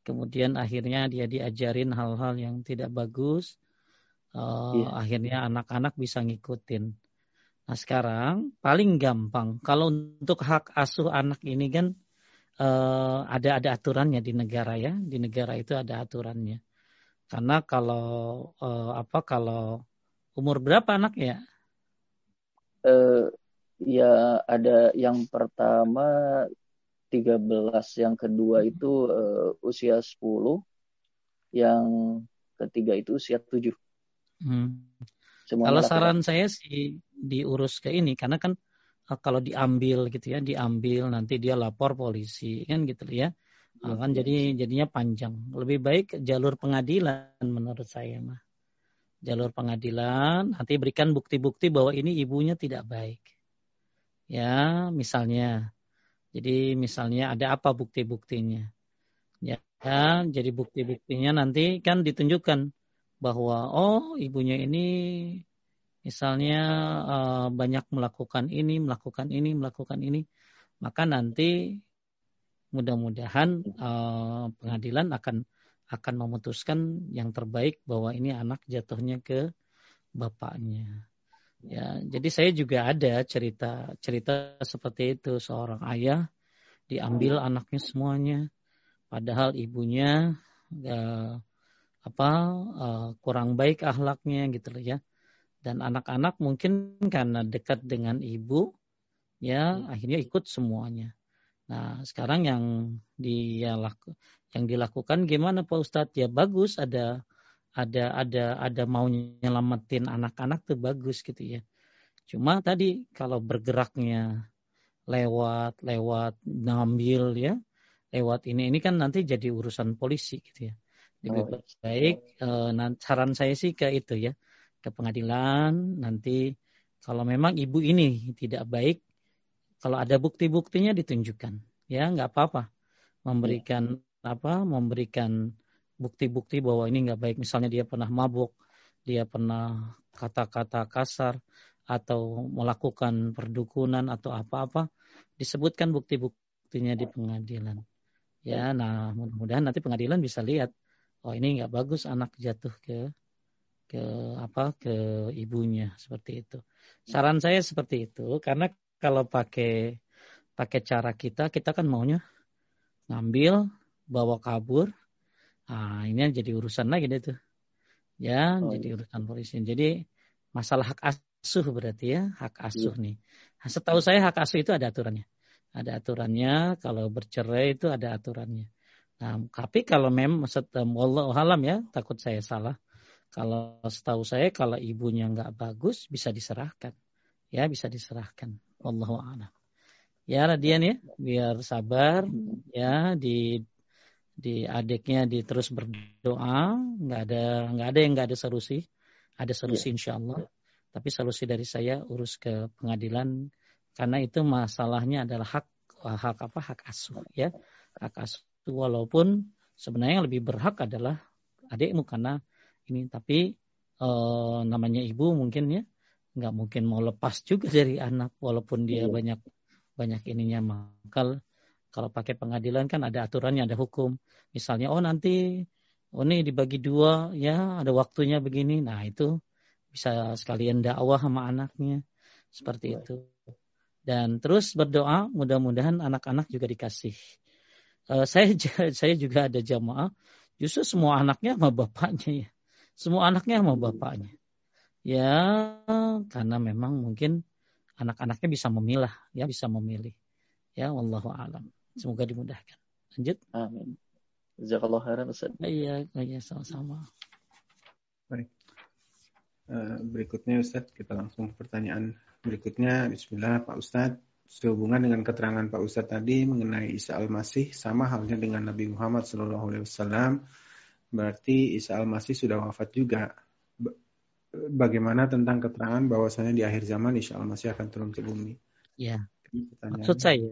kemudian akhirnya dia diajarin hal-hal yang tidak bagus. Akhirnya anak-anak bisa ngikutin. Nah, sekarang paling gampang kalau untuk hak asuh anak ini kan ada aturannya di negara ya. Di negara itu ada aturannya. Karena kalau Umur berapa anaknya? Ya ada yang pertama 13, yang kedua itu usia 10, yang ketiga itu usia 7. Kalau saran saya sih diurus ke ini, karena kan kalau diambil gitu ya, diambil nanti dia lapor polisi kan gitu ya, kan jadinya panjang. Lebih baik jalur pengadilan menurut saya mah. Jalur pengadilan, nanti berikan bukti-bukti bahwa ini ibunya tidak baik. Ya, misalnya. Jadi misalnya ada apa bukti-buktinya. Ya, jadi bukti-buktinya nanti kan ditunjukkan bahwa oh ibunya ini misalnya banyak melakukan ini. Maka nanti mudah-mudahan pengadilan akan memutuskan yang terbaik bahwa ini anak jatuhnya ke bapaknya. Ya, jadi saya juga ada cerita seperti itu, seorang ayah diambil anaknya semuanya, padahal ibunya kurang baik akhlaknya gitu loh ya. Dan anak-anak mungkin karena dekat dengan ibu, ya akhirnya ikut semuanya. Nah sekarang yang dilakukan gimana Pak Ustadz? Ya bagus, ada mau nyelamatin anak-anak tuh bagus gitu ya. Cuma tadi kalau bergeraknya lewat ngambil ya, lewat ini kan nanti jadi urusan polisi gitu ya. Lebih baik saran saya sih ke itu ya, ke pengadilan. Nanti kalau memang ibu ini tidak baik, kalau ada bukti-buktinya ditunjukkan, ya nggak apa-apa memberikan bukti-bukti bahwa ini nggak baik. Misalnya dia pernah mabuk, dia pernah kata-kata kasar atau melakukan perdukunan atau apa-apa, disebutkan bukti-buktinya di pengadilan. Ya, nah mudah-mudahan nanti pengadilan bisa lihat, oh ini nggak bagus anak jatuh ke ibunya seperti itu. Saran saya seperti itu, karena kalau pakai cara kita kan maunya ngambil, bawa kabur. Ah, ini jadi urusan lagi deh tuh. Ya, jadi urusan polisi. Jadi masalah hak asuh berarti ya, hak asuh nih. Setahu saya hak asuh itu ada aturannya. Ada aturannya, kalau bercerai itu ada aturannya. Nah, tapi kalau memang wallahu alam ya, takut saya salah. Kalau setahu saya kalau ibunya nggak bagus bisa diserahkan. Ya, bisa diserahkan. Wallahu a'lam. Ya Radian ya, biar sabar ya, di adiknya terus berdoa, nggak ada solusi. Ada solusi insyaallah. Tapi solusi dari saya urus ke pengadilan, karena itu masalahnya adalah hak asuh ya. Hak asuh walaupun sebenarnya yang lebih berhak adalah adikmu karena ini, tapi namanya ibu mungkin ya. Nggak mungkin mau lepas juga dari anak walaupun dia banyak ininya. Maka kalau pakai pengadilan kan ada aturannya, ada hukum. Misalnya nanti ini dibagi dua ya, ada waktunya begini. Nah itu bisa sekalian dakwah sama anaknya seperti itu. Dan terus berdoa, mudah-mudahan anak-anak juga dikasih. Saya juga ada jamaah justru semua anaknya sama bapaknya ya. Semua anaknya sama bapaknya. Ya, karena memang mungkin anak-anaknya bisa memilah, ya bisa memilih. Ya, wallahu alam. Semoga dimudahkan. Lanjut. Amin. Jazakallahu khairan Ustaz. Iya, sama-sama. Baik. Berikutnya Ustaz, kita langsung ke pertanyaan berikutnya. Bismillah, Pak Ustaz. Sehubungan dengan keterangan Pak Ustaz tadi mengenai Isa Al-Masih, sama halnya dengan Nabi Muhammad SAW. Berarti Isa Al-Masih sudah wafat juga. Bagaimana tentang keterangan bahwasanya di akhir zaman Isa Al-Masih akan turun ke bumi? Ya, maksud saya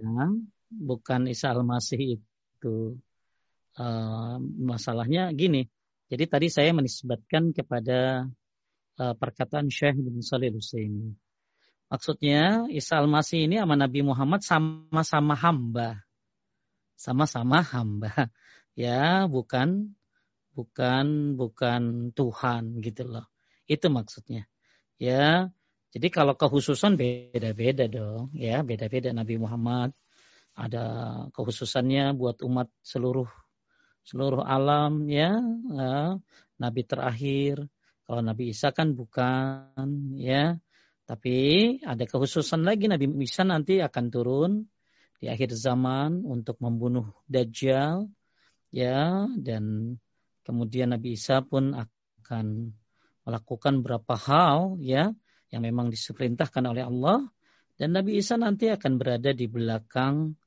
bukan Isa Al-Masih itu. Masalahnya gini. Jadi tadi saya menisbatkan kepada perkataan Syekh bin Salih Husaini. Maksudnya Isa Al-Masih ini sama Nabi Muhammad sama-sama hamba. Sama-sama hamba. Ya, bukan Tuhan gitu loh. Itu maksudnya. Ya. Jadi kalau kehususan beda-beda dong, ya, beda-beda. Nabi Muhammad ada kehususannya buat umat seluruh alam ya. Nabi terakhir Kalau Nabi Isa kan bukan, ya. Tapi ada kekhususan lagi, Nabi Isa nanti akan turun di akhir zaman untuk membunuh Dajjal, ya. Dan kemudian Nabi Isa pun akan melakukan beberapa hal, ya, yang memang diperintahkan oleh Allah. Dan Nabi Isa nanti akan berada di belakang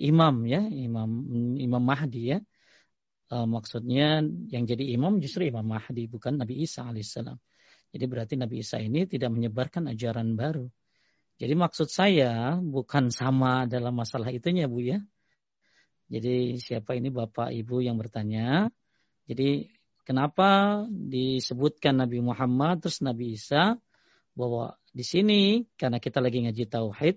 imam, ya, imam Mahdi, ya. Maksudnya yang jadi imam justru Imam Mahdi, bukan Nabi Isa alaihissalam. Jadi berarti Nabi Isa ini tidak menyebarkan ajaran baru. Jadi maksud saya bukan sama dalam masalah itunya, Bu, ya. Jadi siapa ini Bapak Ibu yang bertanya. Jadi kenapa disebutkan Nabi Muhammad terus Nabi Isa? Bahwa di sini karena kita lagi ngaji tauhid,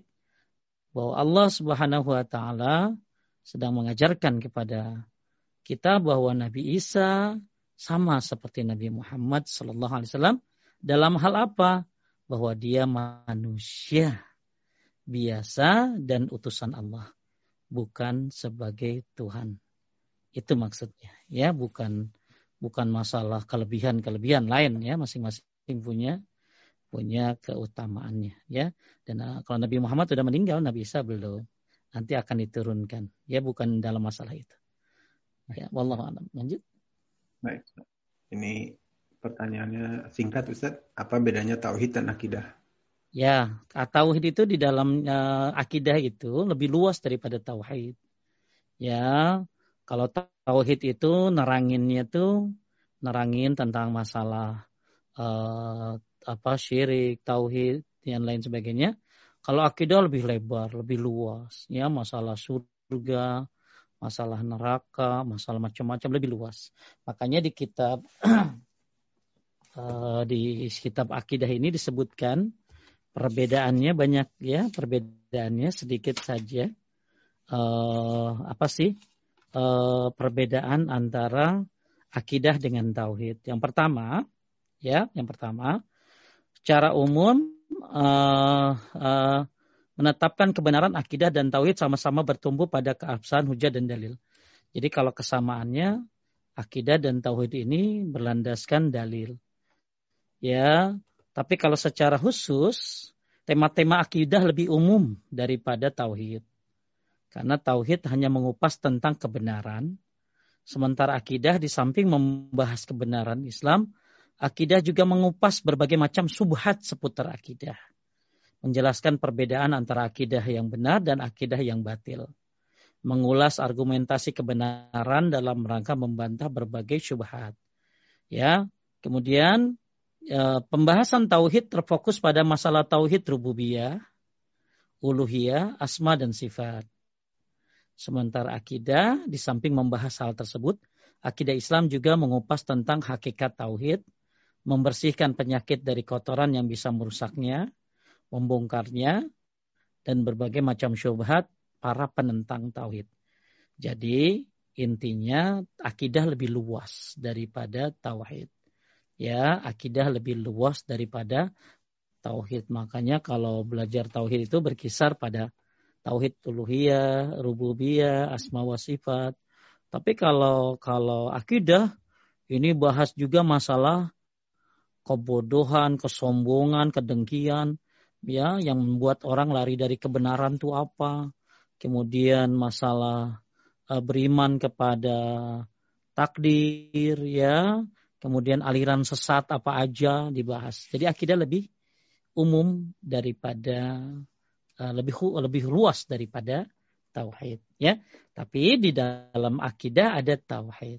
bahwa Allah Subhanahu wa taala sedang mengajarkan kepada kita bahwa Nabi Isa sama seperti Nabi Muhammad sallallahu alaihi wasallam dalam hal apa? Bahwa dia manusia biasa dan utusan Allah, bukan sebagai Tuhan. Itu maksudnya, ya, bukan masalah kelebihan-kelebihan lain, ya, masing-masing punya keutamaannya, ya. Dan kalau Nabi Muhammad sudah meninggal, Nabi Isa belum. Nanti akan diturunkan, ya, bukan dalam masalah itu. Ya, wallahu a'lam. Lanjut. Baik. Ini pertanyaannya singkat, Ustaz. Apa bedanya tauhid dan akidah? Ya, tauhid itu di dalam akidah itu lebih luas daripada tauhid. Ya, kalau tauhid itu nerangin tentang masalah syirik, tauhid dan lain sebagainya. Kalau akidah lebih lebar, lebih luas, ya, masalah surga, masalah neraka, masalah macam-macam, lebih luas. Makanya di kitab akidah ini disebutkan perbedaannya banyak, ya, perbedaannya sedikit saja. Perbedaan antara akidah dengan tauhid. Yang pertama, secara umum menetapkan kebenaran akidah dan tauhid sama-sama bertumbuh pada keabsahan hujah dan dalil. Jadi kalau kesamaannya, akidah dan tauhid ini berlandaskan dalil. Ya, tapi kalau secara khusus, tema-tema akidah lebih umum daripada tauhid. Karena tauhid hanya mengupas tentang kebenaran, sementara akidah di samping membahas kebenaran Islam, akidah juga mengupas berbagai macam subhat seputar akidah. Menjelaskan perbedaan antara akidah yang benar dan akidah yang batil. Mengulas argumentasi kebenaran dalam rangka membantah berbagai syubhat. Ya, kemudian pembahasan tauhid terfokus pada masalah tauhid rububiyah, uluhiyah, asma dan sifat. Sementara akidah di samping membahas hal tersebut, akidah Islam juga mengupas tentang hakikat tauhid, membersihkan penyakit dari kotoran yang bisa merusaknya, membongkarnya, dan berbagai macam syubhat para penentang tauhid. Jadi intinya akidah lebih luas daripada tauhid. Ya, akidah lebih luas daripada tauhid. Makanya kalau belajar tauhid itu berkisar pada tauhid uluhiyah, rububiyah, asma wa sifat. Tapi kalau akidah ini bahas juga masalah kebodohan, kesombongan, kedengkian, ya, yang membuat orang lari dari kebenaran itu apa. Kemudian masalah beriman kepada takdir, ya. Kemudian aliran sesat apa aja dibahas. Jadi akidah lebih umum daripada lebih luas daripada tauhid, ya. Tapi di dalam akidah ada tauhid.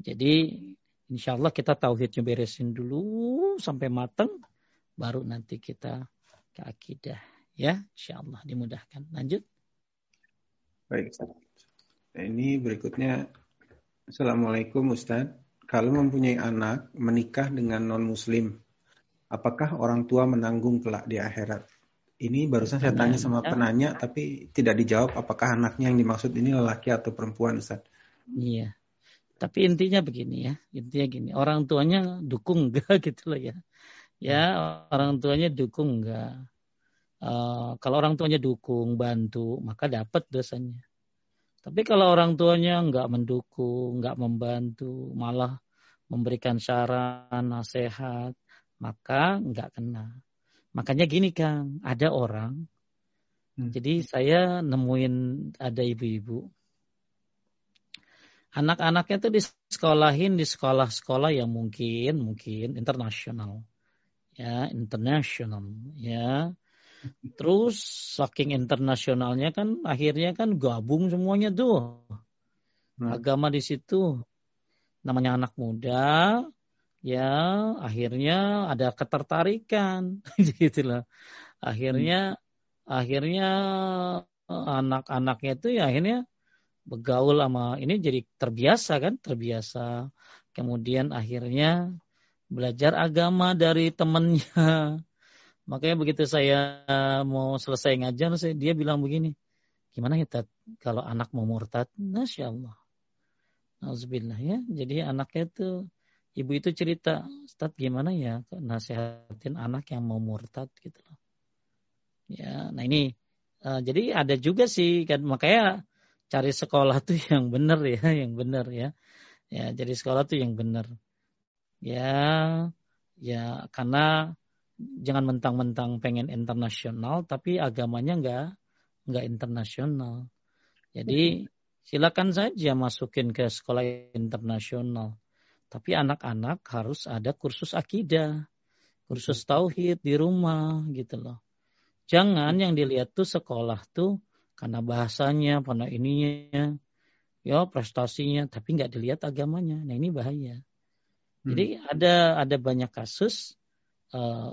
Jadi insyaallah kita tauhidnya beresin dulu sampai mateng, baru nanti kita ke akidah, ya, insyaallah dimudahkan. Lanjut. Baik, Ustaz. Ini berikutnya. Assalamualaikum Ustaz. Kalau mempunyai anak menikah dengan non-muslim, apakah orang tua menanggung kelak di akhirat? Ini barusan saya tanya sama penanya tapi tidak dijawab, apakah anaknya yang dimaksud ini lelaki atau perempuan, Ustaz? Iya. Tapi intinya begini, ya. Intinya gini, orang tuanya dukung enggak gitu loh, ya. Ya, orang tuanya dukung enggak. Kalau orang tuanya dukung, bantu, maka dapat dosanya. Tapi kalau orang tuanya enggak mendukung, enggak membantu, malah memberikan saran, nasihat, maka nggak kena. Makanya gini Kang, ada orang, jadi saya nemuin ada ibu-ibu, anak-anaknya tuh disekolahin di sekolah-sekolah yang mungkin internasional, ya Terus saking internasionalnya kan akhirnya kan gabung semuanya tuh, agama di situ. Namanya anak muda, ya akhirnya ada ketertarikan, gitulah. Akhirnya anak-anaknya itu ya akhirnya bergaul sama ini, jadi terbiasa. Kemudian akhirnya belajar agama dari temennya. Makanya begitu saya mau selesai ngajar, dia bilang begini, gimana ya Tat, kalau anak mau murtad? Masya Allah. Alhamdulillah ya. Jadi anaknya itu, ibu itu cerita, Ustaz gimana ya nasihatin anak yang mau murtad gitu loh. Ya, nah ini jadi ada juga sih kan, makanya cari sekolah tuh yang benar ya, Ya, jadi sekolah tuh yang benar. Ya karena jangan mentang-mentang pengen internasional tapi agamanya enggak internasional. Jadi silakan saja masukin ke sekolah internasional. Tapi anak-anak harus ada kursus akidah, kursus tauhid di rumah gitu loh. Jangan yang dilihat tuh sekolah tuh karena bahasanya, karena ininya, ya prestasinya, tapi nggak dilihat agamanya. Nah ini bahaya. Jadi ada banyak kasus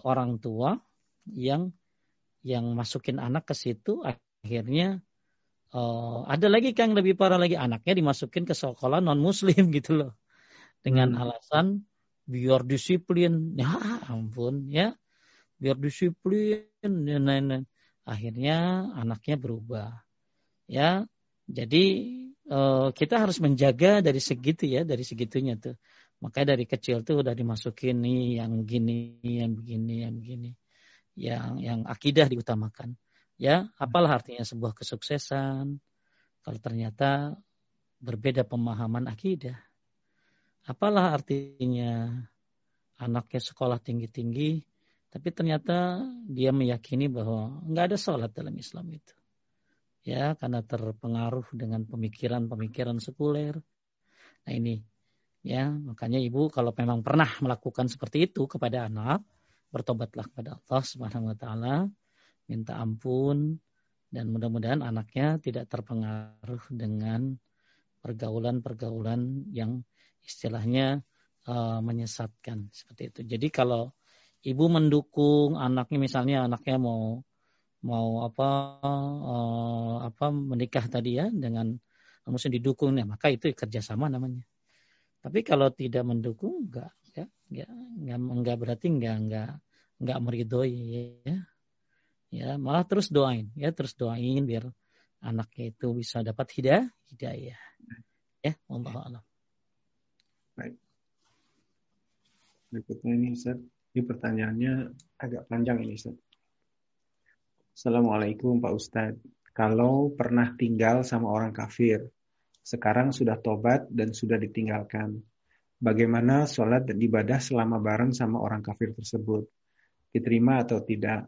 orang tua yang masukin anak ke situ, akhirnya ada lagi Kang lebih parah lagi, anaknya dimasukin ke sekolah non muslim gitu loh dengan alasan biar disiplin, ya ampun ya, biar disiplin dan lain-lain. Akhirnya anaknya berubah ya. Jadi kita harus menjaga dari segitu ya, dari segitunya tuh. Makanya dari kecil tuh udah dimasukin nih yang gini, yang begini, yang begini, yang akidah diutamakan. Ya, apalah artinya sebuah kesuksesan kalau ternyata berbeda pemahaman akidah. Apalah artinya anaknya sekolah tinggi-tinggi, tapi ternyata dia meyakini bahwa nggak ada sholat dalam Islam itu. Ya, karena terpengaruh dengan pemikiran-pemikiran sekuler. Nah ini, ya makanya ibu kalau memang pernah melakukan seperti itu kepada anak, bertobatlah kepada Allah Subhanahu wa Ta'ala. Minta ampun dan mudah-mudahan anaknya tidak terpengaruh dengan pergaulan-pergaulan yang istilahnya menyesatkan seperti itu. Jadi kalau ibu mendukung anaknya, misalnya anaknya mau menikah tadi ya dengan mesti didukung ya, maka itu kerjasama namanya. Tapi kalau tidak mendukung enggak berarti enggak meridhoi ya. Ya, malah terus doain biar anaknya itu bisa dapat hidayah. Ya, wallahu a'lam. Baik. Berikutnya ini Ustaz, ini pertanyaannya agak panjang ini Ustaz. Assalamualaikum Pak Ustaz. Kalau pernah tinggal sama orang kafir, sekarang sudah tobat dan sudah ditinggalkan, bagaimana sholat dan ibadah selama bareng sama orang kafir tersebut? Diterima atau tidak?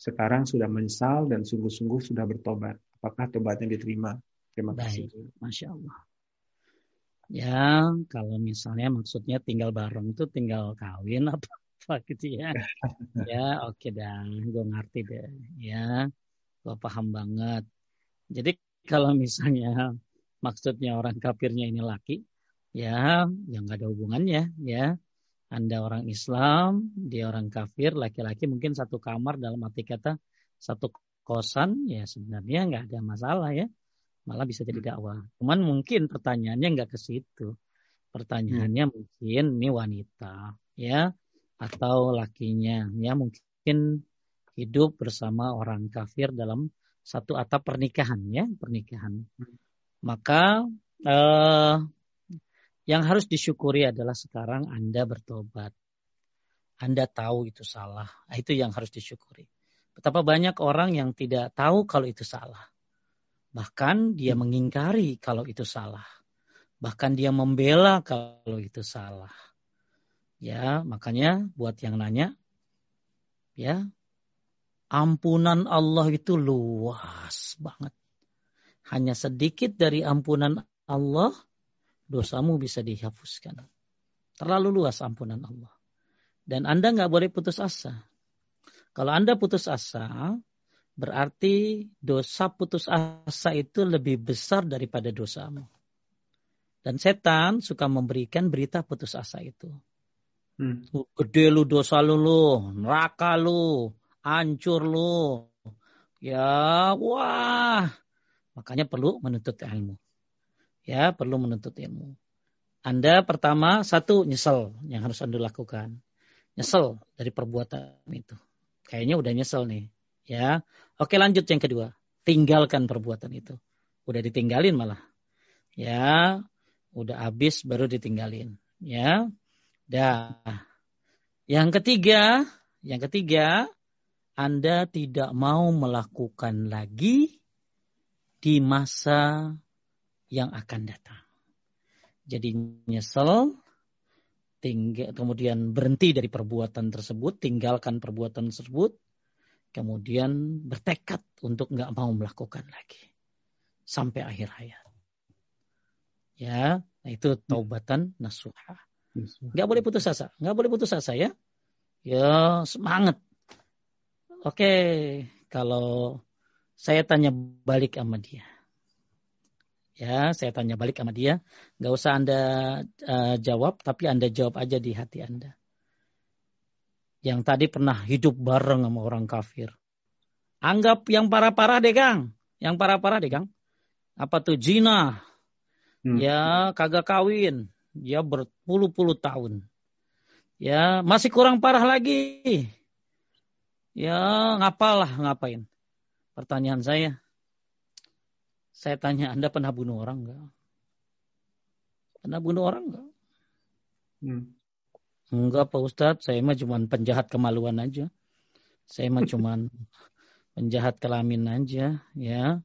Sekarang sudah menyesal dan sungguh-sungguh sudah bertobat. Apakah tobatnya diterima? Terima kasih. Baik, Masya Allah. Ya, kalau misalnya maksudnya tinggal bareng itu tinggal kawin apa gitu ya. Ya, oke dah. Gue ngerti deh. Ya, gue paham banget. Jadi kalau misalnya maksudnya orang kafirnya ini laki, ya, yang nggak ada hubungannya, ya. Anda orang Islam, dia orang kafir, laki-laki mungkin satu kamar dalam arti kata satu kosan, ya sebenarnya nggak ada masalah ya, malah bisa jadi dakwah. Cuman mungkin pertanyaannya nggak ke situ, pertanyaannya mungkin ini wanita, ya atau lakinya, ya mungkin hidup bersama orang kafir dalam satu atap pernikahan. Maka yang harus disyukuri adalah sekarang Anda bertobat. Anda tahu itu salah. Itu yang harus disyukuri. Betapa banyak orang yang tidak tahu kalau itu salah. Bahkan dia mengingkari kalau itu salah. Bahkan dia membela kalau itu salah. Ya, makanya buat yang nanya, ya, ampunan Allah itu luas banget. Hanya sedikit dari ampunan Allah, dosamu bisa dihapuskan. Terlalu luas ampunan Allah. Dan Anda nggak boleh putus asa. Kalau Anda putus asa, berarti dosa putus asa itu lebih besar daripada dosamu. Dan setan suka memberikan berita putus asa itu. Gede lu dosa lu, neraka lu, hancur lu. Ya, wah. Makanya perlu menuntut ilmu. Ya, perlu menuntut ilmu. Anda pertama, satu, nyesel yang harus Anda lakukan. Nyesel dari perbuatan itu. Kayaknya udah nyesel nih. Ya. Oke, lanjut yang kedua. Tinggalkan perbuatan itu. Udah ditinggalin malah. Ya, udah habis baru ditinggalin. Ya. Dah. Yang ketiga, Anda tidak mau melakukan lagi di masa yang akan datang. Jadi nyesel, kemudian berhenti dari perbuatan tersebut, tinggalkan perbuatan tersebut, kemudian bertekad untuk nggak mau melakukan lagi sampai akhir hayat. Ya, itu taubatan nasuha. Nggak boleh putus asa ya. Ya, semangat. Oke, kalau saya tanya balik sama dia. Nggak usah Anda jawab, tapi Anda jawab aja di hati Anda. Yang tadi pernah hidup bareng sama orang kafir. Anggap yang parah-parah deh, Kang. Apa tuh? Zina. Ya, kagak kawin. Ya, berpuluh-puluh tahun. Ya, masih kurang parah lagi. Ya, ngapain. Pertanyaan saya tanya, Anda pernah bunuh orang enggak? Enggak, Pak Ustadz. Saya mah cuma penjahat kemaluan aja. Saya mah cuma penjahat kelamin aja. Ya.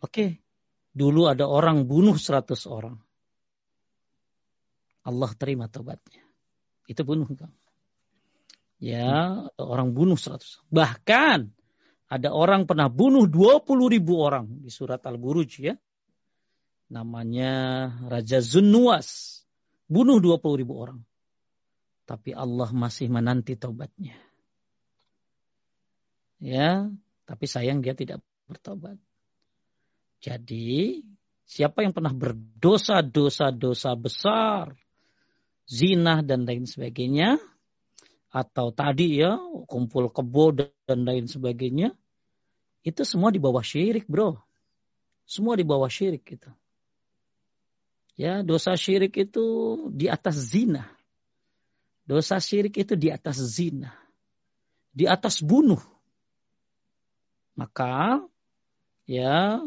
Oke. Dulu ada orang bunuh 100 orang. Allah terima taubatnya. Itu bunuh, Kang. Ya, orang bunuh 100. Bahkan ada orang pernah bunuh 20,000 orang di surat Al-Buruj ya. Namanya Raja Zunnuwas. Bunuh 20,000 orang. Tapi Allah masih menanti taubatnya. Ya, tapi sayang dia tidak bertobat. Jadi, siapa yang pernah berdosa besar, zina dan lain sebagainya, atau tadi ya kumpul kebo dan lain sebagainya, itu semua di bawah syirik, bro. Semua di bawah syirik itu. Ya, dosa syirik itu di atas zina. Dosa syirik itu di atas zina. Di atas bunuh. Maka ya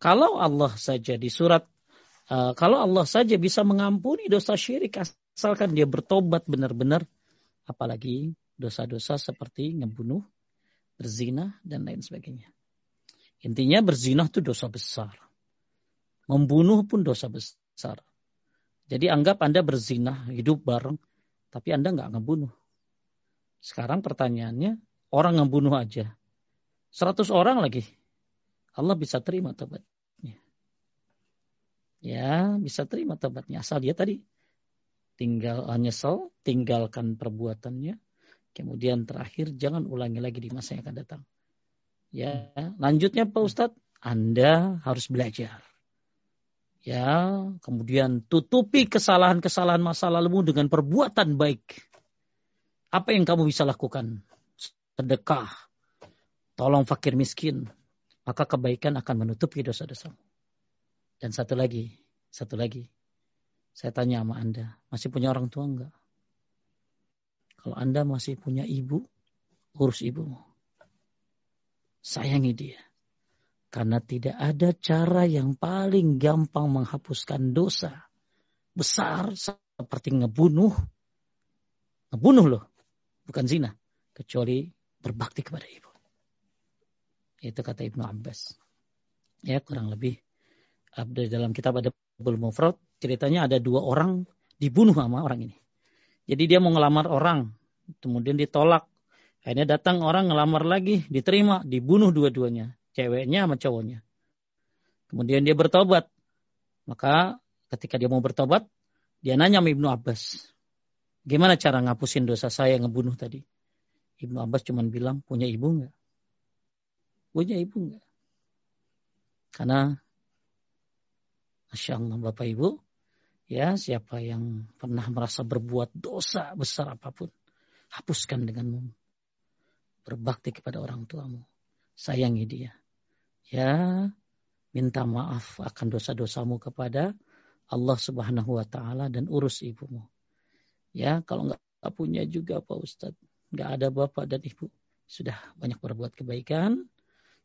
kalau Allah saja bisa mengampuni dosa syirik asalkan dia bertobat benar-benar, apalagi dosa-dosa seperti ngebunuh, berzina dan lain sebagainya. Intinya berzina itu dosa besar. Membunuh pun dosa besar. Jadi anggap Anda berzina, hidup bareng, tapi Anda nggak ngebunuh. Sekarang pertanyaannya, orang ngebunuh aja. 100 orang lagi. Allah bisa terima taubatnya. Ya, bisa terima taubatnya. Asal dia tadi nyesel, tinggalkan perbuatannya. Kemudian terakhir, jangan ulangi lagi di masa yang akan datang. Ya, lanjutnya Pak Ustadz, Anda harus belajar. Ya, kemudian tutupi kesalahan-kesalahan masa lalumu dengan perbuatan baik. Apa yang kamu bisa lakukan? Sedekah, tolong fakir miskin. Maka kebaikan akan menutupi dosa-dosamu. Dan satu lagi. Saya tanya sama Anda, masih punya orang tua enggak? Kalau Anda masih punya ibu, urus ibumu. Sayangi dia. Karena tidak ada cara yang paling gampang menghapuskan dosa besar seperti ngebunuh. Ngebunuh loh, bukan zina. Kecuali berbakti kepada ibu. Itu kata Ibnu Abbas. Ya, kurang lebih. Dalam kitab ada mufrad, ceritanya ada dua orang dibunuh sama orang ini. Jadi dia mau ngelamar orang, kemudian ditolak. Akhirnya datang orang ngelamar lagi, diterima, dibunuh dua-duanya, ceweknya sama cowoknya. Kemudian dia bertobat. Maka ketika dia mau bertobat, dia nanya sama Ibnu Abbas, gimana cara ngapusin dosa saya yang ngebunuh tadi? Ibnu Abbas cuma bilang, punya ibu enggak? Punya ibu enggak? Karena Masya Allah Bapak Ibu, ya siapa yang pernah merasa berbuat dosa besar apapun, hapuskan denganmu. Berbakti kepada orang tuamu, sayangi dia. Ya, minta maaf akan dosa-dosamu kepada Allah Subhanahu wa taala dan urus ibumu. Ya, kalau enggak punya juga Pak Ustaz, enggak ada bapak dan ibu, sudah banyak berbuat kebaikan.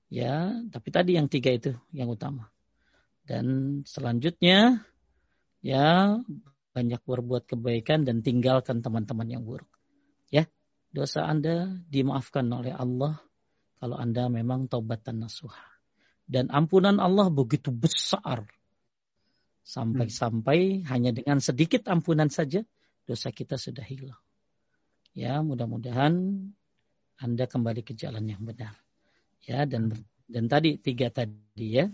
Ya, tapi tadi yang tiga itu yang utama. Dan selanjutnya, ya banyak berbuat kebaikan dan tinggalkan teman-teman yang buruk. Ya, dosa Anda dimaafkan oleh Allah kalau Anda memang taubatan nasuha. Dan ampunan Allah begitu besar. Sampai-sampai hanya dengan sedikit ampunan saja, dosa kita sudah hilang. Ya, mudah-mudahan Anda kembali ke jalan yang benar. Ya, dan tadi, tiga tadi ya.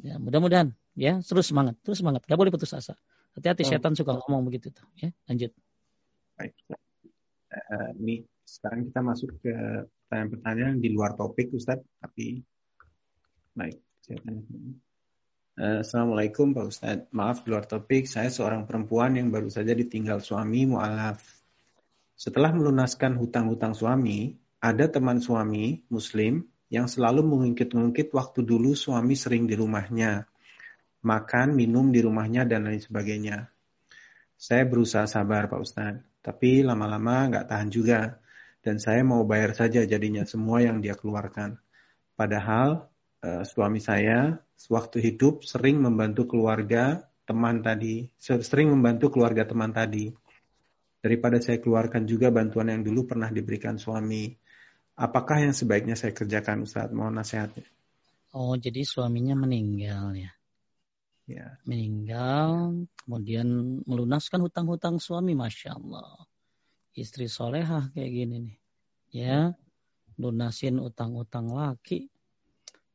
Ya, mudah-mudahan ya terus semangat, nggak boleh putus asa. Hati-hati setan suka ngomong begitu tuh. Ya, lanjut. Baik. Ini sekarang kita masuk ke pertanyaan di luar topik Ustaz, tapi baik. Assalamualaikum Pak Ustaz. Maaf di luar topik. Saya seorang perempuan yang baru saja ditinggal suami mu'alaf. Setelah melunaskan hutang-hutang suami, ada teman suami Muslim yang selalu mengungkit-ungkit waktu dulu suami sering di rumahnya, makan, minum di rumahnya, dan lain sebagainya. Saya berusaha sabar, Pak Ustadz, tapi lama-lama nggak tahan juga, dan saya mau bayar saja jadinya semua yang dia keluarkan. Padahal suami saya sewaktu hidup sering membantu keluarga teman tadi, Daripada saya keluarkan juga bantuan yang dulu pernah diberikan suami, apakah yang sebaiknya saya kerjakan Ustaz? Mohon nasihatnya. Oh, jadi suaminya meninggal ya? Ya. Meninggal, kemudian melunaskan hutang-hutang suami, Masya Allah. Istri solehah kayak gini nih. Ya, lunasin utang-utang laki.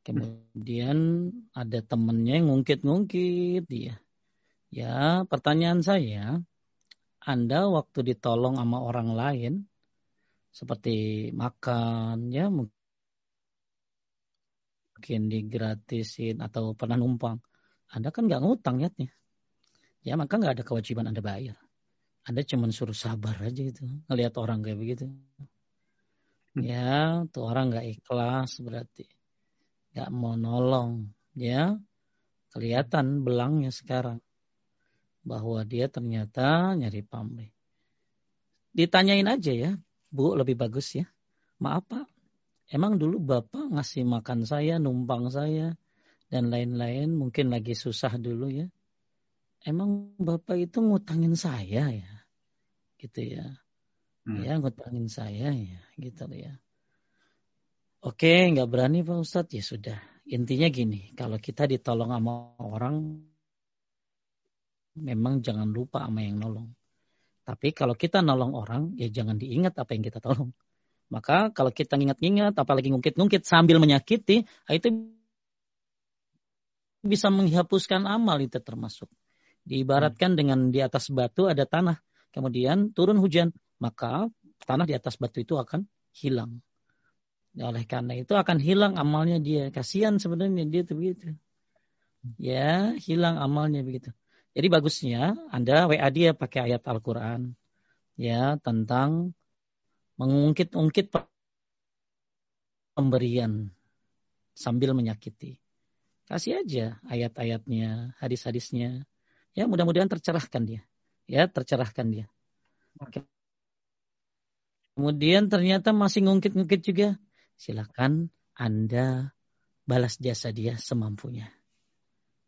Kemudian ada temennya yang ngungkit-ngungkit dia. Ya, pertanyaan saya, Anda waktu ditolong sama orang lain, seperti makan, ya mungkin digratisin atau pernah numpang. Anda kan nggak ngutang niatnya. Ya maka nggak ada kewajiban Anda bayar. Anda cuma suruh sabar aja itu. Ngelihat orang kayak begitu. Ya tuh orang nggak ikhlas berarti. Nggak mau nolong. Ya kelihatan belangnya sekarang. Bahwa dia ternyata nyari pamrih. Ditanyain aja ya. Bu, lebih bagus ya. Maaf Pak, emang dulu Bapak ngasih makan saya, numpang saya, dan lain-lain, mungkin lagi susah dulu ya. Emang Bapak itu ngutangin saya ya? Gitu ya. Ya, ngutangin saya ya. Gitu ya. Oke, nggak berani Pak Ustadz. Ya sudah. Intinya gini, kalau kita ditolong sama orang, memang jangan lupa sama yang nolong. Tapi kalau kita nolong orang, ya jangan diingat apa yang kita tolong. Maka kalau kita ngingat-ngingat, apalagi ngungkit-ngungkit sambil menyakiti, itu bisa menghapuskan amal itu termasuk. Diibaratkan dengan di atas batu ada tanah, kemudian turun hujan, maka tanah di atas batu itu akan hilang. Ya, oleh karena itu akan hilang amalnya dia. Kasihan sebenarnya dia tuh begitu. Ya, hilang amalnya begitu. Jadi bagusnya Anda WA dia pakai ayat Al-Quran ya tentang mengungkit-ungkit pemberian sambil menyakiti. Kasih aja ayat-ayatnya, hadis-hadisnya. Ya mudah-mudahan tercerahkan dia. Ya tercerahkan dia. Oke. Kemudian ternyata masih ngungkit-ngungkit juga. Silakan Anda balas jasa dia semampunya.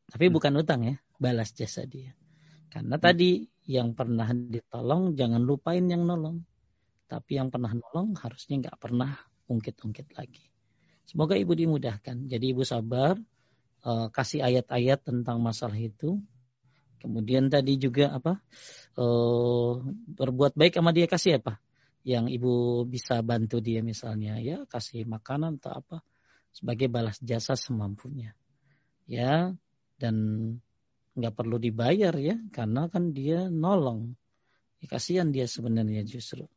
Tapi bukan utang ya. Balas jasa dia. Karena tadi yang pernah ditolong jangan lupain yang nolong. Tapi yang pernah nolong harusnya nggak pernah ungkit-ungkit lagi. Semoga Ibu dimudahkan. Jadi Ibu sabar, kasih ayat-ayat tentang masalah itu. Kemudian tadi juga apa? Berbuat baik sama dia, kasih apa? Yang ibu bisa bantu dia misalnya, ya kasih makanan atau apa sebagai balas jasa semampunya. Ya, dan enggak perlu dibayar ya, karena kan dia nolong. Ya, kasihan dia sebenarnya justru.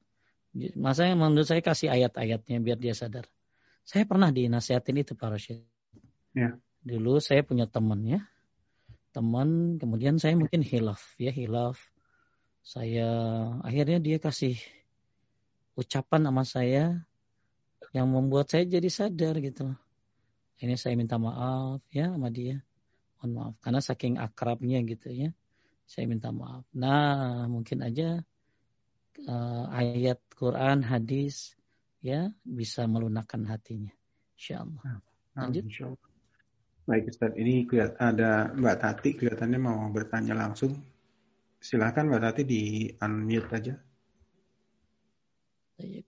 Masanya menurut saya kasih ayat-ayatnya biar dia sadar. Saya pernah dinasihatin itu Pak Rashid. Ya. Dulu saya punya teman ya. Teman, kemudian saya mungkin hilaf. Saya akhirnya dia kasih ucapan sama saya yang membuat saya jadi sadar gitu. Ini saya minta maaf ya sama dia. Mohon maaf karena saking akrabnya gitu ya. Saya minta maaf. Nah, mungkin aja ayat Quran, hadis ya bisa melunakkan hatinya. Insyaallah. Lanjut. Insyaallah. Baik Ustaz, ini ada Mbak Tati kelihatannya mau bertanya langsung. Silakan Mbak Tati di-unmute aja. Baik.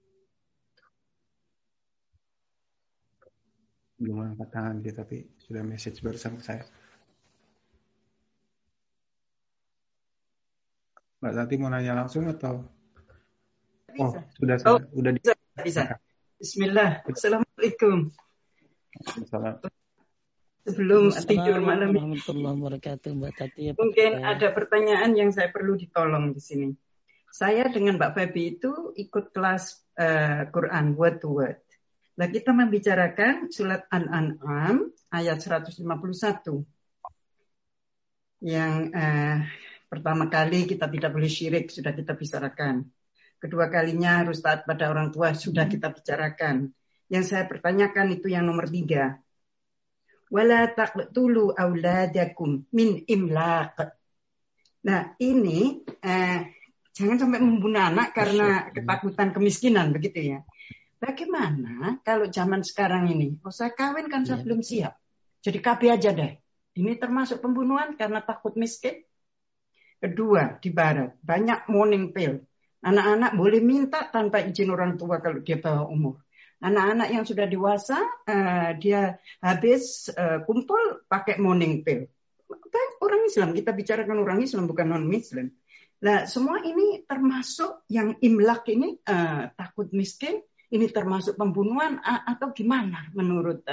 Belum angkat tangan dia tapi sudah message barusan ke saya. Mbak Tati mau nanya langsung atau? Oh, sudah saya. Sudah bisa. Bismillah. Assalamualaikum. Waalaikumsalam. Sebelum tidur malam. Warahmatullahi wabarakatuh, Mbak Tati. Mungkin ada pertanyaan yang saya perlu ditolong di sini. Saya dengan Mbak Fabi itu ikut kelas Quran word to word. Nah, kita membicarakan surat An-An'am ayat 151. Yang pertama kali kita tidak boleh syirik, sudah kita bicarakan. Kedua kalinya harus taat pada orang tua, sudah kita bicarakan. Yang saya pertanyakan itu yang nomor 3. Wala taqtulu auladakum min imlaq. Nah ini jangan sampai membunuh anak karena ketakutan kemiskinan begitu ya. Bagaimana kalau zaman sekarang ini? Oh, saya kawin kan saya belum siap. Jadi KB aja deh. Ini termasuk pembunuhan karena takut miskin? Kedua, di barat banyak morning pill. Anak-anak boleh minta tanpa izin orang tua kalau dia bawah umur. Anak-anak yang sudah dewasa, dia habis kumpul pakai morning pill. Orang Islam, kita bicarakan orang Islam bukan non-Muslim. Nah, semua ini termasuk yang imlak ini, takut miskin, ini termasuk pembunuhan atau gimana menurut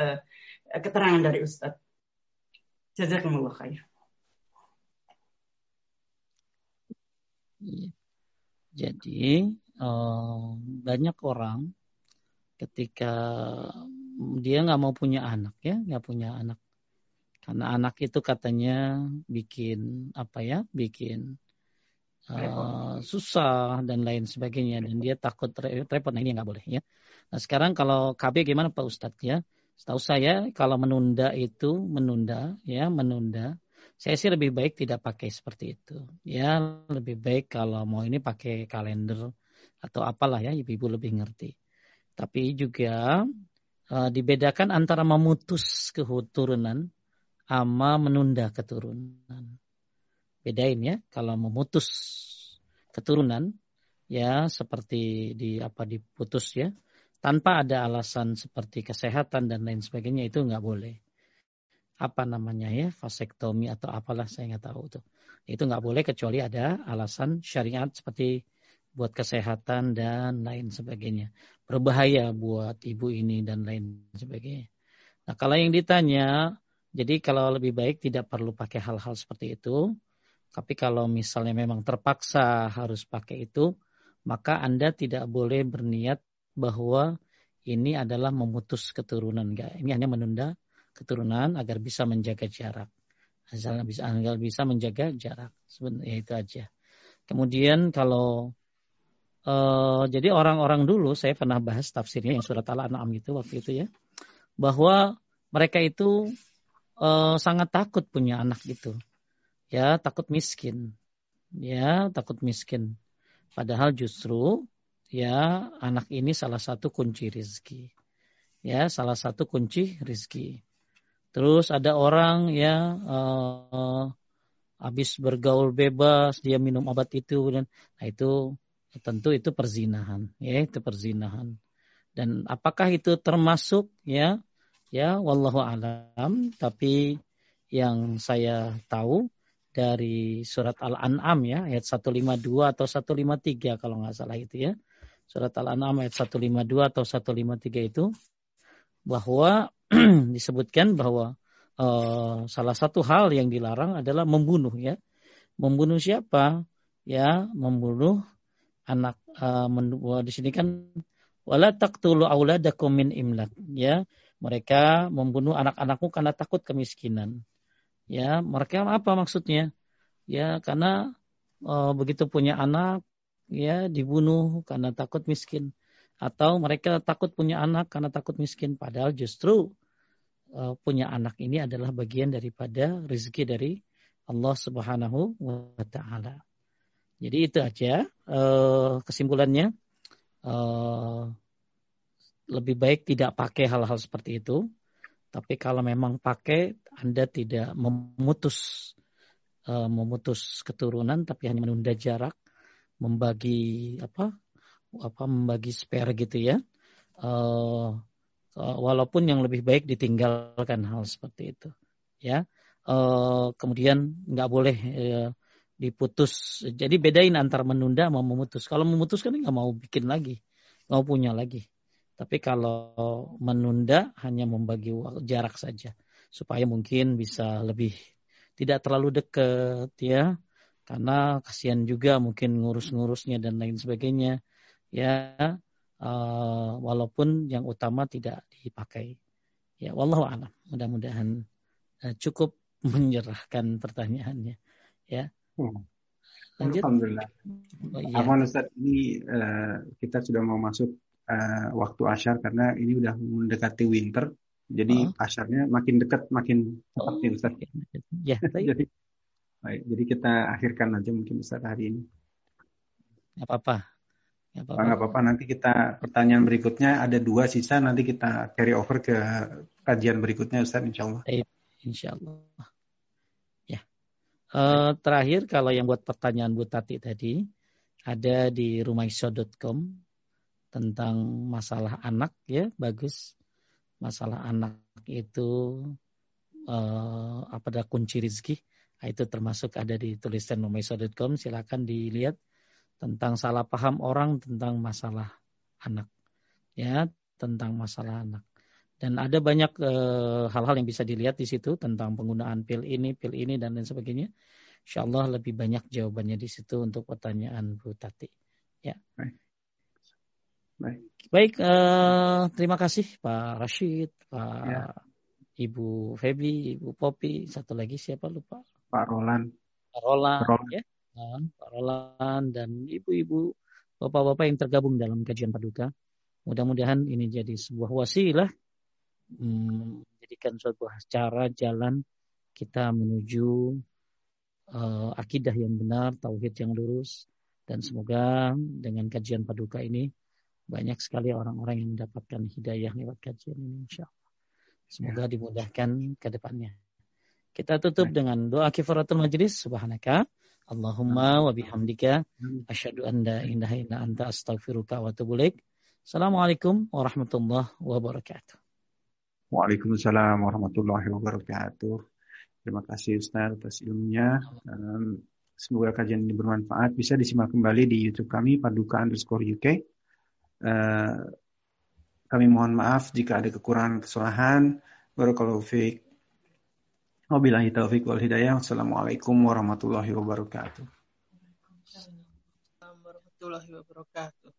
keterangan dari Ustadz? Jazakumullah khair. Jadi banyak orang ketika dia nggak mau punya anak ya, nggak punya anak karena anak itu katanya bikin apa ya, bikin susah dan lain sebagainya dan dia takut repot. Nah ini nggak boleh ya. Nah sekarang kalau KB gimana Pak Ustadz ya? Setahu saya kalau menunda itu menunda. Saya sih lebih baik tidak pakai seperti itu. Ya, lebih baik kalau mau ini pakai kalender atau apalah ya, ibu-ibu lebih ngerti. Tapi juga dibedakan antara memutus keturunan sama menunda keturunan. Bedain ya, kalau memutus keturunan ya seperti diputus ya, tanpa ada alasan seperti kesehatan dan lain sebagainya itu nggak boleh. Apa namanya ya, vasektomi atau apalah saya nggak tahu tuh. Itu nggak boleh kecuali ada alasan syariat seperti buat kesehatan dan lain sebagainya. Berbahaya buat ibu ini dan lain sebagainya. Nah kalau yang ditanya, jadi kalau lebih baik tidak perlu pakai hal-hal seperti itu. Tapi kalau misalnya memang terpaksa harus pakai itu, maka Anda tidak boleh berniat bahwa ini adalah memutus keturunan. Ini hanya menunda keturunan agar bisa menjaga jarak. Agar bisa menjaga jarak. Sebenarnya itu aja. Kemudian kalau jadi orang-orang dulu saya pernah bahas tafsirnya yang surat Al-An'am itu waktu itu ya. Bahwa mereka itu sangat takut punya anak gitu. Ya, takut miskin. Ya, takut miskin. Padahal justru ya anak ini salah satu kunci rezeki. Ya, salah satu kunci rezeki. Terus ada orang ya habis bergaul bebas dia minum obat itu dan nah itu tentu itu perzinahan ya, itu perzinahan. Dan apakah itu termasuk ya wallahu alam, tapi yang saya tahu dari surat Al-An'am ya, ayat 152 atau 153 kalau nggak salah itu ya. Surat Al-An'am ayat 152 atau 153 itu, bahwa disebutkan bahwa salah satu hal yang dilarang adalah membunuh ya. Membunuh siapa? Ya, membunuh anak di sini kan wala taqtulu auladakum min imlak ya. Mereka membunuh anak-anakmu karena takut kemiskinan. Ya, mereka apa maksudnya? Ya, karena begitu punya anak ya dibunuh karena takut miskin, atau mereka takut punya anak karena takut miskin, padahal justru punya anak ini adalah bagian daripada rezeki dari Allah Subhanahu wa taala. Jadi itu aja kesimpulannya. Lebih baik tidak pakai hal-hal seperti itu. Tapi kalau memang pakai, Anda tidak memutus keturunan, tapi hanya menunda jarak, membagi membagi spare gitu ya. Walaupun yang lebih baik ditinggalkan hal seperti itu, ya. Kemudian nggak boleh diputus. Jadi bedain antara menunda sama memutus. Kalau memutus kan nggak mau bikin lagi, nggak punya lagi. Tapi kalau menunda hanya membagi jarak saja. Supaya mungkin bisa lebih tidak terlalu dekat ya. Karena kasihan juga mungkin ngurus-ngurusnya dan lain sebagainya. Ya, walaupun yang utama tidak dipakai. Ya, wallahu a'lam. Mudah-mudahan cukup menyerahkan pertanyaannya. Ya. Lanjut. Alhamdulillah. Oh, iya. Afwan Ustaz, ini kita sudah mau masuk waktu asyar karena ini udah mendekati winter, jadi asyarnya makin dekat makin cepat nih Ustaz. Ya, jadi kita akhirkan aja mungkin Ustaz hari ini. Nggak apa-apa. Nanti kita pertanyaan berikutnya ada 2 sisa, nanti kita carry over ke kajian berikutnya Ustaz, insyaallah. Insyaallah. Ya. Terakhir kalau yang buat pertanyaan Bu Tati tadi ada di rumaysho.com. Tentang masalah anak ya, bagus. Masalah anak itu apa kunci rezeki, itu termasuk ada di tulisan rumaysho.com, silakan dilihat tentang salah paham orang tentang masalah anak ya, tentang masalah anak. Dan ada banyak hal-hal yang bisa dilihat di situ tentang penggunaan pil ini dan lain sebagainya. Insyaallah lebih banyak jawabannya di situ untuk pertanyaan Bu Tati ya. Baik, terima kasih Pak Rashid, Pak ya. Ibu Febri, Ibu Popi, satu lagi siapa lupa? Pak Roland. Ya. Pak Roland dan ibu-ibu, bapak-bapak yang tergabung dalam kajian Paduka. Mudah-mudahan ini jadi sebuah wasilah, menjadikan suatu cara jalan kita menuju akidah yang benar, tauhid yang lurus, dan semoga dengan kajian Paduka ini banyak sekali orang-orang yang mendapatkan hidayah lewat kajian ini insyaallah. Semoga dimudahkan ke depannya. Kita tutup dengan doa kifaratul majlis. Subhanaka Allahumma wa bihamdika asyhadu an la ilaha illa anta astaghfiruka wa atubu ilaik. Assalamualaikum warahmatullahi wabarakatuh. Waalaikumsalam warahmatullahi wabarakatuh. Terima kasih Ustaz atas ilmunya. Semoga kajian ini bermanfaat. Bisa disimak kembali di YouTube kami paduka_UK. Kami mohon maaf jika ada kekurangan kesalahan. Barakallahu fiik. Wabillahi taufiq wal hidayah. Wassalamualaikum warahmatullahi wabarakatuh. Warahmatullahi wabarakatuh.